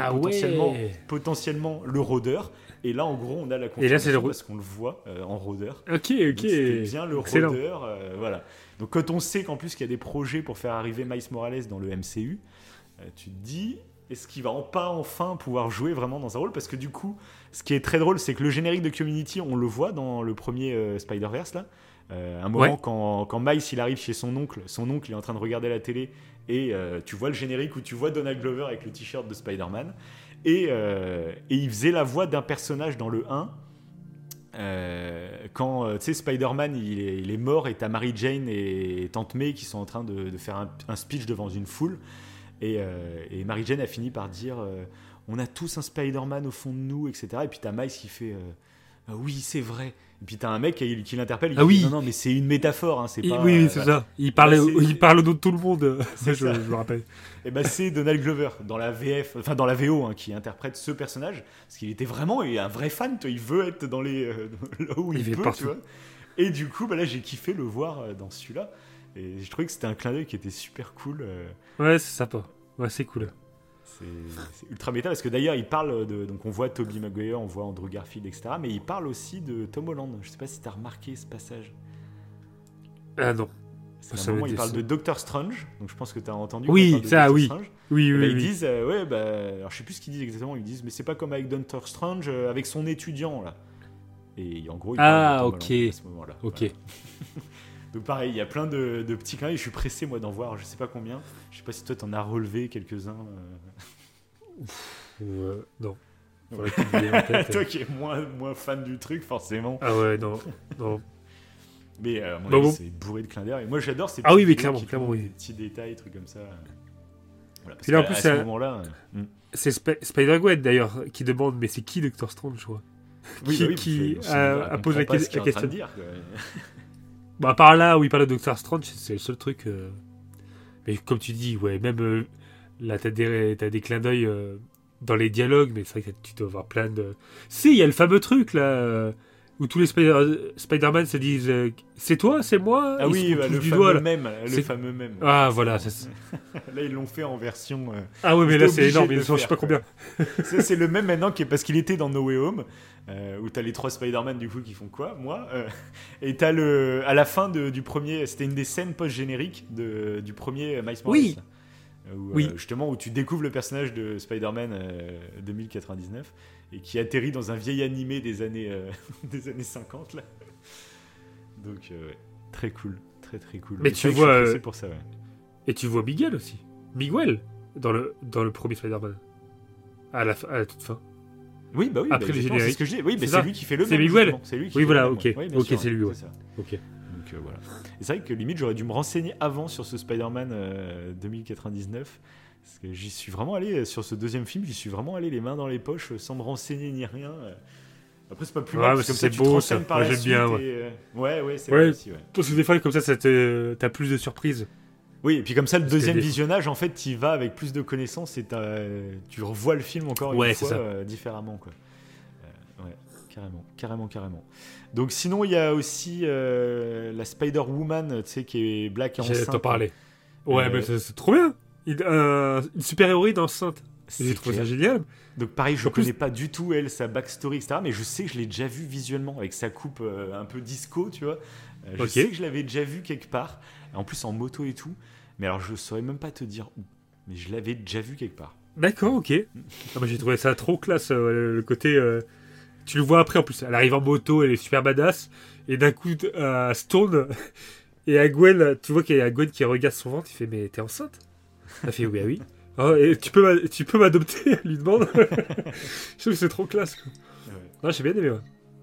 potentiellement le rôdeur. Et là, en gros, on a la confirmation parce qu'on le voit en rôdeur. Ok. Donc, c'était bien le rôdeur. Voilà. Donc, quand on sait qu'en plus qu'il y a des projets pour faire arriver Miles Morales dans le MCU, tu te dis, est-ce qu'il va enfin pouvoir jouer vraiment dans un rôle ? Parce que du coup, ce qui est très drôle, c'est que le générique de Community, on le voit dans le premier Spider-Verse, là. Un moment, quand Miles il arrive chez son oncle il est en train de regarder la télé et tu vois le générique où tu vois Donald Glover avec le t-shirt de Spider-Man et il faisait la voix d'un personnage dans le 1 quand Spider-Man il est mort et t'as Mary Jane et Tante May qui sont en train de faire un speech devant une foule et Mary Jane a fini par dire on a tous un Spider-Man au fond de nous, etc. Et puis t'as Miles qui fait oui c'est vrai. Et puis t'as un mec qui l'interpelle, dit non mais c'est une métaphore, hein, c'est pas. Oui, c'est ça. Il parle au dos de tout le monde. Je le rappelle. Et c'est Donald Glover dans la VF, enfin dans la VO, hein, qui interprète ce personnage parce qu'il était vraiment un vrai fan. Il veut être dans les là où il peut, tu vois. Et du coup, là j'ai kiffé le voir dans celui-là. Et je trouvais que c'était un clin d'œil qui était super cool. Ouais, c'est sympa. Ouais, c'est cool. C'est ultra méta parce que d'ailleurs il parle donc on voit Tobey Maguire, on voit Andrew Garfield, etc. Mais il parle aussi de Tom Holland. Je sais pas si t'as remarqué ce passage. Ah non. Parce qu'à un moment il parle de Doctor Strange, donc je pense que t'as entendu. Oui, ça, oui. Oui. Ils disent, alors je sais plus ce qu'ils disent exactement. Ils disent, mais c'est pas comme avec Doctor Strange, avec son étudiant là. Et en gros, il parle de Tom Holland à ce moment-là. Ok. Voilà. Donc pareil, il y a plein de petits clins d'œil. Je suis pressé moi d'en voir, je sais pas combien. Je sais pas si toi t'en as relevé quelques-uns. Non. Ouais. Toi qui es moins fan du truc forcément. Ah ouais, non. Mais c'est bourré de clins d'œil. Et moi j'adore ces petits, mais clairement, oui. Petits détails, trucs comme ça. Voilà, parce là, en plus, à ce moment-là... C'est Spider-Gwen d'ailleurs qui demande, mais c'est qui Doctor Strange, je crois. Qui pose la question. En train de dire, quoi. À part là où il parle de Doctor Strange, c'est le seul truc. Mais comme tu dis, même là, t'as des clins d'œil dans les dialogues, mais c'est vrai que tu dois avoir plein de. Si, il y a le fameux truc là où tous les Spider-Man se disent c'est toi, c'est moi. Ah oui, le fameux mème. Ah voilà. Là, ils l'ont fait en version. Ah oui, mais là, c'est énorme, je sais pas combien. C'est le mème maintenant parce qu'il était dans No Way Home. Où t'as les trois Spider-Man du coup qui font quoi moi et t'as à la fin du premier, c'était une des scènes post-générique du premier Miles Morales justement où tu découvres le personnage de Spider-Man 2099 et qui atterrit dans un vieil animé des années 50 là. Donc très cool, très cool. Mais tu vois pour ça, et tu vois Miguel aussi, Miguel dans le premier Spider-Man à la toute fin. Oui, après le générique. C'est ce que je dis. Oui, c'est lui qui fait le même. C'est Miguel. C'est lui qui fait le même. Oui, voilà, ok. C'est lui, ouais. C'est ça. Ok. Donc, voilà. Et c'est vrai que limite, j'aurais dû me renseigner avant sur ce Spider-Man 2099. Parce que j'y suis vraiment allé sur ce deuxième film, j'y suis vraiment allé les mains dans les poches sans me renseigner ni rien. Après, c'est pas plus mal parce que c'est beau, ça. Moi, j'aime bien. Ouais, c'est vrai aussi. Parce que des fois, comme ça t'as plus de surprises. Oui, et puis comme ça, le deuxième visionnage, en fait, tu y vas avec plus de connaissances et tu revois le film encore une fois différemment, quoi. Carrément. Donc sinon, il y a aussi la Spider-Woman, tu sais, qui est black et enceinte. J'allais t'en parler. Ouais, mais c'est trop bien. Une super-héroïne enceinte. J'ai trouvé ça génial. Donc pareil, je ne connais pas du tout sa backstory, etc. Mais je sais que je l'ai déjà vu visuellement avec sa coupe un peu disco, tu vois. Je sais que je l'avais déjà vu quelque part. En plus en moto et tout. Mais alors je ne saurais même pas te dire où. Mais je l'avais déjà vu quelque part. D'accord, ok. Ah bah, j'ai trouvé ça trop classe, le côté... tu le vois après, en plus, elle arrive en moto, elle est super badass. Et d'un coup, se tourne. Et à Gwen, tu vois qu'il y a Gwen qui regarde son ventre. Il fait, mais t'es enceinte? Elle fait, oui, ah oui. Oh, et tu peux m'adopter, elle lui demande. Je trouve que c'est trop classe. Quoi. Ouais. Non, j'ai bien aimé. Ouais.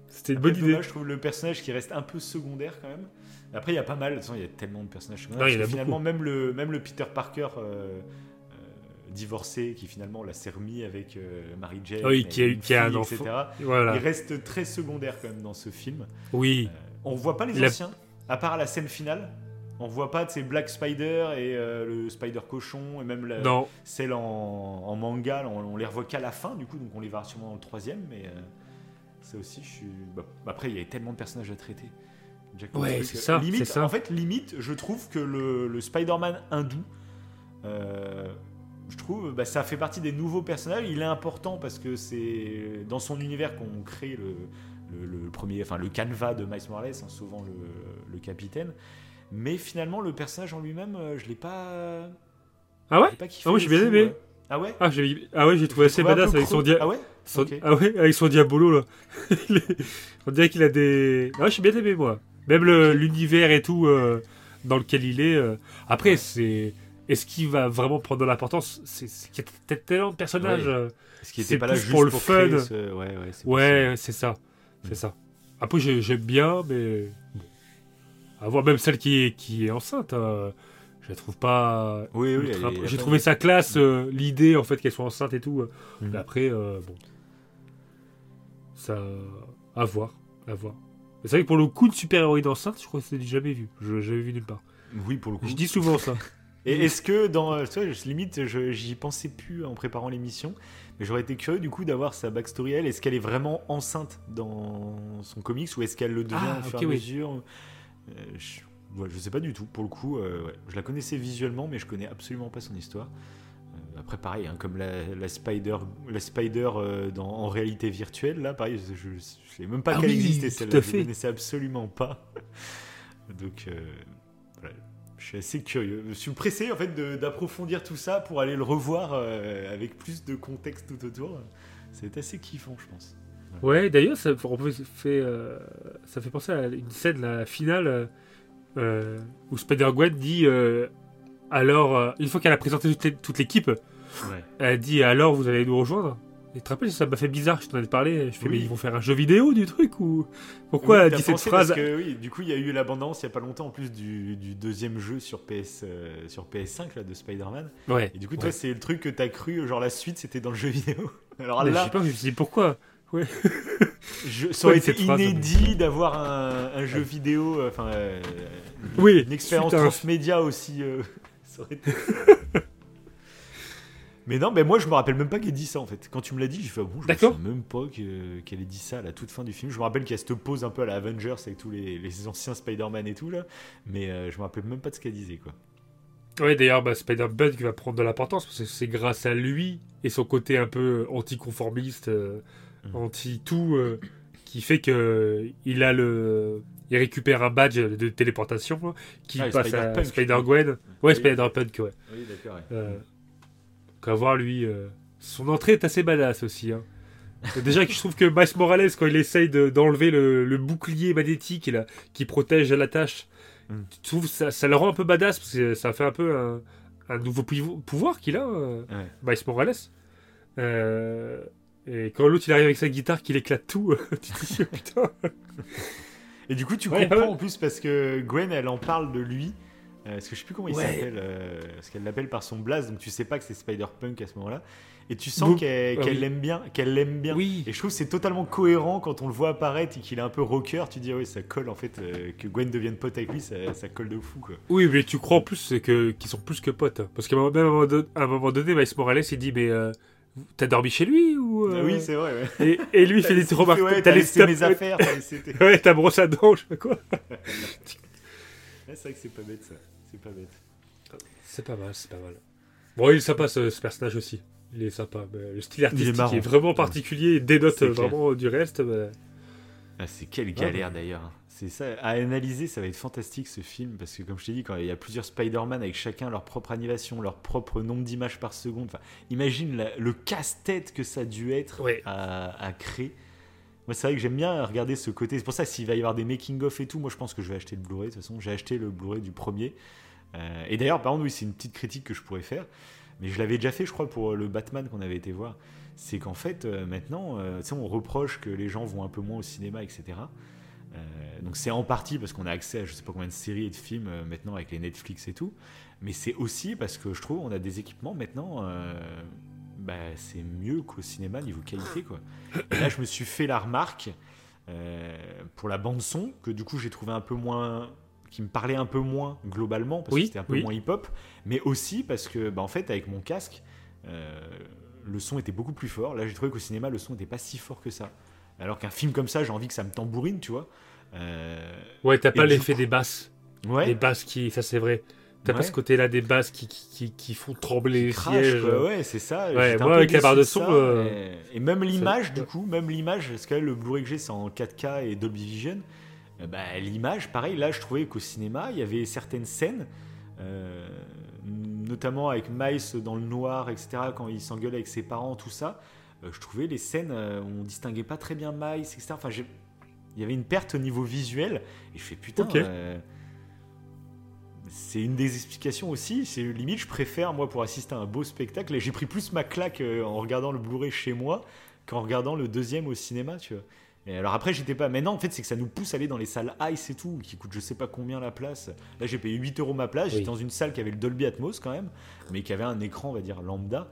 C'était une bonne idée. Dommage, je trouve le personnage qui reste un peu secondaire quand même. Après, il y a pas mal. De toute façon, il y a tellement de personnages secondaires. Non, finalement, même le Peter Parker divorcé, qui finalement la s'est remis avec Mary Jane, oui, qui a un enfant, etc. Voilà. Il reste très secondaire quand même dans ce film. Oui. On voit pas les anciens, à part la scène finale. On voit pas ces Black Spider et le Spider Cochon et même celle en manga, on les revoit qu'à la fin du coup, donc on les verra sûrement dans le troisième. Mais ça aussi, après il y a tellement de personnages à traiter. Ouais, c'est ça. En fait, limite, je trouve que le Spider-Man hindou, je trouve, ça fait partie des nouveaux personnages. Il est important parce que c'est dans son univers qu'on crée le premier, enfin le canevas de Miles Morales en sauvant le capitaine. Mais finalement, le personnage en lui-même, je l'ai pas. Ah ouais? Je l'ai pas kiffé. Ah ouais, j'ai bien aimé. Ah ouais? Ah ouais, j'ai trouvé assez badass avec son diabolo. Ah ouais? Ah ouais, avec son diabolo là. On dirait qu'il a des. Ah ouais, j'ai bien aimé moi. Même l'univers et tout dans lequel il est. Après, ouais. Est-ce qu'il va vraiment prendre de l'importance? C'est qu'il y a tellement de personnages. Ouais. Est-ce qu'il était pas là juste pour le fun? Ouais, c'est ça. C'est ça. Après, j'aime bien, mais. À voir même celle qui est enceinte, je la trouve pas. Oui, ultra... J'ai trouvé sa classe, l'idée en fait qu'elle soit enceinte et tout. Mais après, bon, ça, à voir. Mais c'est vrai que pour le coup de super-héroïne enceinte, je crois que c'était jamais vu. Je l'ai jamais vu nulle part. Oui, pour le coup. Je dis souvent ça. Et est-ce que dans, tu vois, limite, j'y pensais plus en préparant l'émission, mais j'aurais été curieux du coup d'avoir sa backstory. Elle, est-ce qu'elle est vraiment enceinte dans son comics ou est-ce qu'elle le devient au fur et à mesure? Je sais pas du tout pour le coup, je la connaissais visuellement mais je connais absolument pas son histoire. Après pareil, hein, comme la Spider en réalité virtuelle là, pareil, je sais même pas qu'elle existait celle-là, je connaissais absolument pas. Donc voilà, je suis assez curieux, je suis pressé en fait d'approfondir tout ça pour aller le revoir avec plus de contexte tout autour. C'est assez kiffant, je pense. Ouais, d'ailleurs, ça fait penser à une scène, la finale, où Spider-Gwen dit une fois qu'elle a présenté toute l'équipe, elle dit alors vous allez nous rejoindre. Et tu te rappelles, ça m'a fait bizarre, je t'en ai parlé. Je fais, mais ils vont faire un jeu vidéo du truc ou pourquoi elle dit cette phrase? Parce que, du coup, il y a eu l'abondance il n'y a pas longtemps en plus du deuxième jeu sur PS5 là, de Spider-Man. Ouais. Et du coup, toi, c'est le truc que t'as cru, genre la suite c'était dans le jeu vidéo. Alors là, je sais pas, je me suis dit pourquoi. Ouais. Ça aurait été inédit d'avoir un jeu vidéo, une expérience transmédia aussi. Ça aurait été... Mais non, moi je me rappelle même pas qu'elle dit ça en fait. Quand tu me l'as dit, j'ai fait je me souviens même pas qu'elle ait dit ça à la toute fin du film. Je me rappelle qu'il y a cette pause un peu à la Avengers avec tous les anciens Spider-Man et tout là, mais je me rappelle même pas de ce qu'elle disait quoi. Ouais, d'ailleurs, Spider-Man qui va prendre de l'importance parce que c'est grâce à lui et son côté un peu anticonformiste. Anti-tout qui fait que il récupère un badge de téléportation là, qui passe à Spider-Gwen. Ouais, Spider-Punk, ouais. Oui, d'accord. Ouais. Qu'à voir lui, son entrée est assez badass aussi. Hein. Déjà que je trouve que Miles Morales, quand il essaye d'enlever le bouclier magnétique là, qui protège la tâche, tu trouves ça le rend un peu badass parce que ça fait un peu un nouveau pouvoir qu'il a, Miles Morales. Et quand l'autre il arrive avec sa guitare qu'il éclate tout, tu te dis putain. Et du coup tu comprends en plus parce que Gwen elle en parle de lui, parce que je sais plus comment il s'appelle, parce qu'elle l'appelle par son blaze, donc tu sais pas que c'est Spider-Punk à ce moment-là. Et tu sens qu'elle l'aime bien, Oui. Et je trouve que c'est totalement cohérent quand on le voit apparaître et qu'il est un peu rocker. Tu dis, ça colle en fait, que Gwen devienne pote avec lui, ça colle de fou quoi. Oui, mais tu crois en plus qu'ils sont plus que potes. Parce qu'à un moment donné, Miles Morales il dit, mais t'as dormi chez lui ou Oui, c'est vrai. Ouais. Et lui, il fait des remarques. T'as laissé mes affaires. Ouais, t'as brossé à dents, je sais pas quoi. C'est vrai que c'est pas bête ça. C'est pas mal. Bon, il est sympa ce personnage aussi. Il est sympa. Mais le style artistique est vraiment particulier et dénote vraiment du reste. Mais... Ah, c'est quelle galère d'ailleurs. C'est ça. À analyser, ça va être fantastique ce film, parce que comme je t'ai dit, quand il y a plusieurs Spider-Man avec chacun leur propre animation, leur propre nombre d'images par seconde, enfin, imagine le casse-tête que ça a dû être à créer. Moi, c'est vrai que j'aime bien regarder ce côté. C'est pour ça, s'il va y avoir des making-of et tout, moi je pense que je vais acheter le Blu-ray. De toute façon, j'ai acheté le Blu-ray du premier. Et d'ailleurs, par contre, oui, c'est une petite critique que je pourrais faire, mais je l'avais déjà fait, je crois, pour le Batman qu'on avait été voir. C'est qu'en fait, maintenant, tu sais, on reproche que les gens vont un peu moins au cinéma, etc. Donc c'est en partie parce qu'on a accès à je sais pas combien de séries et de films maintenant avec les Netflix et tout, mais c'est aussi parce que je trouve on a des équipements maintenant, c'est mieux qu'au cinéma niveau qualité, quoi. Et là je me suis fait la remarque pour la bande son, que du coup j'ai trouvé un peu moins, qui me parlait un peu moins globalement, parce que c'était un peu moins hip-hop, mais aussi parce que en fait avec mon casque le son était beaucoup plus fort. Là j'ai trouvé qu'au cinéma le son n'était pas si fort que ça. Alors qu'un film comme ça, j'ai envie que ça me tambourine, tu vois. Ouais, t'as pas l'effet des basses. Ouais. Des basses qui, ça c'est vrai. T'as pas ce côté-là des basses qui font trembler les sièges. Ouais, c'est ça. Ouais, moi avec la barre de son. Et même l'image, du coup, parce que le Blu-ray que j'ai, c'est en 4K et Dolby Vision. L'image, pareil, là, je trouvais qu'au cinéma, il y avait certaines scènes, notamment avec Miles dans le noir, etc., quand il s'engueule avec ses parents, tout ça. Je trouvais les scènes où on distinguait pas très bien Miles, etc. Enfin, il y avait une perte au niveau visuel. Et je fais putain. C'est une des explications aussi. C'est limite, je préfère moi pour assister à un beau spectacle. Et j'ai pris plus ma claque en regardant le Blu-ray chez moi qu'en regardant le deuxième au cinéma, tu vois. Et alors après, j'étais pas. Maintenant, en fait, c'est que ça nous pousse à aller dans les salles ICE et tout, qui coûtent je sais pas combien la place. Là, j'ai payé 8 euros ma place. J'étais dans une salle qui avait le Dolby Atmos quand même, mais qui avait un écran, on va dire lambda.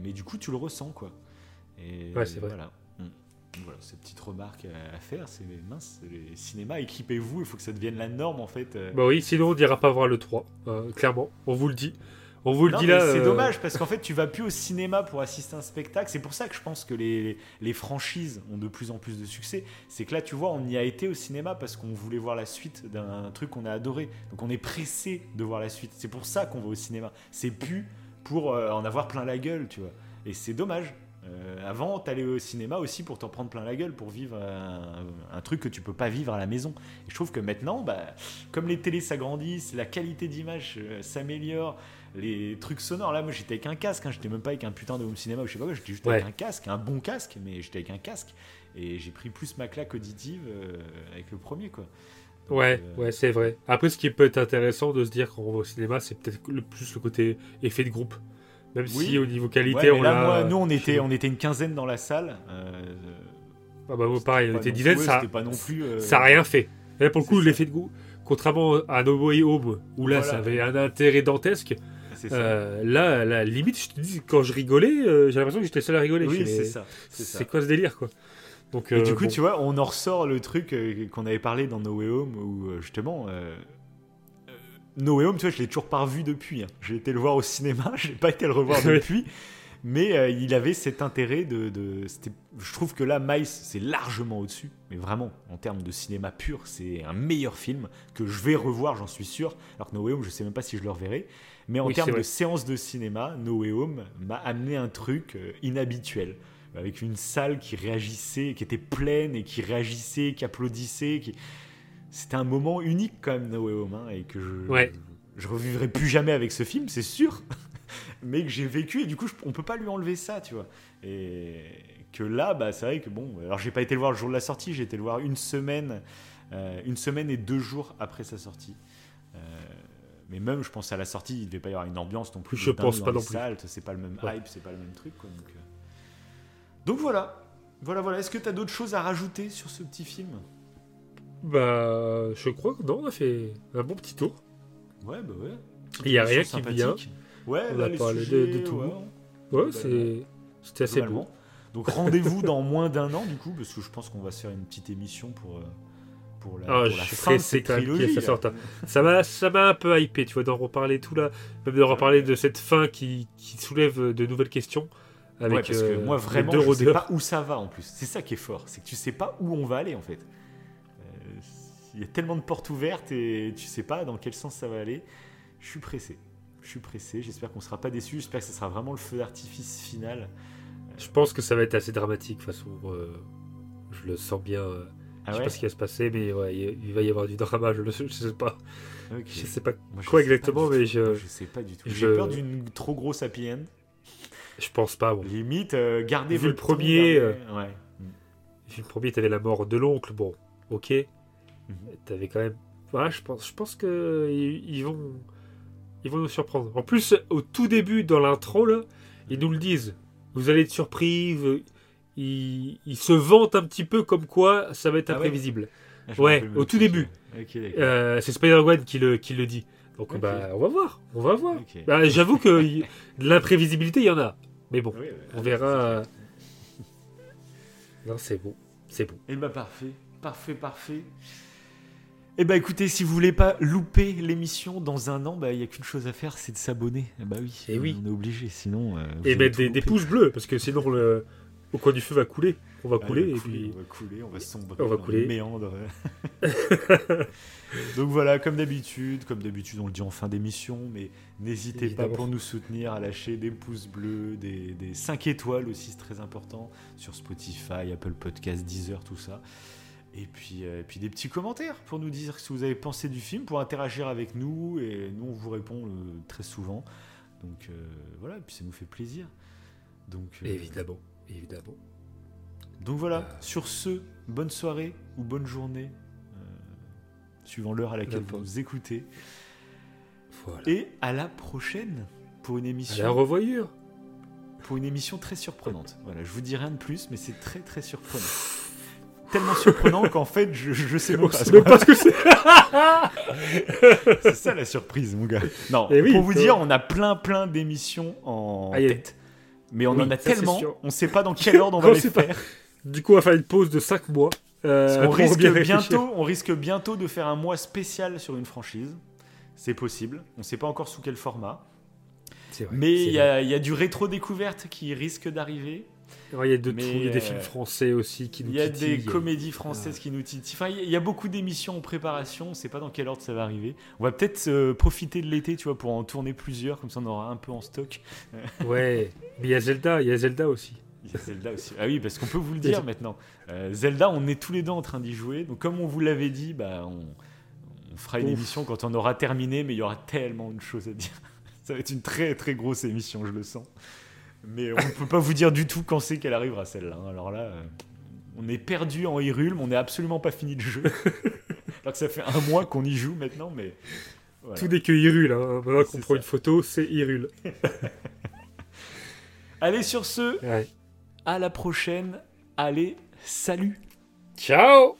Mais du coup, tu le ressens, quoi. Et c'est vrai. Voilà, cette petite remarque à faire, c'est mince, les cinémas, équipez-vous, il faut que ça devienne la norme, en fait. Bah oui, sinon on dira pas voir le 3, clairement, on vous le dit. On vous le dit là. C'est dommage, parce qu'en fait, tu vas plus au cinéma pour assister à un spectacle. C'est pour ça que je pense que les franchises ont de plus en plus de succès. C'est que là, tu vois, on y a été au cinéma parce qu'on voulait voir la suite d'un truc qu'on a adoré. Donc on est pressé de voir la suite. C'est pour ça qu'on va au cinéma. C'est plus pour en avoir plein la gueule, tu vois. Et c'est dommage. Avant, t'allais au cinéma aussi pour t'en prendre plein la gueule, pour vivre un truc que tu peux pas vivre à la maison. Et je trouve que maintenant, comme les télés s'agrandissent, la qualité d'image s'améliore, les trucs sonores. Là, moi, j'étais avec un casque. J'étais même pas avec un putain de home cinéma ou je sais pas quoi. J'étais juste avec un casque, un bon casque, mais j'étais avec un casque. Et j'ai pris plus ma claque auditive avec le premier, quoi. Ouais, c'est vrai. Après, ce qui peut être intéressant de se dire quand on va au cinéma, c'est peut-être plus le côté effet de groupe. Même si au niveau qualité, on là, moi, nous, on était une quinzaine dans la salle. Pareil, on était dizaines, ça n'a rien fait. Et là, pour le coup, l'effet de groupe, contrairement à No Way Home, où là, ça avait un intérêt dantesque, là, la limite, je te dis, quand je rigolais, j'ai l'impression que j'étais seul à rigoler. Oui, c'est ça. C'est quoi ce délire, quoi? Donc, et du coup, tu vois, on en ressort le truc qu'on avait parlé dans No Way Home, où justement, No Way Home, tu vois, je l'ai toujours pas revu depuis. J'ai été le voir au cinéma, j'ai pas été le revoir depuis, mais il avait cet intérêt je trouve que là, Miles, c'est largement au-dessus, mais vraiment, en termes de cinéma pur, c'est un meilleur film que je vais revoir, j'en suis sûr, alors que No Way Home, je sais même pas si je le reverrai, mais en termes de séance de cinéma, No Way Home m'a amené un truc inhabituel. Avec une salle qui réagissait, qui était pleine et qui réagissait, qui applaudissait. C'était un moment unique quand même, No Way Home, et que je revivrai plus jamais avec ce film, c'est sûr, mais que j'ai vécu et du coup on peut pas lui enlever ça, tu vois. Et que là, c'est vrai que alors j'ai pas été le voir le jour de la sortie, j'ai été le voir une semaine et 2 jours après sa sortie. Mais même, je pense à la sortie, il devait pas y avoir une ambiance non plus. Je pense pas non plus. C'est pas le même hype, c'est pas le même truc, quoi. Donc voilà. Est-ce que tu as d'autres choses à rajouter sur ce petit film ? Je crois que non, on a fait un bon petit tour. Ouais. Il n'y a rien qui vient. On a parlé de tout. C'était assez bon. Donc rendez-vous dans moins d'un an, du coup, parce que je pense qu'on va se faire une petite émission pour la fin de cette trilogie. Ça m'a un peu hypé, tu vois, d'en reparler tout là, même d'en reparler de cette fin qui soulève de nouvelles questions. Parce que moi vraiment je sais pas où ça va en plus, c'est ça qui est fort, c'est que tu sais pas où on va aller en fait. Il y a tellement de portes ouvertes et tu sais pas dans quel sens ça va aller. Je suis pressé. je suis pressé, j'espère qu'on ne sera pas déçus, j'espère que ce sera vraiment le feu d'artifice final. Je pense que ça va être assez dramatique, de toute façon, je le sens bien, je sais pas ce qui va se passer, mais ouais, il va y avoir du drama, je sais pas. Okay. Je sais pas quoi exactement, mais je sais pas du tout. J'ai peur d'une trop grosse happy end. Je pense pas. Bon. Limite, gardez vu votre le premier. Ouais. Vu le premier, t'avais la mort de l'oncle. Bon, ok. Mm-hmm. T'avais quand même. Voilà, je pense que ils vont nous surprendre. En plus, au tout début dans l'intro, là, ils nous le disent. Vous allez être surpris. Ils se vantent un petit peu comme quoi ça va être imprévisible. Ouais, au tout début. Okay, c'est Spider-Gwen qui le dit. Donc okay. on va voir. Okay. Bah, j'avoue que de l'imprévisibilité, il y en a. Mais bon, oui, on verra. C'est non, c'est bon. Et bah parfait. Et bah écoutez, si vous voulez pas louper l'émission dans un an, bah il y a qu'une chose à faire, c'est de s'abonner. Bah oui. Et oui. On est obligé, sinon. Et bah des pouces bleus, parce que sinon le. Au coin du feu va couler. On va couler, on va sombrer dans le méandre. Donc voilà, comme d'habitude, on le dit en fin d'émission, mais n'hésitez évidemment pas pour nous soutenir à lâcher des pouces bleus, des 5 étoiles aussi, c'est très important, sur Spotify, Apple Podcasts, Deezer, tout ça. Et puis des petits commentaires pour nous dire ce que vous avez pensé du film, pour interagir avec nous, et nous on vous répond très souvent. Donc voilà, et puis ça nous fait plaisir. Donc, Évidemment. Donc voilà, sur ce, bonne soirée ou bonne journée, suivant l'heure à laquelle vous écoutez. Voilà. Et à la prochaine pour une émission. À la revoyure. Pour une émission très surprenante. Voilà, je vous dis rien de plus, mais c'est très très surprenant. Tellement surprenant qu'en fait, je sais même pas ce que c'est. C'est ça la surprise, mon gars. Non, oui, pour vous dire, on a plein d'émissions en tête. Mais on en a tellement, on ne sait pas dans quelle ordre on va les faire. Du coup, on va faire une pause de 5 mois. On risque bientôt de faire un mois spécial sur une franchise. C'est possible. On ne sait pas encore sous quel format. C'est vrai, mais il y a du rétro-découverte qui risque d'arriver. Il y a des films français aussi qui nous titillent. Il y a des comédies françaises qui nous titillent. Enfin, il y a beaucoup d'émissions en préparation. On ne sait pas dans quel ordre ça va arriver. On va peut-être profiter de l'été, tu vois, pour en tourner plusieurs. Comme ça, on aura un peu en stock. Ouais. Mais il y a Zelda aussi. Ah oui, parce qu'on peut vous le dire maintenant. Zelda, on est tous les deux en train d'y jouer. Donc, comme on vous l'avait dit, bah, on fera une émission quand on aura terminé. Mais il y aura tellement de choses à dire. Ça va être une très, très grosse émission, je le sens. Mais on ne peut pas vous dire du tout quand c'est qu'elle arrivera, celle-là. Alors là, on est perdu en Hyrule, mais on n'est absolument pas fini le jeu. Alors que ça fait un mois qu'on y joue maintenant, mais... Voilà. Tout dès que Hyrule, maintenant qu'on prend une photo, c'est Hyrule. Allez, sur ce, à la prochaine. Allez, salut. Ciao.